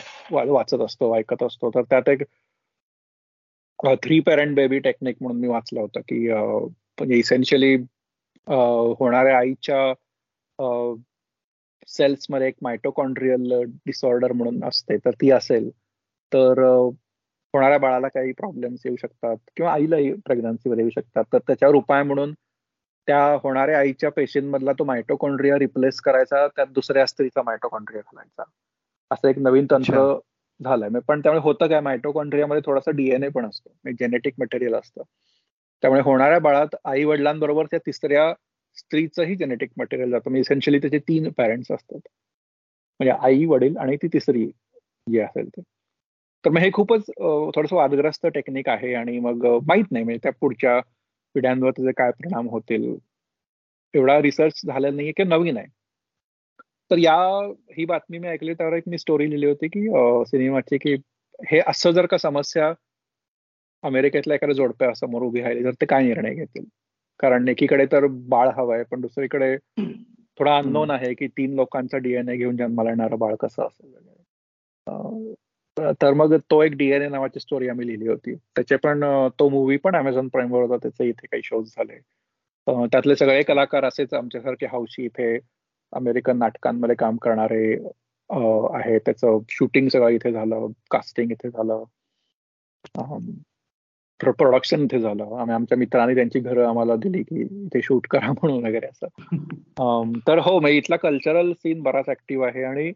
वाचत असतो, ऐकत असतो. तर त्यात एक थ्री पॅरेंट बेबी टेक्निक म्हणून मी वाचलं होतं की म्हणजे इसेन्शियली होणाऱ्या आईच्या सेल्समध्ये एक मायटोकॉन्ड्रियल डिसऑर्डर म्हणून असते, तर ती असेल तर होणाऱ्या बाळाला काही प्रॉब्लेम्स येऊ शकतात किंवा आईलाही प्रेग्नन्सीमध्ये येऊ शकतात. तर त्याच्यावर उपाय म्हणून त्या होणाऱ्या आईच्या पेशींमधला तो मायटोकॉन्ड्रिया रिप्लेस करायचा, त्यात दुसऱ्या स्त्रीचा मायटोकॉन्ड्रिया घालायचा, असं एक नवीन तंत्र झालंय. पण त्यामुळे होतं काय, मायटोकॉन्ड्रियामध्ये थोडासा डीएनए पण असतो, जेनेटिक मटेरियल असतं, त्यामुळे होणाऱ्या बाळात आई वडिलांबरोबर त्या तिसऱ्या स्त्रीचंही जेनेटिक मटेरियल जातं. म्हणजे इसेन्शियली त्याचे तीन पॅरेंट्स असतात, म्हणजे आई, वडील आणि ती तिसरी जी असेल ते. तर मग हे खूपच थोडंसं वादग्रस्त टेक्निक आहे आणि मग माहीत नाही म्हणजे त्या पुढच्या पिढ्यांवर त्याचे काय परिणाम होतील, एवढा रिसर्च झालेला नाहीये की नवीन आहे. तर या ही बातमी मी ऐकली त्यावर एक मी स्टोरी लिहिली होती की सिनेमाची, की हे असं जर का समस्या अमेरिकेतल्या एखाद्या जोडप्यासमोर उभी राहिली तर ते काय निर्णय घेतील, कारण एकीकडे तर बाळ हवंय पण दुसरीकडे थोडा अननोन आहे की तीन लोकांचा डीएनए घेऊन जन्माला येणारं बाळ कसं असेल. तर मग तो एक डीएनए नावाची स्टोरी आम्ही लिहिली होती, त्याचे पण तो मूवी पण अमेझॉन प्राईमवर होता, त्याचे इथे काही शोज झाले. त्यातले सगळे कलाकार असेच आमच्यासारखे हौशी इथे अमेरिकन नाटकांमध्ये काम करणारे आहे, त्याचं शूटिंग सगळं इथे झालं, कास्टिंग इथे झालं, प्रोडक्शन इथे झालं. आम्ही आमच्या मित्रांनी त्यांची घरं आम्हाला दिली की इथे शूट करा म्हणून वगैरे असं. तर हो, मग इथला कल्चरल सीन बराच ऍक्टिव्ह आहे आणि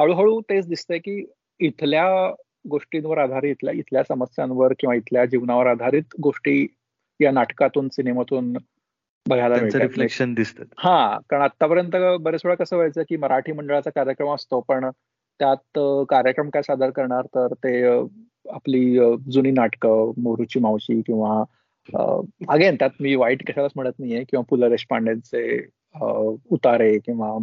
हळूहळू तेच दिसतंय की इथल्या गोष्टींवर आधारित, इथल्या इथल्या समस्यांवर किंवा इथल्या जीवनावर आधारित गोष्टी या नाटकातून, सिनेमातून बघायला मिळतात, रिफ्लेक्शन दिसतं. हा, कारण आतापर्यंत बरेच वेळा कसं व्हायचं की मराठी मंडळाचा कार्यक्रम असतो पण त्यात कार्यक्रम काय सादर करणार, तर ते आपली जुनी नाटकं, मोरूची मावशी किंवा अगेन त्यात मी वाईट कशालाच म्हणत नाहीये, किंवा पु ल देशपांडेंचे उतारे किंवा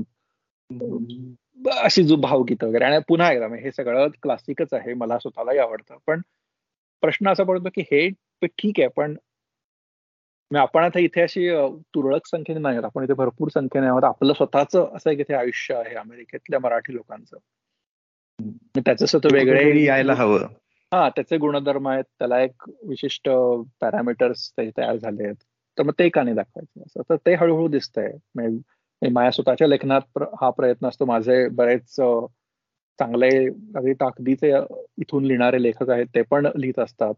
अशी जो भावगीत वगैरे. आणि पुन्हा एकदा हे सगळं क्लासिकच आहे, मला स्वतःलाही आवडतं, पण प्रश्न असा पडतो की हे ठीक आहे पण आपण आता इथे अशी तुरळक संख्येने नाही आहोत, आपण इथे भरपूर संख्येने आहोत. आपलं स्वतःच असं एक इथे आयुष्य आहे अमेरिकेतल्या मराठी लोकांचं, त्याचं वेगळे यायला हवं. हा, त्याचे गुणधर्म आहेत, त्याला एक विशिष्ट पॅरामीटर्स तयार झाले आहेत, तर मग ते का नाही दाखवायचं असं. तर ते हळूहळू दिसतंय. माझ्या स्वतःच्या लेखनात हा प्रयत्न असतो. माझे बरेच चांगले अगदी ताकदीचे इथून लिहिणारे लेखक आहेत, ते पण लिहित असतात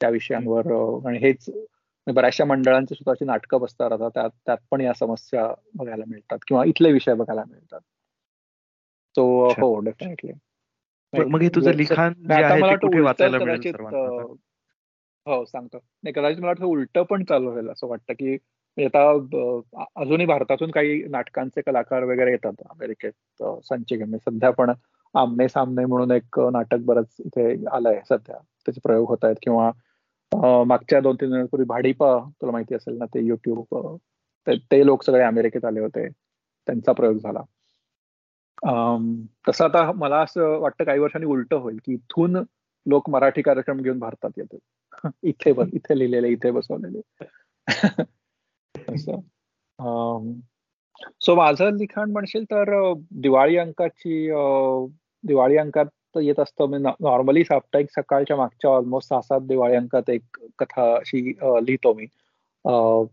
त्या विषयांवर. आणि हेच बऱ्याचशा मंडळांची स्वतःची नाटकं बसतात आता, त्यात त्यात पण या समस्या बघायला मिळतात किंवा इथले विषय बघायला मिळतात. सो हो डेफिनेटली. मग हे तुझं लिखाण जे आहे ते कुठे वाचायला मिळेल सर्वांना? हो सांगतो नाही, कदाचित मला वाटतं उलटं पण चालू होईल असं वाटतं की आता अजूनही भारतातून काही नाटकांचे कलाकार वगैरे येतात अमेरिकेत संच घेऊन. सध्या पण आमने सामने म्हणून एक नाटक बरंच इथे आलंय सध्या, त्याचे प्रयोग होत आहेत. किंवा मागच्या दोन तीन दिवसांपूर्वी भाडीपा तुला माहिती असेल ना, ते युट्यूब, ते लोक सगळे अमेरिकेत आले होते, त्यांचा प्रयोग झाला. तसं आता मला असं वाटतं काही वर्षांनी उलट होईल की इथून लोक मराठी कार्यक्रम घेऊन भारतात येतील, इथे बस इथे लिहिलेले इथे बसवलेले. सो माझं लिखाण म्हणशील तर दिवाळी अंकाची दिवाळी अंकात येत असतं. मी नॉर्मली साप्ताहिक सकाळच्या मागच्या ऑलमोस्ट सहा सात दिवाळी अंकात एक कथा अशी लिहितो मी.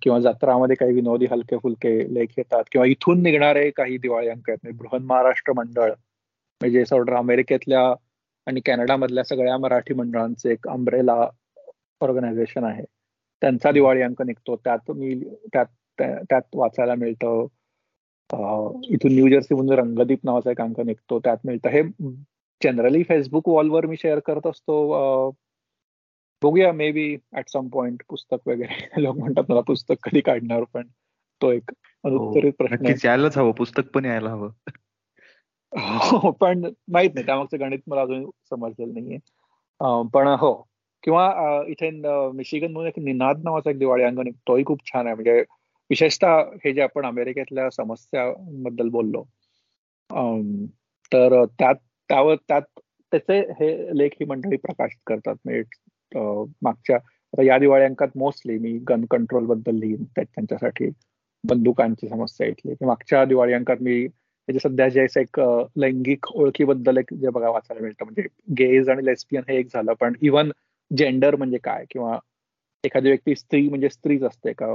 किंवा जत्रामध्ये काही विनोदी हलके फुलके लेख येतात किंवा इथून निघणारे काही दिवाळी अंक आहेत. बृहन महाराष्ट्र मंडळ म्हणजे सॉर्ट अमेरिकेतल्या आणि कॅनडामधल्या सगळ्या मराठी मंडळांचे एक अम्ब्रेला ऑर्गनायझेशन आहे, त्यांचा दिवाळी अंक निघतो. त्यात मी त्यात त्यात वाचायला मिळतं. इथून न्यू जर्सीमधून रंगदीप नावाचा एक अंक निघतो, त्यात मिळतं. हे जनरली फेसबुक वॉलवर मी शेअर करत असतो. बघूया may be at some point पुस्तक वगैरे, लोक म्हणतात मला पुस्तक कधी काढणार, पण तो एक अनुत्तरित प्रश्न. यायलाच हवं पुस्तक, पण यायला हवं. हो पण माहित नाही, त्यामागचं गणित मला अजून समजलेलं नाहीये. पण हो, किंवा इथे मिशिगन म्हणून एक निनाद नावाचा एक दिवाळी अंक तोही खूप छान आहे. म्हणजे विशेषतः हे जे आपण अमेरिकेतल्या समस्यांबद्दल बोललो तर त्यात त्यावर त्यात त्याचे हे लेख ही मंडळी प्रकाशित करतात. म्हणजे मागच्या आता या दिवाळी अंकात मोस्टली मी गन कंट्रोल बद्दल लिहीन, त्यांच्यासाठी बंदुकांची समस्या इथली. मागच्या दिवाळी अंकात मी त्याच्या सध्या जे एक लैंगिक ओळखीबद्दल एक जे बघा वाचायला मिळतं, म्हणजे गेज आणि लेस्बियन हे एक झालं, पण इव्हन जेंडर म्हणजे काय किंवा एखादी व्यक्ती स्त्री म्हणजे स्त्रीच असते का,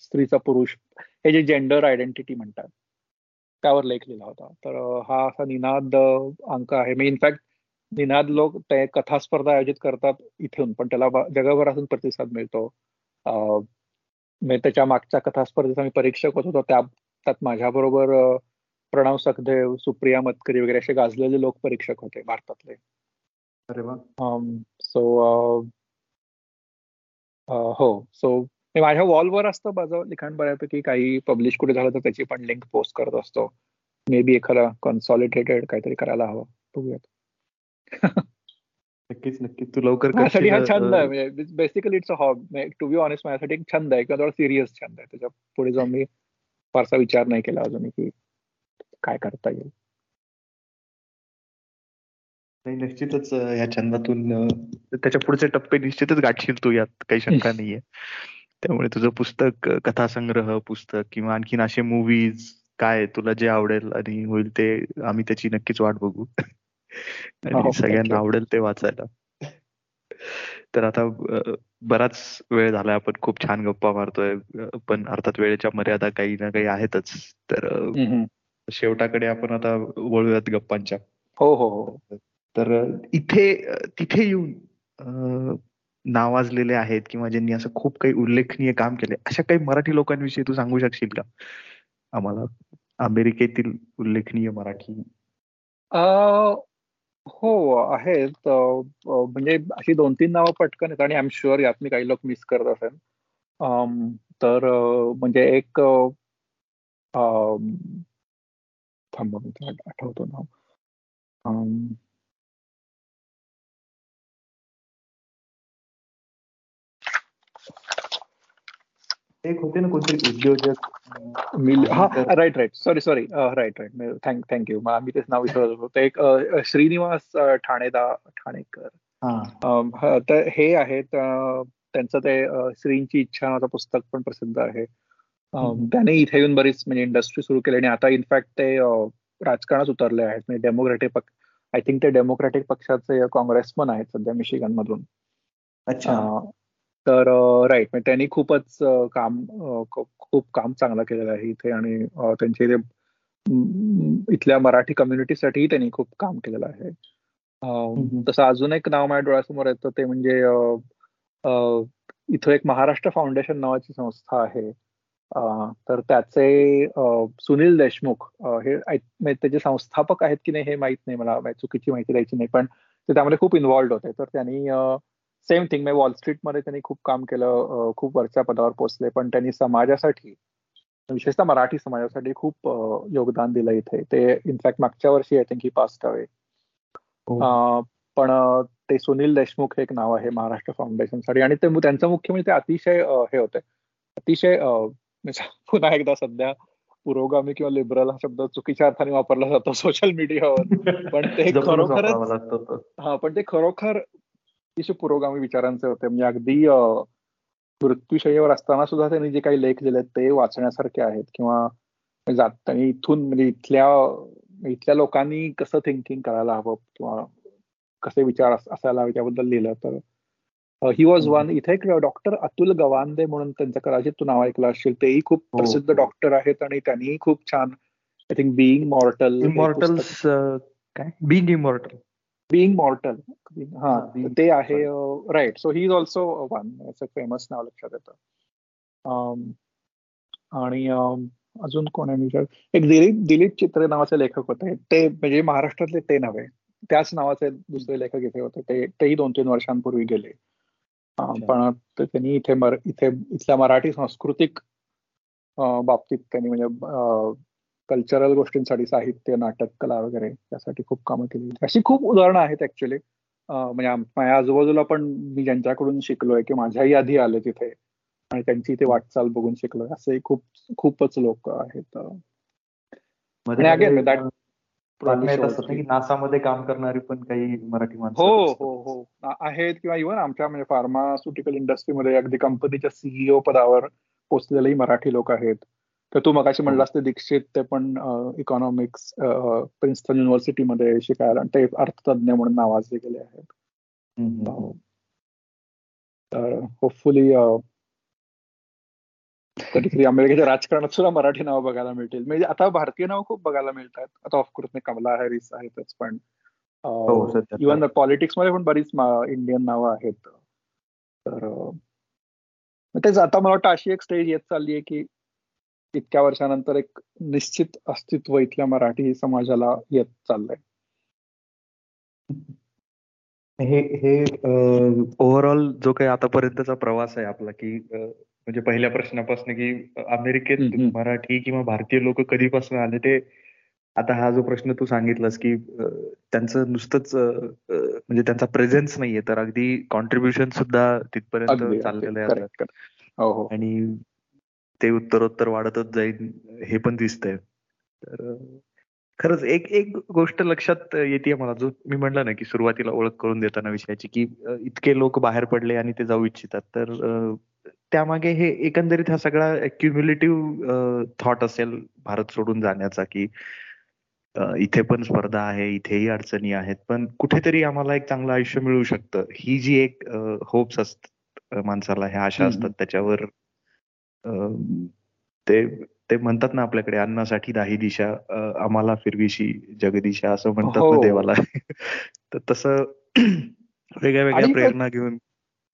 स्त्रीचा पुरुष, हे जे जेंडर आयडेंटिटी म्हणतात त्यावर लेख लिहिला होता. तर हा असा निनाद अंक आहे. मी इनफॅक्ट निनाद लोक ते कथा स्पर्धा आयोजित करतात इथून, पण त्याला जगभरातून प्रतिसाद मिळतो. मी त्याच्या मागच्या कथा स्पर्धेचा मी परीक्षक होत होतो, त्या त्यात माझ्याबरोबर प्रणव सखदेव, सुप्रिया मतकरी वगैरे असे गाजलेले लोक परीक्षक होते भारतातले. अरे वा. सो हो सो माझ्या वॉलवर असतं माझं लिखाण बऱ्यापैकी. काही पब्लिश कुठे झालं तर त्याची पण लिंक पोस्ट करत असतो. मे बी एखादा कन्सॉलिडेटेड काहीतरी करायला हवं, बघूयात. नक्कीच नक्कीच तू लवकर. माझ्यासाठी हा छंद आहे, म्हणजे basically it's a hobby to be honest. माझ्यासाठी एक छंद आहे किंवा थोडा सिरियस छंद आहे. त्याच्या पुढे जाऊन मी फारसा विचार नाही केला अजून की काय करता येईल. नाही, निश्चितच या छंदातून त्याच्या पुढचे टप्पे निश्चितच गाठशील तू, यात काही शंका नाहीये. त्यामुळे तुझं पुस्तक, कथासंग्रह, पुस्तक किंवा आणखीन असे मूव्हीज, काय तुला जे आवडेल आणि होईल ते, आम्ही त्याची नक्कीच वाट बघू आणि सगळ्यांना आवडेल ते वाचायला. तर आता बराच वेळ झाला, आपण खूप छान गप्पा मारतोय, पण अर्थात वेळेच्या मर्यादा काही ना काही आहेतच. तर शेवटाकडे आपण आता वळूयात गप्पांच्या. हो हो हो. तर इथे तिथे येऊन नावाजलेले आहेत किंवा ज्यांनी असं खूप काही उल्लेखनीय काम केले अशा काही मराठी लोकांविषयी तू सांगू शकशील का आम्हाला, अमेरिकेतील उल्लेखनीय मराठी? हो आहेत. म्हणजे अशी दोन तीन नावं पटकन आहेत आणि आय एम शुअर यात मी काही लोक मिस करत असेल. तर म्हणजे एक थांबा मी आठवतो नाव. एक होते ना कोणतरी उद्योजक. हा right right sorry sorry right right thank thank you मला मी तेच नाव विसरत होतो. एक श्रीनिवास ठाणेदा ठाणेकर तर हे आहेत. त्यांचं ते श्रींची इच्छा नावाचं पुस्तक पण प्रसिद्ध आहे. त्याने इथे येऊन बरीच म्हणजे इंडस्ट्री सुरू केली आणि आता इनफॅक्ट ते राजकारणात उतरले आहेत. म्हणजे डेमोक्रॅटिक पक्ष, आय थिंक ते डेमोक्रॅटिक पक्षाचे काँग्रेसमन आहेत सध्या मिशिगन मधून. अच्छा. तर राईट, म्हणजे त्यांनी खूपच काम खूप काम चांगलं केलेलं आहे इथे आणि त्यांचे ते इथल्या मराठी कम्युनिटीसाठीही त्यांनी खूप काम केलेलं आहे. तसं अजून एक नाव माझ्या डोळ्यासमोर येतं, ते म्हणजे इथं एक महाराष्ट्र फाउंडेशन नावाची संस्था आहे तर त्याचे सुनील देशमुख हे त्याचे संस्थापक आहेत की नाही हे माहीत नाही, मला चुकीची माहिती द्यायची नाही, पण ते त्यामध्ये खूप इन्व्हॉल्व्ह होते. तर त्यांनी सेम थिंग म्हणजे वॉल स्ट्रीटमध्ये त्यांनी खूप काम केलं, खूप वरच्या पदावर पोहोचले, पण त्यांनी समाजासाठी विशेषतः मराठी समाजासाठी खूप योगदान दिलं इथे. ते इनफॅक्ट मागच्या वर्षी I think he passed away. पण ते सुनील देशमुख हे एक नाव आहे महाराष्ट्र फाउंडेशनसाठी, आणि ते त्यांचं मुख्य म्हणजे ते अतिशय हे होते, अतिशय पुन्हा एकदा सध्या पुरोगामी किंवा लिबरल हा शब्द चुकीच्या अर्थाने वापरला जातो सोशल मीडियावर, पण ते खरोखरच हा पण ते खरोखर अतिशय पुरोगामी विचारांचे होते. म्हणजे अगदी मृत्यूशय्येवर असताना सुद्धा त्यांनी जे काही लेख लिहिले ते वाचण्यासारखे आहेत, किंवा जात इथून म्हणजे इथल्या इथल्या लोकांनी कसं थिंकिंग करायला हवं किंवा कसे विचार असायला हवे त्याबद्दल लिहिलं. तर ही वॉज वन. इथे एक डॉक्टर अतुल गवांदे म्हणून त्यांचं कदाचित तू नाव ऐकलं असेल, तेही खूप प्रसिद्ध डॉक्टर आहेत आणि त्यांनी खूप छान I think being mortal immortals काय बिईंग इमॉर्टल बिईंग मॉर्टल हा ते आहे right. So he is also one, असं फेमस नाव लक्षात येतं. आणि अजून कोण आहे, एक दिलीप दिलीप चित्रे नावाचे लेखक होते, ते म्हणजे महाराष्ट्रातले ते नव्हे, त्याच नावाचे दुसरे लेखक इथे होते, तेही दोन तीन वर्षांपूर्वी गेले. पण त्यांनी इथे इथे इथल्या मराठी सांस्कृतिक बाबतीत त्यांनी म्हणजे कल्चरल गोष्टींसाठी साहित्य, नाटक, कला वगैरे त्यासाठी खूप कामं केली. अशी खूप उदाहरणं आहेत ऍक्च्युली. म्हणजे माझ्या आजूबाजूला पण मी ज्यांच्याकडून शिकलोय की माझ्याही आधी आले तिथे आणि त्यांची इथे वाटचाल बघून शिकलोय, असे खूप खूपच लोक आहेत. नासामध्ये काम करणारी पण काही मराठी माणसं हो हो हो आहेत, किंवा इव्हन आमच्या म्हणजे फार्मास्युटिकल इंडस्ट्रीमध्ये अगदी कंपनीच्या सीईओ पदावर पोचलेलेही मराठी लोक आहेत. तर तू मगाशी म्हणलं असते दीक्षित, ते पण इकॉनॉमिक्स प्रिन्स्टन युनिव्हर्सिटीमध्ये शिकायला, ते अर्थतज्ञ म्हणून नावाजले गेले आहेत. तर होपफुली कधीतरी अमेरिकेच्या राजकारणात सुद्धा मराठी नाव बघायला मिळतील. म्हणजे आता भारतीय नाव खूप बघायला मिळतात, आता ऑफकोर्स कमला हॅरिस आहेतच, पण इव्हन पॉलिटिक्समध्ये पण बरीच इंडियन नावं आहेत. तर तेच आता मला वाटतं अशी एक स्टेज येत चालली आहे की इतक्या वर्षानंतर एक निश्चित अस्तित्व इथल्या मराठी समाजाला येत चाललंय. हे हे ओव्हरऑल जो काही आतापर्यंतचा प्रवास आहे आपला, की म्हणजे पहिल्या प्रश्नापासून की अमेरिकेत मराठी किंवा भारतीय लोक कधीपासून आले, ते आता हा जो प्रश्न तू सांगितलास की त्यांचं नुसतंच म्हणजे त्यांचा प्रेझेन्स नाहीये, तर अगदी कॉन्ट्रीब्युशन सुद्धा तिथपर्यंत चाललेलं आहे आणि ते उत्तरोत्तर वाढतच जाईल हे पण दिसतंय. तर खरंच एक एक गोष्ट लक्षात येते मला, जो मी म्हणला ना की सुरुवातीला ओळख करून देताना विषयाची, की इतके लोक बाहेर पडले आणि ते जाऊ इच्छितात, तर त्यामागे हे एकंदरीत हा सगळा क्युम्युलेटिव्ह थॉट असेल भारत सोडून जाण्याचा, की इथे पण स्पर्धा आहे, इथेही अडचणी आहेत, पण कुठेतरी आम्हाला एक चांगलं आयुष्य मिळू शकतं, ही जी एक होप्स असतात माणसाला, ह्या आशा असतात, त्याच्यावर ते ते म्हणतात ना आपल्याकडे अन्नासाठी दाही दिशा, आम्हाला फिरविशी जगदिशा असं म्हणतात ना देवाला, तर तसं वेगळ्या वेगळ्या प्रेरणा घेऊन.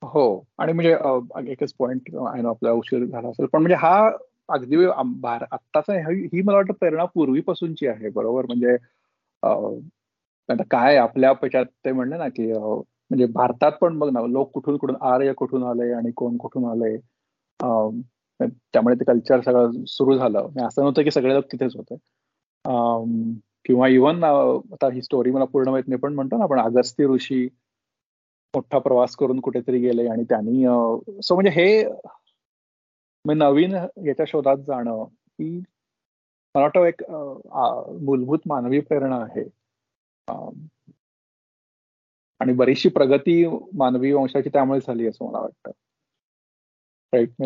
हो, आणि म्हणजे एकच पॉइंट आहे ना, आपला उशीर झाला असेल, पण म्हणजे हा अगदी आत्ताचा ही मला वाटतं प्रेरणा पूर्वीपासूनची आहे. बरोबर, म्हणजे आता काय आपल्या पेशात ते म्हणलं ना की म्हणजे भारतात पण बघ ना, लोक कुठून कुठून आर्य कुठून आले आणि कोण कुठून आले, त्यामुळे ते कल्चर सगळं सुरू झालं. असं नव्हतं की सगळे लोक तिथेच होते. किंवा इव्हन आता ही स्टोरी मला पूर्ण माहित नाही, पण म्हणतो ना आपण अगस्त्य ऋषी मोठा प्रवास करून कुठेतरी गेले आणि त्यांनी सो म्हणजे हे नवीन याच्या शोधात जाणं ही मला वाटतं एक मूलभूत मानवी प्रेरणा आहे. आणि बरीचशी प्रगती मानवी वंशाची त्यामुळे झाली असं मला वाटतं.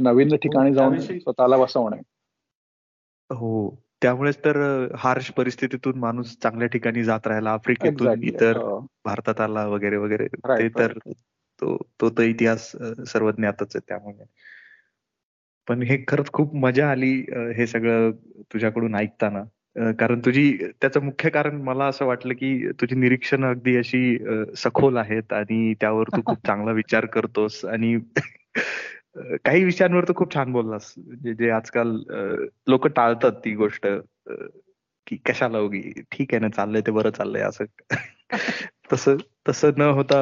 नवीन ठिकाणी जाऊन स्वतःला बसवणे, हो, त्यामुळेच तर हार्श परिस्थितीतून माणूस चांगल्या ठिकाणी जात राहिला, आफ्रिकेतून इतर भारतात आला वगैरे वगैरे, ते तर तो तो तर इतिहास सर्वज्ञातच आहे. त्यामुळे पण हे खरंच खूप मजा आली हे सगळं तुझ्याकडून ऐकताना, कारण तुझी त्याचं मुख्य कारण मला असं वाटलं की तुझी निरीक्षण अगदी अशी सखोल आहेत आणि त्यावर तू खूप चांगला विचार करतोस आणि काही विषयांवर तर खूप छान बोललास, जे आजकाल लोक टाळतात ती गोष्ट की कशाला होगी, ठीक आहे ना, चाललंय ते बरं चाललंय, असं तसं तसं न होता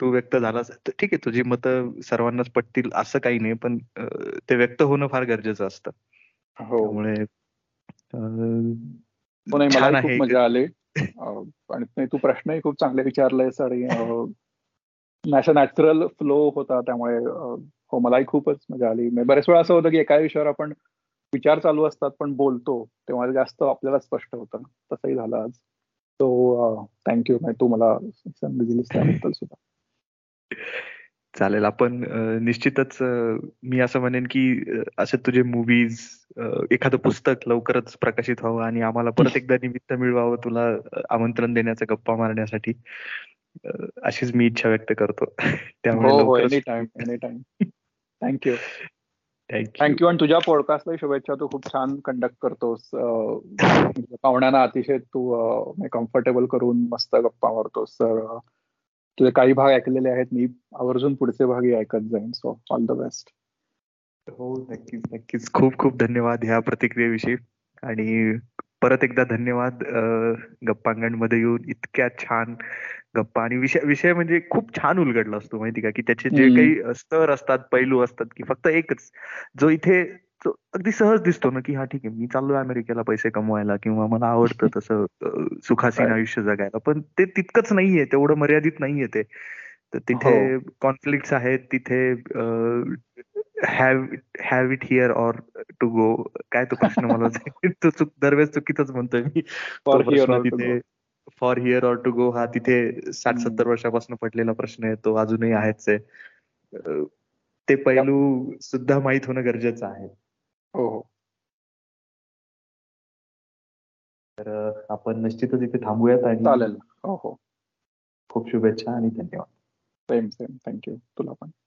तू व्यक्त झालास. ठीक आहे, तुझी मतं सर्वांनाच पटतील असं काही नाही, पण ते व्यक्त होणं फार गरजेचं असतं. त्यामुळे मला खूप मजा आली. आणि तू प्रश्नही खूप चांगले विचारलेस आणि असा नॅचरल फ्लो होता, त्यामुळे हो मलाही खूपच मजा आली. बऱ्याच वेळा असं होतं की एका विषयावर आपण विचार चालू असतात पण बोलतो तेव्हा जास्त आपल्याला स्पष्ट होतं, तसंही झालं आज. सो थँक्यू, तू मला संधी दिलीस त्याबद्दल सुद्धा. चालेल, आपण निश्चितच, मी असं म्हणेन की असे तुझे मूवीज, एखादं पुस्तक लवकरच प्रकाशित व्हावं आणि आम्हाला परत एकदा निमित्त मिळवावं तुला आमंत्रण देण्याचं गप्पा मारण्यासाठी, अशीच मी इच्छा व्यक्त करतो. त्यामुळे any time any time thank you thank you. आणि तुझ्या पॉडकास्टला शुभेच्छा, तू खूप छान कंडक्ट करतोस, पाहुण्यांना अतिशय तू कम्फर्टेबल करून मस्त गप्पा मारतोस. तुझे काही भाग ऐकलेले आहेत मी, आवर्जून पुढचे भागही ऐकत जाईन. So all the best. हो नक्कीच नक्कीच, खूप खूप धन्यवाद ह्या प्रतिक्रियेविषयी आणि परत एकदा धन्यवाद गप्पांगणमध्ये येऊन इतक्या छान गप्पा आणि विषय विषय म्हणजे खूप छान उलगडला असतो, माहिती का, की त्याचे जे काही स्तर असतात, पैलू असतात, की फक्त एकच जो इथे अगदी सहज दिसतो ना की हा ठीक आहे मी चाललोय अमेरिकेला पैसे कमवायला किंवा मला आवडतं तसं सुखासीन आयुष्य जगायला, पण ते तितकंच नाहीये, तेवढं मर्यादित नाहीये ते. तर तिथे कॉन्फ्लिक्ट आहेत, तिथे have have it here or to go, काय तो प्रश्न मला तो चुक दरवेळेस चुकीतच म्हणतोय मी. तिथे for here or to go हा तिथे साठ सत्तर वर्षापासून पडलेला प्रश्न आहे, तो अजूनही आहेच आहे. ते पैलू सुद्धा माहित होणं गरजेचं आहे. हो हो, तर आपण निश्चितच इथे थांबूयात आणि चालेल. हो हो, खूप शुभेच्छा आणि धन्यवाद. सेम सेम, थँक्यू तुला पण.